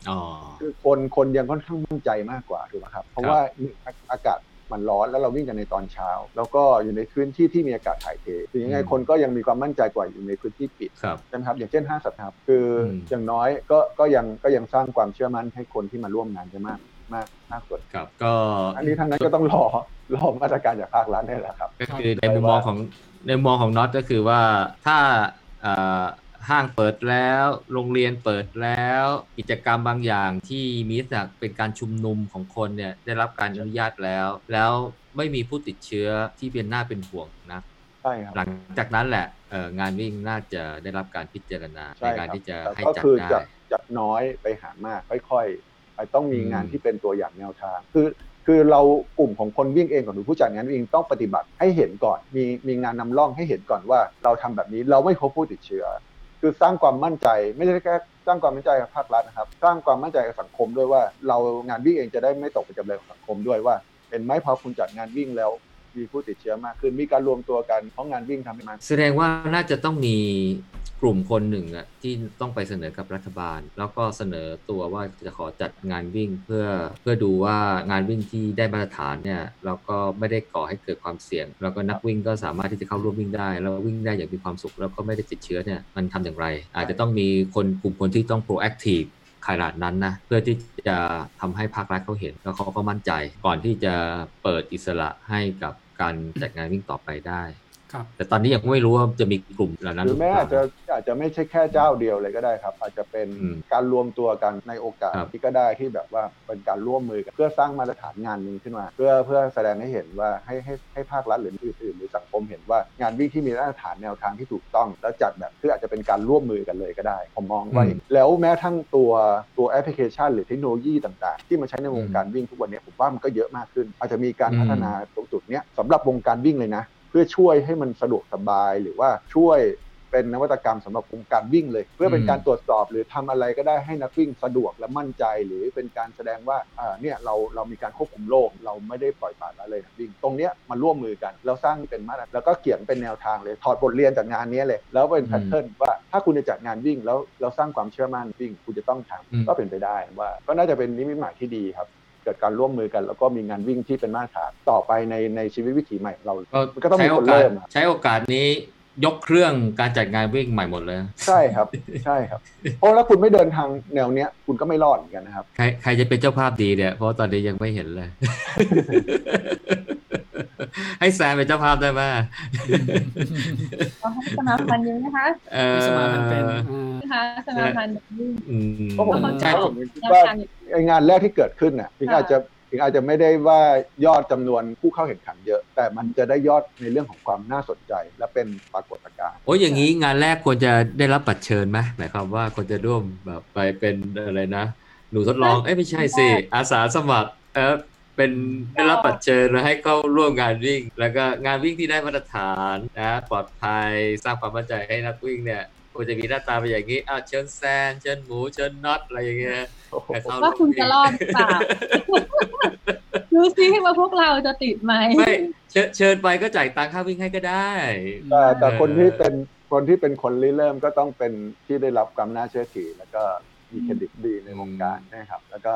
คือคนคนยังค่อนข้างมั่นใจมากกว่าถูกไหมครับเพราะว่าอากาศมันร้อนแล้วเราวิ่งกันในตอนเช้าแล้วก็อยู่ในพื้นที่ที่มีอากาศถ่ายเทถึงยังไงคนก็ยังมีความมั่นใจกว่าอยู่ในพื้นที่ปิดใช่ไหมครับอย่างเช่นห้างสรรพสินค้าคืออย่างน้อยก็ก็ยังก็ยังสร้างความเชื่อมั่นให้คนที่มาร่วมงานได้มากมากมากสุดครับก็อันนี้ทางนั้นก็ต้องรอรอมาตรการจากภาครัฐนี่แหละครับก็คือในมุมมองของในมุมมองของน็อตก็คือว่าถ้าห้างเปิดแล้วโรงเรียนเปิดแล้วกิจกรรมบางอย่างที่มีลักษณะเป็นการชุมนุมของคนเนี่ยได้รับการอนุญาตแล้วแล้วไม่มีผู้ติดเชื้อที่เป็นน่าเป็นห่วงนะใช่ครับหลังจากนั้นแหละงานวิ่งน่าจะได้รับการพิจารณาในการที่จะให้จัดได้จากจากน้อยไปหามากค่อยๆต้องมีงานที่เป็นตัวอย่างแนวทางคือคือเรากลุ่มของคนวิ่งเองก่อนหรือผู้จัดงานวิ่งต้องปฏิบัติให้เห็นก่อนมีมีงานนำร่องให้เห็นก่อนว่าเราทำแบบนี้เราไม่พบผู้ติดเชื้อคือสร้างความมั่นใจไม่ใช่แค่สร้างความมั่นใจกับภาครัฐนะครับสร้างความมั่นใจกับสังคมด้วยว่าเรางานวิ่งเองจะได้ไม่ตกเป็นจำเลยของสังคมด้วยว่าเป็นไหมพอคุณจัดงานวิ่งแล้วมีผู้ติดเชื้อมากขึ้นมีการรวมตัวกันเพราะงานวิ่งทำให้มันแสดงว่าน่าจะต้องมีกลุ่มคนหนึ่งอ่ะที่ต้องไปเสนอกับรัฐบาลแล้วก็เสนอตัวว่าจะขอจัดงานวิ่งเพื่อเพื่อดูว่างานวิ่งที่ได้มาตรฐานเนี่ยเราก็ไม่ได้ก่อให้เกิดความเสี่ยงแล้วก็นักวิ่งก็สามารถที่จะเข้าร่วมวิ่งได้แล้ววิ่งได้อย่างมีความสุขแล้วก็ไม่ได้ติดเชื้อเนี่ยมันทำอย่างไรอาจจะต้องมีคนกลุ่มคนที่ต้อง proactiveขนาดนั้นนะเพื่อที่จะทำให้ภาครัฐเขาเห็นแล้วเขาก็มั่นใจก่อนที่จะเปิดอิสระให้กับการจัดงานวิ่งต่อไปได้ครับแต่ตอนนี้ยังไม่รู้ว่าจะมีกลุ่มเหล่านั้นหรือแม้อาจจะอาจจะไม่ใช่แค่เจ้าเดียวเลยก็ได้ครับอาจจะเป็นการรวมตัวกันในโอกาสที่ก็ได้ที่แบบว่าเป็นการร่วมมือกันเพื่อสร้างมาตรฐานงานนึงขึ้นมาเพื่อเพื่อแสดงให้เห็นว่าให้ให้ให้ภาครัฐหรืออื่นๆหรือสังคมเห็นว่างานวิ่งที่มีมาตรฐานแนวทางที่ถูกต้องแล้วจัดแบบคืออาจจะเป็นการร่วมมือกันเลยก็ได้ผมมองว่าแล้วแม้ทั้งตัวตัวแอปพลิเคชันหรือเทคโนโลยีต่างๆที่มาใช้ในวงการวิ่งทุกวันนี้ผมว่ามันก็เยอะมากขึ้นอาจจะมีการพัฒนาตรงจุดเนี้ยสำหรับวงการวิ่งเลยนะเพื่อช่วยให้มันสะดวกสบายหรือว่าช่วยเป็นนวัตกรรมสำหรับวงการวิ่งเลยเพื่อเป็นการตรวจสอบหรือทำอะไรก็ได้ให้นักวิ่งสะดวกและมั่นใจหรือเป็นการแสดงว่าอ่าเนี่ยเราเรามีการควบคุมโรคเราไม่ได้ปล่อยปละละเลยนักวิ่งตรงเนี้ยมาร่วมมือกันเราสร้างเป็นมาตรฐานแล้วก็เขียนเป็นแนวทางเลยถอดบทเรียนจากงานนี้เลยแล้วเป็นแพทเทิร์นว่าถ้าคุณจะจัดงานวิ่งแล้วเราสร้างความเชื่อมั่นวิ่งคุณจะต้องทำก็เป็นไปได้ว่าก็น่าจะเป็นนิมิตหมายที่ดีครับเกิดการร่วมมือกันแล้วก็มีงานวิ่งที่เป็นมาตรฐานต่อไปในในชีวิตวิถีใหม่เราก็ต้องมีคนเริ่มใช้โอกาสนี้ ยกเครื่องการจัดงานวิ่งใหม่หมดเลยใช่ครับใช่ครับโอ้แล้วคุณไม่เดินทางแนวเนี้ยคุณก็ไม่รอดเหมือนกันนะครับใครใครจะเป็นเจ้าภาพดีเนี่ยเพราะตอนนี้ยังไม่เห็นเลย ให้แซมเป็นเจ้าภาพได้ไหมสมาพันธ์นะคะเออสมาพันธ์เป็นนะคะสมาพันธ์เพราะผมใช่ผมคิดว่างานแรกที่เกิดขึ้นน่ะถึงอาจจะถึงอาจจะไม่ได้ว่ายอดจำนวนผู้เข้าแข่งขันเยอะแต่มันจะได้ยอดในเรื่องของความน่าสนใจและเป็นปรากฏการณ์โอ้ยอย่างนี้งานแรกควรจะได้รับบัตรเชิญไหมหมายความว่าควรจะร่วมแบบไปเป็นอะไรนะหนูทดลองเอ้ยไม่ใช่สิอาสาสมัครเออเป็นได้รับบัตรเชิญแล้วให้เข้าร่วมงานวิ่งแล้วก็งานวิ่งที่ได้มาตรฐานนะปลอดภัยสร้างความมั่นใจให้นักวิ่งเนี่ยควรจะมีหน้าตาเป็นอย่างนี้อ้าวเชิญแซนเชิญหมูเชิญน็อตอะไรอย่างเงี้ยว่าคุณจะรอดหรือเปล่าดูซิว่าพวกเราจะติดไหมไม่เชิญไปก็จ่ายตังค่าวิ่งให้ก็ได้แต่แต่คนที่เป็นคนที่เป็นคนริเริ่มก็ต้องเป็นที่ได้รับความน่าเชื่อถือแล้วก็มีเครดิตดีในวงการนะครับแล้วก็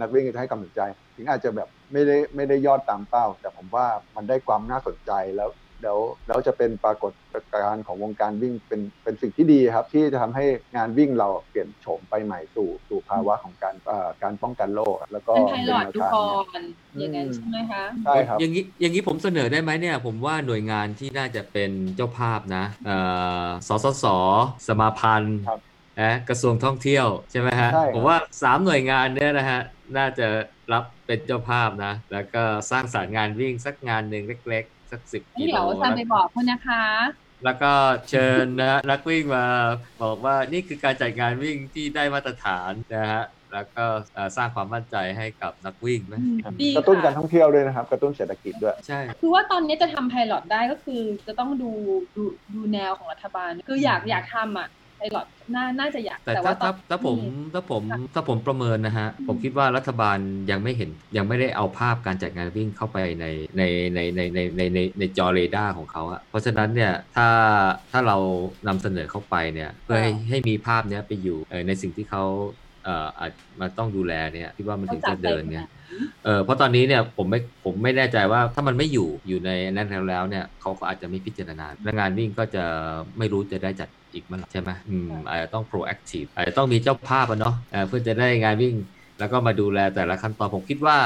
นักวิ่งจะให้กำลังใจถึงอาจจะแบบไม่ได้ไม่ได้ยอดตามเป้าแต่ผมว่ามันได้ความน่าสนใจแล้วเดี๋ยวเราจะเป็นปรากฏการณ์ของวงการวิ่งเป็นเป็นสิ่งที่ดีครับที่จะทำให้งานวิ่งเราเปลี่ยนโฉมไปใหม่สู่สู่ภาวะของการเอ่อการป้องกันโรคแล้วก็เป็นแนวทางอย่างนั้นใช่ไหมคะใช่ครับอย่างนี้อย่างนี้ผมเสนอได้ไหมเนี่ยผมว่าหน่วยงานที่น่าจะเป็นเจ้าภาพนะเอ่อสสสสมาพันธ์นะกระทรวงท่องเที่ยวใช่ไหมฮะผมว่าสามหน่วยงานเนี่ยนะฮะน่าจะรับเป็นเจ้าภาพนะแล้วก็สร้างสรรค์งานวิ่งสักงานนึงเล็กๆสักสิบกิโลเดี๋ยวจะไปบอกคุณนะคะแล้วก็เชิญนะนักวิ่งมาบอกว่านี่คือการจัดงานวิ่งที่ได้มาตรฐานนะฮะแล้วก็สร้างความมั่นใจให้กับนักวิ่งนะกระตุ้นการท่องเที่ยวด้วยนะครับกระตุ้นเศรษฐกิจด้วยใช่คือว่าตอนนี้จะทำไพลอตได้ก็คือจะต้องดูดูดูแนวของรัฐบาลคืออยากอยากทำอ่ะไพลอตน่าน่าจะอยากแต่ว่าถ้าถ้าผมถ้าผมถ้าผมประเมินนะฮะผมคิดว่ารัฐบาลยังไม่เห็นยังไม่ได้เอาภาพการจัดงานวิ่งเข้าไปในในในในในในในในจอเรดาร์ของเขาอะเพราะฉะนั้นเนี่ยถ้าถ้าเรานำเสนอเข้าไปเนี่ยเพื่อให้ให้มีภาพเนี้ยไปอยู่ในสิ่งที่เขาเอ่ออาจมาต้องดูแลเนี่ยที่ว่ามันถึงจะเดินเนี่ยเออเพราะตอนนี้เนี่ยผมไม่ผมไม่แน่ใจว่าถ้ามันไม่อยู่อยู่ในนั้นแล้วเนี่ยเขาก็อาจจะไม่พิจารณาและงานวิ่งก็จะไม่รู้จะได้จัดอีกมั้งใช่ไหมอืมอาจจะต้อง proactive อาจจะต้องมีเจ้าภาพอ่ะเนาะเพื่อจะได้งานวิ่งแล้วก็มาดูแลแต่ละขั้นตอนผมคิดว่า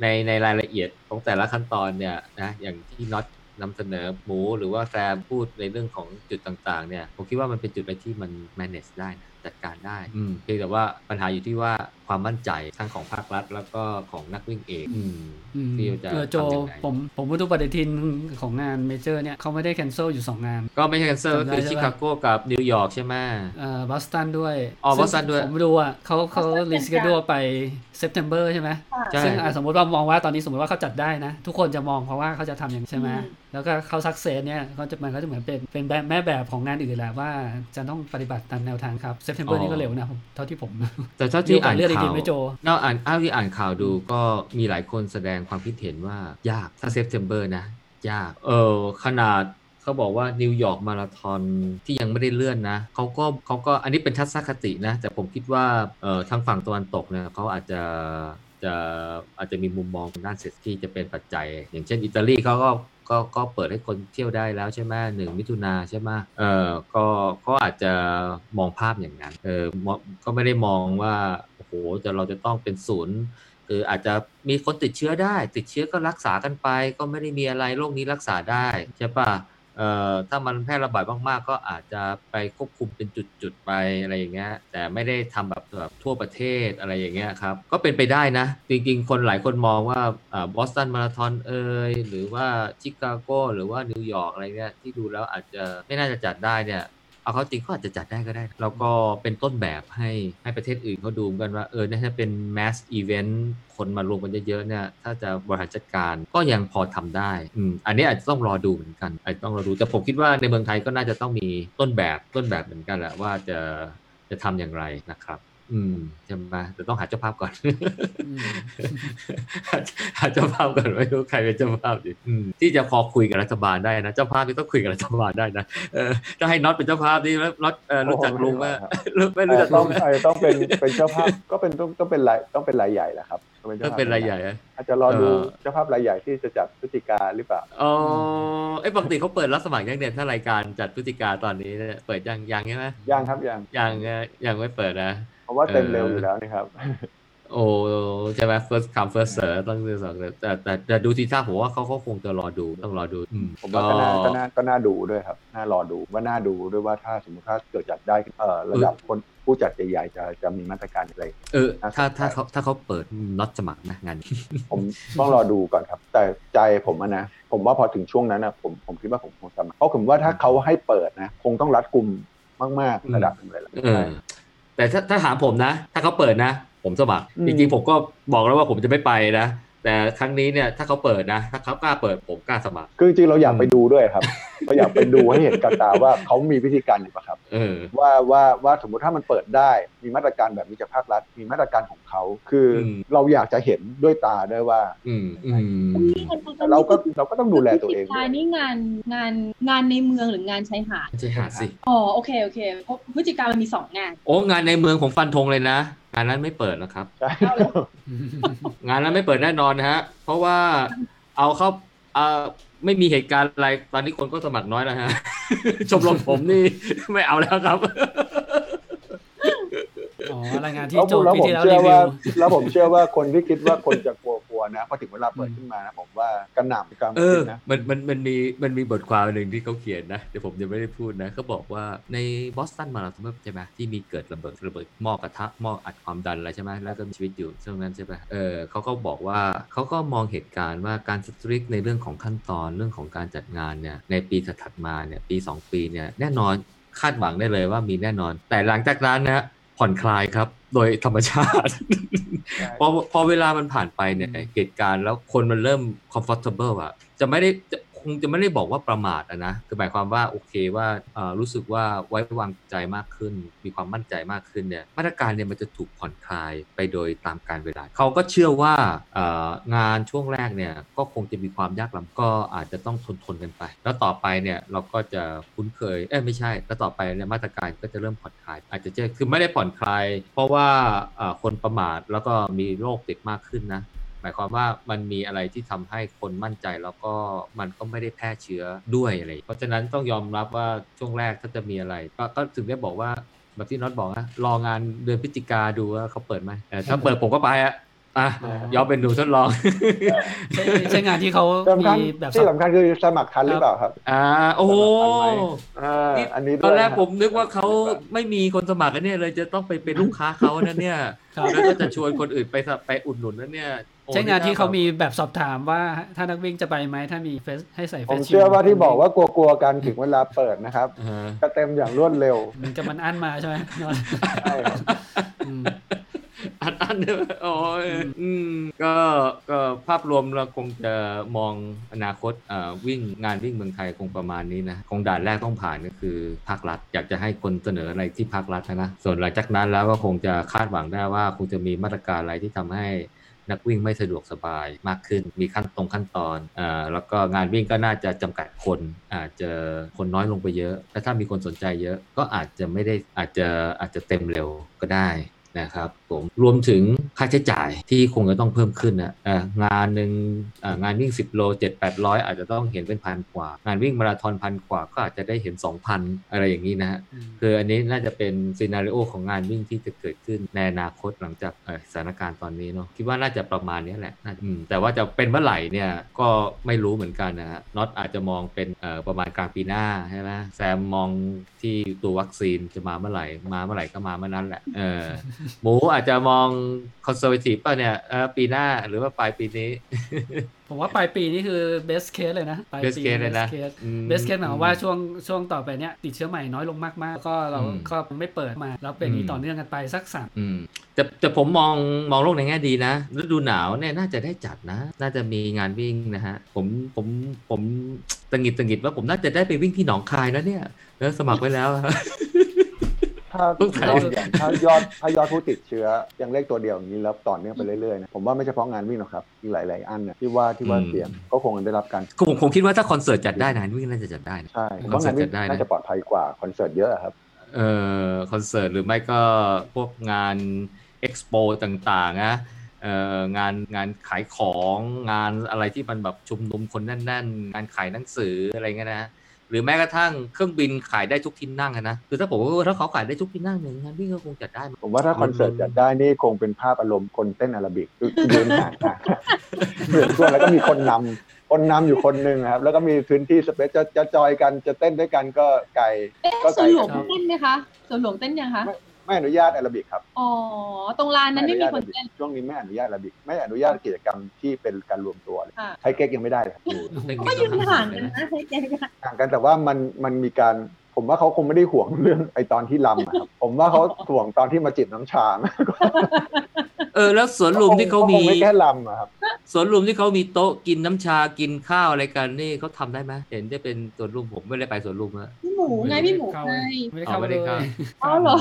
ในในรายละเอียดของแต่ละขั้นตอนเนี่ยนะอย่างที่น็อตนำเสนอหมูหรือว่าแซมพูดในเรื่องของจุดต่างๆเนี่ยผมคิดว่ามันเป็นจุดไปที่มัน manage ได้นะจัดการได้เพียงแต่ว่าปัญหาอยู่ที่ว่าความมั่นใจทั้งของภาครัฐแล้วก็ของนักวิ่งเองที่จะทำยังไงผมผมว่าดูปฏิทินของงานเมเจอร์เนี่ยเขาไม่ได้แคนเซิลอยู่สองงานก็ไม่ใช่แคนเซิลก็คือชิคาโกกับนิวยอร์กใช่ไหมเอ่อบอสตันด้วยอ๋อบอสตันด้วยผมดูอ่ะเขาเขารีสเกดูไปเซปเทมเบอร์ใช่ไหมซึ่งสมมติว่ามองว่าตอนนี้สมมติว่าเขาจัดได้นะทุกคนจะมองเพราะว่าเขาจะทำอย่างใช่ไหมแล้วก็เขาซักเซสเนี่ยเขาจะมันเขาจะเหมือนเป็นเป็นแม่แบบของงานอื่นแหละว่าจะต้องปฏิบัติตามแนวทางครับเซปเทมเบอร์นี่ก็เร็วนะเท่าที่ผมแต่เท่าที่อ่านข่าวน่าอ่านอ้าวที่อ่านข่าวดูก็มีหลายคนแสดงความคิดเห็นว่ายากถ้าเซปเทมเบอร์นะยากเออขนาดเขาบอกว่านิวยอร์กมาราธอนที่ยังไม่ได้เลื่อนนะเขาก็เขาก็อันนี้เป็นทัศนคตินะแต่ผมคิดว่าเออทางฝั่งตะวันตกเนี่ยเขาอาจจะจะอาจจะมีมุมมองด้านเศรษฐกิจจะเป็นปัจจัยอย่างเช่นอิตาลีเขาก็ก็ก็เปิดให้คนเที่ยวได้แล้วใช่ไหมหนึ่งมิถุนาใช่ไหมเออก็ก็อาจจะมองภาพอย่างนั้นเออก็ไม่ได้มองว่าโอ้โหจะเราจะต้องเป็นศูนย์คืออาจจะมีคนติดเชื้อได้ติดเชื้อก็รักษากันไปก็ไม่ได้มีอะไรโรคนี้รักษาได้ใช่ปะเอ่อถ้ามันแพร่ระบาดมากๆก็อาจจะไปควบคุมเป็นจุดๆไปอะไรอย่างเงี้ยแต่ไม่ได้ทำแบบแบบทั่วประเทศอะไรอย่างเงี้ยครับก็เป็นไปได้นะจริงๆคนหลายคนมองว่าอ่าบอสตันมาราธอนเอ่ยหรือว่าชิคาโกหรือว่านิวยอร์กอะไรเงี้ยที่ดูแล้วอาจจะไม่น่าจะจัดได้เนี่ยเอาเขาจริงเขาอาจจะจัดได้ก็ได้แล้วก็เป็นต้นแบบให้ให้ประเทศอื่นเขาดูกันว่าเออถ้าเป็น mass event คนมารวมกันเยอะๆเนี่ยถ้าจะบริหารจัดการก็ยังพอทำได้อืมอันนี้อาจจะต้องรอดูเหมือนกันอาจจะต้องรอดูแต่ผมคิดว่าในเมืองไทยก็น่าจะต้องมีต้นแบบต้นแบบเหมือนกันแหละว่าจะจะทำอย่างไรนะครับอ อืมจะมาแต่ต้องหาเจ้าภาพก่อน หาเจ้าภาพก่อนไม่รู้ใครเป็นเจ้าภาพดิที่จะพอคุยกับรัฐบาลได้นะเจ้าภาพนี่ต้องคุยกับรัฐบาลได้นะเออจะให้น็อตเป็นเจ้าภาพดิแล้วน็อตรู้จักลุงว่าไม่รู้จักลุงต้องต้องเป็นเป็นเจ้าภาพก็เป็นต้องต้องเป็นรายต้องเป็นรายใหญ่แหละครับต้องเป็นรายใหญ่อาจจะรอดูเจ้าภาพรายใหญ่ที่จะจัดพฤศจิกาหรือเปล่าอ๋อไอ้ปกติเขาเปิดรับสมัครยังเนี่ยถ้ารายการจัดพฤศจิกาตอนนี้เปิดยังยังใช่ไหมยังครับยังยังยังไม่เปิดนะเพราะว่าเต็มเร็วอยู่แล้วนะครับโอ้ใช่ไหม first come first serve ต้องเลือกสองแต่แต่แต่ดูทีท่าผมว่าเขาเขาคงจะรอดูต้องรอดูผมว่าก็น่าก็น่าก็น่าดูด้วยครับน่ารอดูว่าน่าดูด้วยว่าถ้าสมมติถ้าเกิดจัดได้เอ่อระดับคนผู้จัดใหญ่ๆจะจะมีมาตรการอะไรเออถ้าถ้าเขาถ้าเขาเปิดน็อตสมัครนะงานผมต้องรอดูก่อนครับแต่ใจผมอ่ะนะผมว่าพอถึงช่วงนั้นนะผมผมคิดว่าผมคงสมัครเพราะผมว่าถ้าเขาให้เปิดนะคงต้องรัดกุมมากๆระดับนึงเลยล่ะแต่ถ้าถ้าถามผมนะถ้าเขาเปิดนะผมสมัครจริงๆผมก็บอกแล้วว่าผมจะไม่ไปนะแต่ครั้งนี้เนี่ยถ้าเขาเปิดนะถ้าเขากล้าเปิดผมกล้าสมัครคือจริงๆเราอยากไปดูด้วยครับเราอยากไปดูให้เห็นกับตาว่าเขามีวิธีการหรือเปล่าครับว่าว่าว่าสมมติถ้ามันเปิดได้มีมาตรการแบบนี้จากภาครัฐมีมาตรการของเขาคือเราอยากจะเห็นด้วยตาด้วยว่าเราก็เราก็ต้องดูแลตัวเองนี่งานงานงานในเมืองหรืองานชายหาดชายหาดสิอ๋อโอเคโอเคพฤติกรรมมันมีสองงานโอ้งานในเมืองของฟันธงเลยนะงานนั้นไม่เปิดนะครับงานนั้นไม่เปิดแน่นอนนะฮะเพราะว่าเอาเข้าอ่าไม่มีเหตุการณ์อะไรตอนนี้คนก็สมัครน้อยแล้วฮะชมรมผมนี่ไม่เอาแล้วครับอ๋อรายงานที่โจทย์ที่แล้วรีวิวแล้วผมเชื่อว่าคนที่คิดว่าคนจะกลัวๆนะพอถึงเวลาเปิดขึ้นมานะผมว่ากระหน่ำกันนะมันมันมันมีมันมีบทความนึงที่เขาเขียนนะเดี๋ยวผมยังไม่ได้พูดนะเขาบอกว่าในบอสตันมาราธอนใช่ไหมที่มีเกิดระเบิดระเบิดหม้อกระทะหม้ออัดความดันอะไรใช่ไหมแล้วก็มีชีวิตอยู่ช่วงนั้นใช่ไหมเออเขาก็บอกว่าเขาก็มองเหตุการณ์ว่าการสตริกในเรื่องของขั้นตอนเรื่องของการจัดงานเนี่ยในปีถัดมาเนี่ยปีสองปีเนี่ยแน่นอนคาดหวังได้เลยว่ามีแน่นอนแต่หลังจากนั้นนะผ่อนคลายครับโดยธรรมชาติ พอพอเวลามันผ่านไปเนี่ยเหตุการณ์แล้วคนมันเริ่ม comfortable อ่ะจะไม่ได้คงจะไม่ได้บอกว่าประมาทอ่ะนะคือหมายความว่าโอเคว่าเอ่อรู้สึกว่าไว้วางใจมากขึ้นมีความมั่นใจมากขึ้นเนี่ยมาตรการเนี่ยมันจะถูกผ่อนคลายไปโดยตามกาลเวลาเขาก็เชื่อว่าเอ่องานช่วงแรกเนี่ยก็คงจะมีความยากลำก็อาจจะต้องทนทนกันไปแล้วต่อไปเนี่ยเราก็จะคุ้นเคยเอ้ยไม่ใช่แล้วต่อไปเนี่ยมาตรการก็จะเริ่มผ่อนคลายอาจจะเจอคือไม่ได้ผ่อนคลายเพราะว่าเอ่อคนประมาทแล้วก็มีโรคติดมากขึ้นนะหมายความว่ามันมีอะไรที่ทำให้คนมั่นใจแล้วก็มันก็ไม่ได้แพร่เชื้อด้วยอะไรเพราะฉะนั้นต้องยอมรับว่าช่วงแรกถ้าจะมีอะไรก็ถึงได้บอกว่าแบบที่น็อตบอกนะรองานเดือนพฤศจิกาดูว่าเขาเปิดไหมถ้าเปิดผมก็ไปอ่ะอ่ะยอมเป็นดูทดลองใช่งานที่เขามีแบบที่สำคัญคือสมัครทันหรือเปล่าครับอ่าโอ้โหอันนี้ตอนแรกผมนึกว่าเขาไม่มีคนสมัครเนี่ยเลยจะต้องไปเป็นลูกค้าเขานั่นเนี่ยแล้วก็จะชวนคนอื่นไปไปอุดหนุนนั่นเนี่ยใช่งานที่เขามีแบบสอบถามว่าถ้านักวิ่งจะไปไหมถ้ามีเฟสให้ใส่เฟสผมเชื่อว่าที่บอกว่ากลัวๆกันถึงเวลาเปิดนะครับจะเต็มอย่างรวดเร็วมันจะมันอั้นมาใช่ไหมใช่ครับอัดอันเนี่ยโอ้ยก็ก็ภาพรวมเราคงจะมองอนาคตเอ่อวิ่งงานวิ่งเมืองไทยคงประมาณนี้นะคงด่านแรกต้องผ่านก็คือภาครัฐอยากจะให้คนเสนออะไรที่ภาครัฐนะส่วนหลังจากนั้นแล้วก็คงจะคาดหวังได้ว่าคงจะมีมาตรการอะไรที่ทำให้นักวิ่งไม่สะดวกสบายมากขึ้นมีขั้นตรงขั้นตอนอ่าแล้วก็งานวิ่งก็น่าจะจำกัดคนอาจจะคนน้อยลงไปเยอะและถ้ามีคนสนใจเยอะก็อาจจะไม่ได้อาจจะอาจจะเต็มเร็วก็ได้นะครับผมรวมถึงค่าใช้จ่ายที่คงจะต้องเพิ่มขึ้นนะงานหนึ่งงานวิ่งสิบโล เจ็ดถึงแปดร้อย อาจจะต้องเห็นเป็นพันกว่างานวิ่งมาราธอนพันกว่าก็อาจจะได้เห็น สองพัน อะไรอย่างนี้นะฮะคืออันนี้น่าจะเป็นซีนาริโอของงานวิ่งที่จะเกิดขึ้นในอนาคตหลังจากสถานการณ์ตอนนี้เนาะคิดว่าน่าจะประมาณนี้แหละแต่ว่าจะเป็นเมื่อไหร่เนี่ยก็ไม่รู้เหมือนกันนะฮะน็อตอาจจะมองเป็นประมาณกลางปีหน้าใช่ไหมแซมมองที่ตัววัคซีนจะมาเมื่อไหร่มาเมื่อไหร่ก็มาเมื่อนั้นแหละเออหมูอาจจะมองคอนเซอร์เวทีฟป่ะเนี่ยปีหน้าหรือว่าปลายปีนี้ผมว่าปลายปีนี่คือ best case เลยนะปลายปี best case เลยนะ best case หมายความว่าช่วงช่วงต่อไปเนี้ยติดเชื้อใหม่น้อยลงมากๆแล้วก็เราก็ไม่เปิดมาแล้วเป็นนี้ต่อเนื่องกันไปสักสามแต่แต่ผมมองมองโลกในแง่ดีนะฤดูหนาวเนี่ยน่าจะได้จัดนะน่าจะมีงานวิ่งนะฮะผมผมผมตังหิดตังหิดว่าผมน่าจะได้ไปวิ่งที่หนองคายนะเนี่ยแล้วสมัครไว้แล้ว ถ้าถ้ายอดถ้ายอดผู้ติดเชื้อยังเลขตัวเดียวอย่างนี้แล้วต่อเนื่องไปเรื่อยๆนะผมว่าไม่เฉพาะงานวิ่งหรอกครับอีกหลายๆอันนะที่ว่าที่ว่าเสี่ยงก็คงได้รับการผมผมคิดว่าถ้าคอนเสิร์ตจัดได้นะวิ่งน่าจะจัดได้ใช่ผมว่างานวิ่งน่าจะปลอดภัยกว่าคอนเสิร์ตเยอะครับเอ่อคอนเสิร์ตหรือไม่ก็พวกงานเอ็กซ์โปต่างๆนะเอ่องานงานขายของงานอะไรที่มันแบบชุมนุมคนแน่นๆงานขายหนังสืออะไรเงี้ยนะหรือแม้กระทั่งเครื่องบินขายได้ทุกที่นั่งนะคือถ้าผมว่าถ้าเขาขายได้ทุกที่นั่งอย่างนั้นพี่ก็คงจัดได้ผมว่าถ้าคอนเสิร์ตจัดได้นี่คงเป็นภาพอารมณ์คนเต้นอาราบิกยืนห่างๆเหมือนกันแล้วก็มีคนนำคนนำอยู่คนนึงครับแล้วก็มีพื้นที่สเปซจะจะจอยกันจะเต้นด้วยกันก็ไกลก็ไกลส่วนหลวงเต้นไหมคะส่วนหลวงเต้นยังคะไม่อนุญาตอาราบิกครับอ๋อตรงลานนั้นไม่มีคนเต้นช่วงนี้ไม่อนุญาตอาราบิกไม่อนุญาตกิจกรรมที่เป็นการรวมตัวเลยใช้เก๊กยังไม่ได้ครับก็ยืนห่างกันนะใช้เก๊กห่างกันแต่ว่ามันมันมีการผมว่าเขาคงไม่ได้ห่วงเรื่องไอ้ตอนที่รำครับผมว่าเขาห่วงตอนที่มาจิบน้ำชาเออแล้วสวนลุมที่เขามีไม่แค่รำครับสวนลุมที่เขามีโต๊ะกินน้ำชากินข้าวอะไรกันนี่เขาทำได้ไหมเห็นจะเป็นสวนลุมผมไม่ได้ไปสวนลุมนะพี่หมูไงพี่หมูไงไม่ได้เข้าเลยอ๋อเหรอ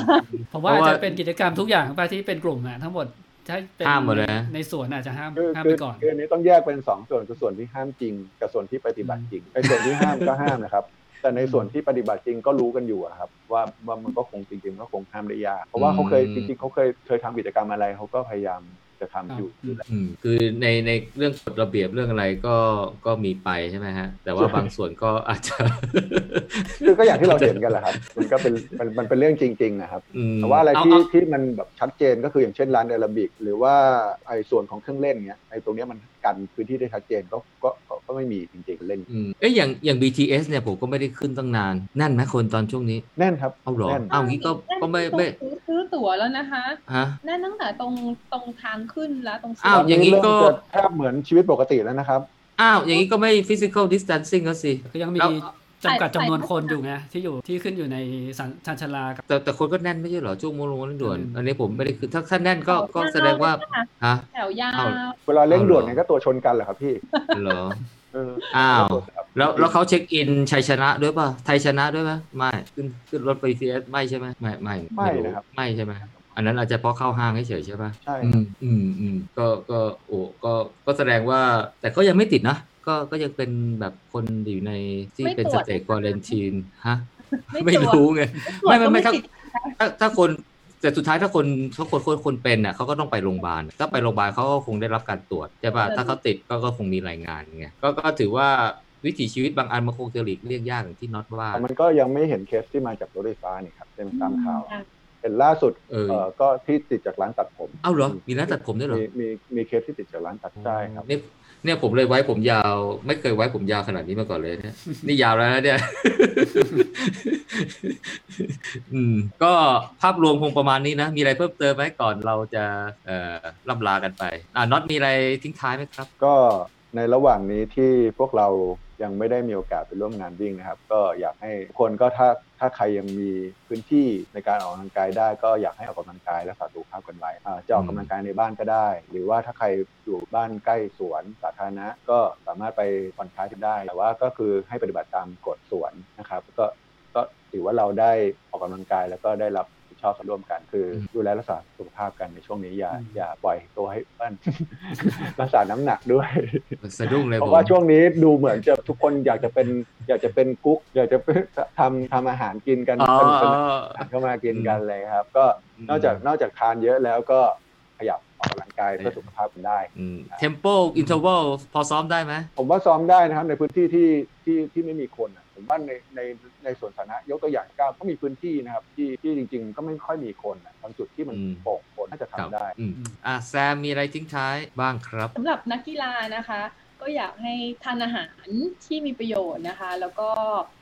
ผมว่าจะเป็นกิจกรรมทุกอย่างที่เป็นกลุ่มนะทั้งหมดใช่เป็นห้ามหมดเลยในส่วนอาจจะห้ามห้ามไปก่อนคืออันนี้ต้องแยกเป็นสองส่วนคือส่วนที่ห้ามจริงกับส่วนที่ปฏิบัติจริงไอ้ส่วนที่ห้ามก็ห้ามนะครับแต่ในส่วนที่ปฏิบัติจริงก็รู้กันอยู่ครับว่าว่ามันก็คงจริงๆก็คงห้ามได้ยากเพราะว่าเขาเคยจริงๆเขาเคยเคยทำกิจกรรมอะไรเขาก็พยายามจะทำอยู่คือในในเรื่องกฎระเบียบเรื่องอะไรก็ก็มีไปใช่ไหมฮะแต่ว่าบางส่วนก็อาจจะคือก็อย่างที่เราเห็นกันแหละครับมันก็เป็นมันมันเป็นเรื่องจริงๆนะครับแต่ว่าอะไรที่ที่มันแบบชัดเจนก็คืออย่างเช่นร้านอาราบิกหรือว่าไอ้ส่วนของเครื่องเล่นเนี้ยไอ้ตรงเนี้ยมันกันพื้นที่ได้ชัดเจนก็ก็ก็ไม่มีจริงๆเล่นเอ้ยอย่างอย่าง บี ที เอส เนี่ยผมก็ไม่ได้ขึ้นตั้งนานแน่นไหมคนตอนช่วงนี้แน่นครับเอาหรอเอางี้ก็ก็ไม่ไม่ซื้อตั๋วแล้วนะคะแน่นตั้งแต่ตรงตรงทางขึ้นแล้วตรงอ้าวอย่างนี้ก็แทบเหมือนชีวิตปกติแล้วนะครับอ้าวอย่างนี้ก็ไม่ physical distancing แล้วสิก็ยังมีจำกัดจำนวนคนอยู่ไงที่อยู่ที่ขึ้นอยู่ในชานชาลาแต่แต่คนก็แน่นไม่ใช่เหรอช่วงโมงเร่งด่วนอันนี้ผมไม่ได้คือถ้าถ้าแน่นก็ก็แสดงว่าฮะแถวยาวเวลาเร่งด่วนเนี่ยก็ตัวชนกันเหรอครับพี่เหรออ้าวแล้วแล้วเขาเช็คอินชัยชนะด้วยป่ะไทยชนะด้วยป่ะไม่ขึ้นขึ้นรถไปซีเอสไม่ใช่ไหมไม่ไม่ไม่นะครับไม่ใช่ไหมอันนั้นอาจจะเพราะเข้าห้างเฉยๆใช่ป่ะใช่อืมอืมก็ก็โอ้ก็ก็แสดงว่าแต่ก็ยังไม่ติดนะก็ก็ยังเป็นแบบคนอยู่ในที่เป็นสเตจควอรันทีนฮะไม่รู้ไงไม่ไม่ไม่ถ้าถ้าคนแต่สุดท้ายถ้าคนถ้าคนคนคนเป็นน่ะเขาก็ต้องไปโรงพยาบาลถ้าไปโรงพยาบาลเขาก็คงได้รับการตรวจใช่ป่ะถ้าเขาติดก็ก็คงมีรายงานไงก็ก็ถือว่าวิถีชีวิตบางอันมันคงจะหลีกเลี่ยงยากอย่างที่น็อตว่ามันก็ยังไม่เห็นเคสที่มาจากรถไฟฟ้านี่ครับเป็นตามข่าวเห็นล่าสุดเออก็ที่ติดจากร้านตัดผมเอ้าเหรอมีร้านตัดผมด้วยเหรอมีมีเคสที่ติดจากร้านตัดใช่ครับเนี่ยผมเลยไว้ผมยาวไม่เคยไว้ผมยาวขนาดนี้มาก่อนเลยเนี่ยนี่ยาวแล้วนะเนี่ยอืมก็ภาพรวมคงประมาณนี้นะมีอะไรเพิ่มเติมไหมก่อนเราจะเอ่อล่ำลากันไปอ่าน็อตมีอะไรทิ้งท้ายไหมครับก็ในระหว่างนี้ที่พวกเรายังไม่ได้มีโอกาสไปร่วมงานวิ่งนะครับก็อยากให้คนก็ถ้าถ้าใครยังมีพื้นที่ในการออกกำลังกายได้ก็อยากให้ออกกำลังกายและรักษาสุขภาพกันไว้จะออกกำลังกายในบ้านก็ได้หรือว่าถ้าใครอยู่บ้านใกล้สวนสาธารณะก็สามารถไปผ่อนคลายกันได้แต่ว่าก็คือให้ปฏิบัติตามกฎสวนนะครับก็ก็ถือว่าเราได้ออกกำลังกายแล้วก็ได้รับชอบร่วมกันคือดูแลรักษาสุขภาพกันในช่วงนี้อย่าอย่าปล่อยตัวให้อ้วนรักษาน้ำหนักด้วยสะดุ้งเลยเพราะว่าช่วงนี้ดูเหมือนจะทุกคนอยากจะเป็นอยากจะเป็นกุ๊กอยากจะทำทำอาหารกินกันเข้ามากินกันเลยครับก็นอกจากนอกจากทานเยอะแล้วก็ขยับออกกำลังกายเพื่อสุขภาพกันได้เทมโปอินเทอร์วัลพอซ้อมได้ไหมผมว่าซ้อมได้นะครับในพื้นที่ที่ที่ที่ไม่มีคนผมว่าในในในสวนสาธารณะยกตัวอย่างก้าวก็มีพื้นที่นะครับที่ที่จริงๆก็ไม่ค่อยมีคนบางจุดที่มันโป่งคนน่าจะทำได้อ่ะแซมมีอะไรทิ้งท้ายบ้างครับสำหรับนักกีฬานะคะก็อยากให้ทานอาหารที่มีประโยชน์นะคะแล้วก็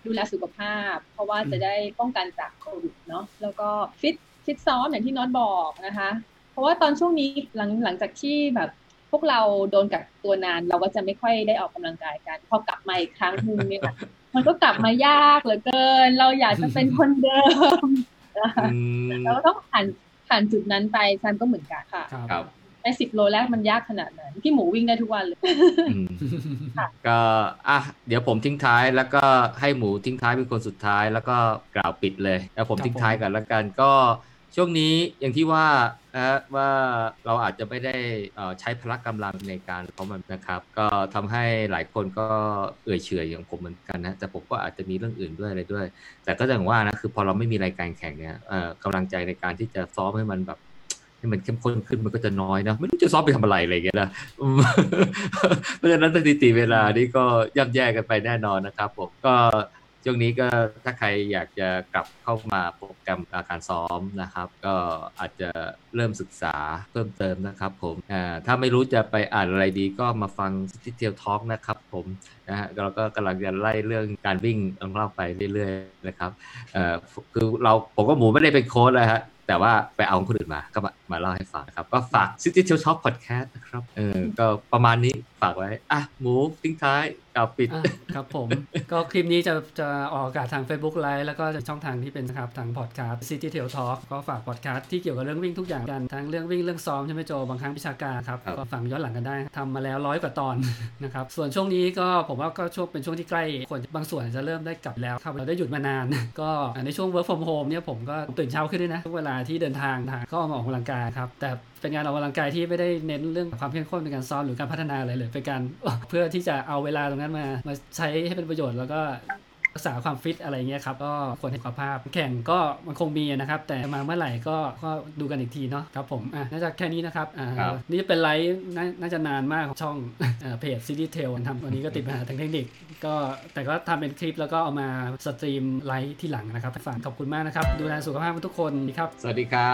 ดูแลสุขภาพเพราะว่าจะได้ป้องกันจากโควิดเนาะแล้วก็ฟิตฟิตซ้อมอย่างที่น็อตบอกนะคะเพราะว่าตอนช่วงนี้หลังหลังจากที่แบบพวกเราโดนกักตัวนานเราก็จะไม่ค่อยได้ออกกำลังกายกันพอกลับมาอีกครั้งนึงเนี่ยมันก็กลับมายากเหลือเกินเราอยากจะเป็นคนเดิมเราต้องผ่านผ่านจุดนั้นไปซันก็เหมือนกันค่ะครับ ในสิบโลแรกมันยากขนาดไหนพี่หมูวิ่งได้ทุกวันเลยก็อ่ะเดี๋ยวผมทิ้งท้ายแล้วก็ให้หมูทิ้งท้ายเป็นคนสุดท้ายแล้วก็กล่าวปิดเลยแล้วผมทิ้งท้ายกันแล้วกันก็ช่วงนี้อย่างที่ว่านะว่าเราอาจจะไม่ได้ใช้พละกำลังในการเพราะมันนะครับก็ทำให้หลายคนก็เอื่อยเฉยอย่างผมเหมือนกันนะแต่ผมก็อาจจะมีเรื่องอื่นด้วยอะไรด้วยแต่ก็อย่างว่านะคือพอเราไม่มีรายการแข่งเนี่ยกำลังใจในการที่จะซ้อมให้มันแบบให้มันเข้มข้นขึ้นมันก็จะน้อยนะไม่รู้จะซ้อมไปทำอะไรอะไรอย่างเงี้ยนะเพราะฉะนั้นสถิติเวลานี้ก็ย่ำแย่กันไปแน่นอนนะครับผมก็ช่วงนี้ก็ถ้าใครอยากจะกลับเข้ามาโปรแกรมการซ้อมนะครับก็อาจจะเริ่มศึกษาเพิ่มเติมนะครับผมถ้าไม่รู้จะไปอ่านอะไรดีก็มาฟัง City Travel Talk นะครับผมนะฮะเราก็กำลังจะไล่เรื่องการวิ่งของเราไปเรื่อยๆนะครับคือเราผมก็หมูไม่ได้เป็นโค้ชเลยฮะแต่ว่าไปเอาคนอื่นมาก็มามาเล่าให้ฟังครับก็ฝาก City Travel Talk Podcast นะครับเออก็ประมาณนี้ฝากไว้อ่ะหมูทิ้งท้ายกล่าวปิดครับผมก็คลิปนี้จะจะออกอากาศทาง Facebook Live แล้วก็ช่องทางที่เป็นครับทาง Podcast City Travel Talk ก็ฝาก Podcast ที่เกี่ยวกับเรื่องวิ่งทุกอย่างกันทั้งเรื่องวิ่งเรื่องซ้อมใช่มั้ยโจบางครั้งวิชาการครับก็ฟังย้อนหลังกันได้ทำมาแล้วร้อยกว่าตอนนะครับส่วนช่วงนี้ก็ผมว่าก็ช่วงเป็นช่วงที่ใกล้คนบางส่วนจะเริ่มได้กลับแล้วครับเราได้หยุดมานานก็ในช่วง Work From Home เนี่ยผมก็ตื่นเช้าขึ้นด้วยนะทุกเวลาที่เดินทางก็ออกกำลังกายครับแต่เป็นงานออกกำลังกายที่ไม่ได้เน้นเรื่องความเข้มข้นในการซ้อมหรือการพัฒนาอะไรเลยเป็นการเพื่อที่จะเอาเวลาตรงนั้นมามาใช้ให้เป็นประโยชน์แล้วก็รักษาความฟิตอะไรเงี้ยครับก็ควรให้สุขภาพแข่งก็มันคงมีนะครับแต่มาเมื่อไหร่ก็ก็ดูกันอีกทีเนาะครับผมอ่ะน่าจะแค่นี้นะครับอ่านี่จะเป็นไลฟ์น่าจะนานมากของช่องเอ่อเพจ City Trail ทำวันนี้ก็ติดปัญหาทางเทคนิคก็แต่ก็ทำเป็นคลิปแล้วก็เอามาสตรีมไลฟ์ที่หลังนะครับฝากขอบคุณมากนะครับดูแลสุขภาพทุกคนครับสวัสดีครั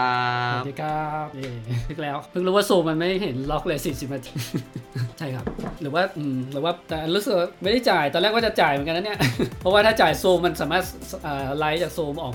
บสวัสดีครับเย้ถึงแล้วเพิ่งรู้ว่าซูมมันไม่เห็นล็อกเลยสี่สิบนาทีใช่ครับหรือว่าอืมหรือว่าแต่รู้สึกไม่ได้จ่ายตอนแรกว่าจะจ่ายเหมือนกันนะเนี่ยเพราะว่าถ้าจ่ายซูมมันสามารถไลฟ์จากซูมออก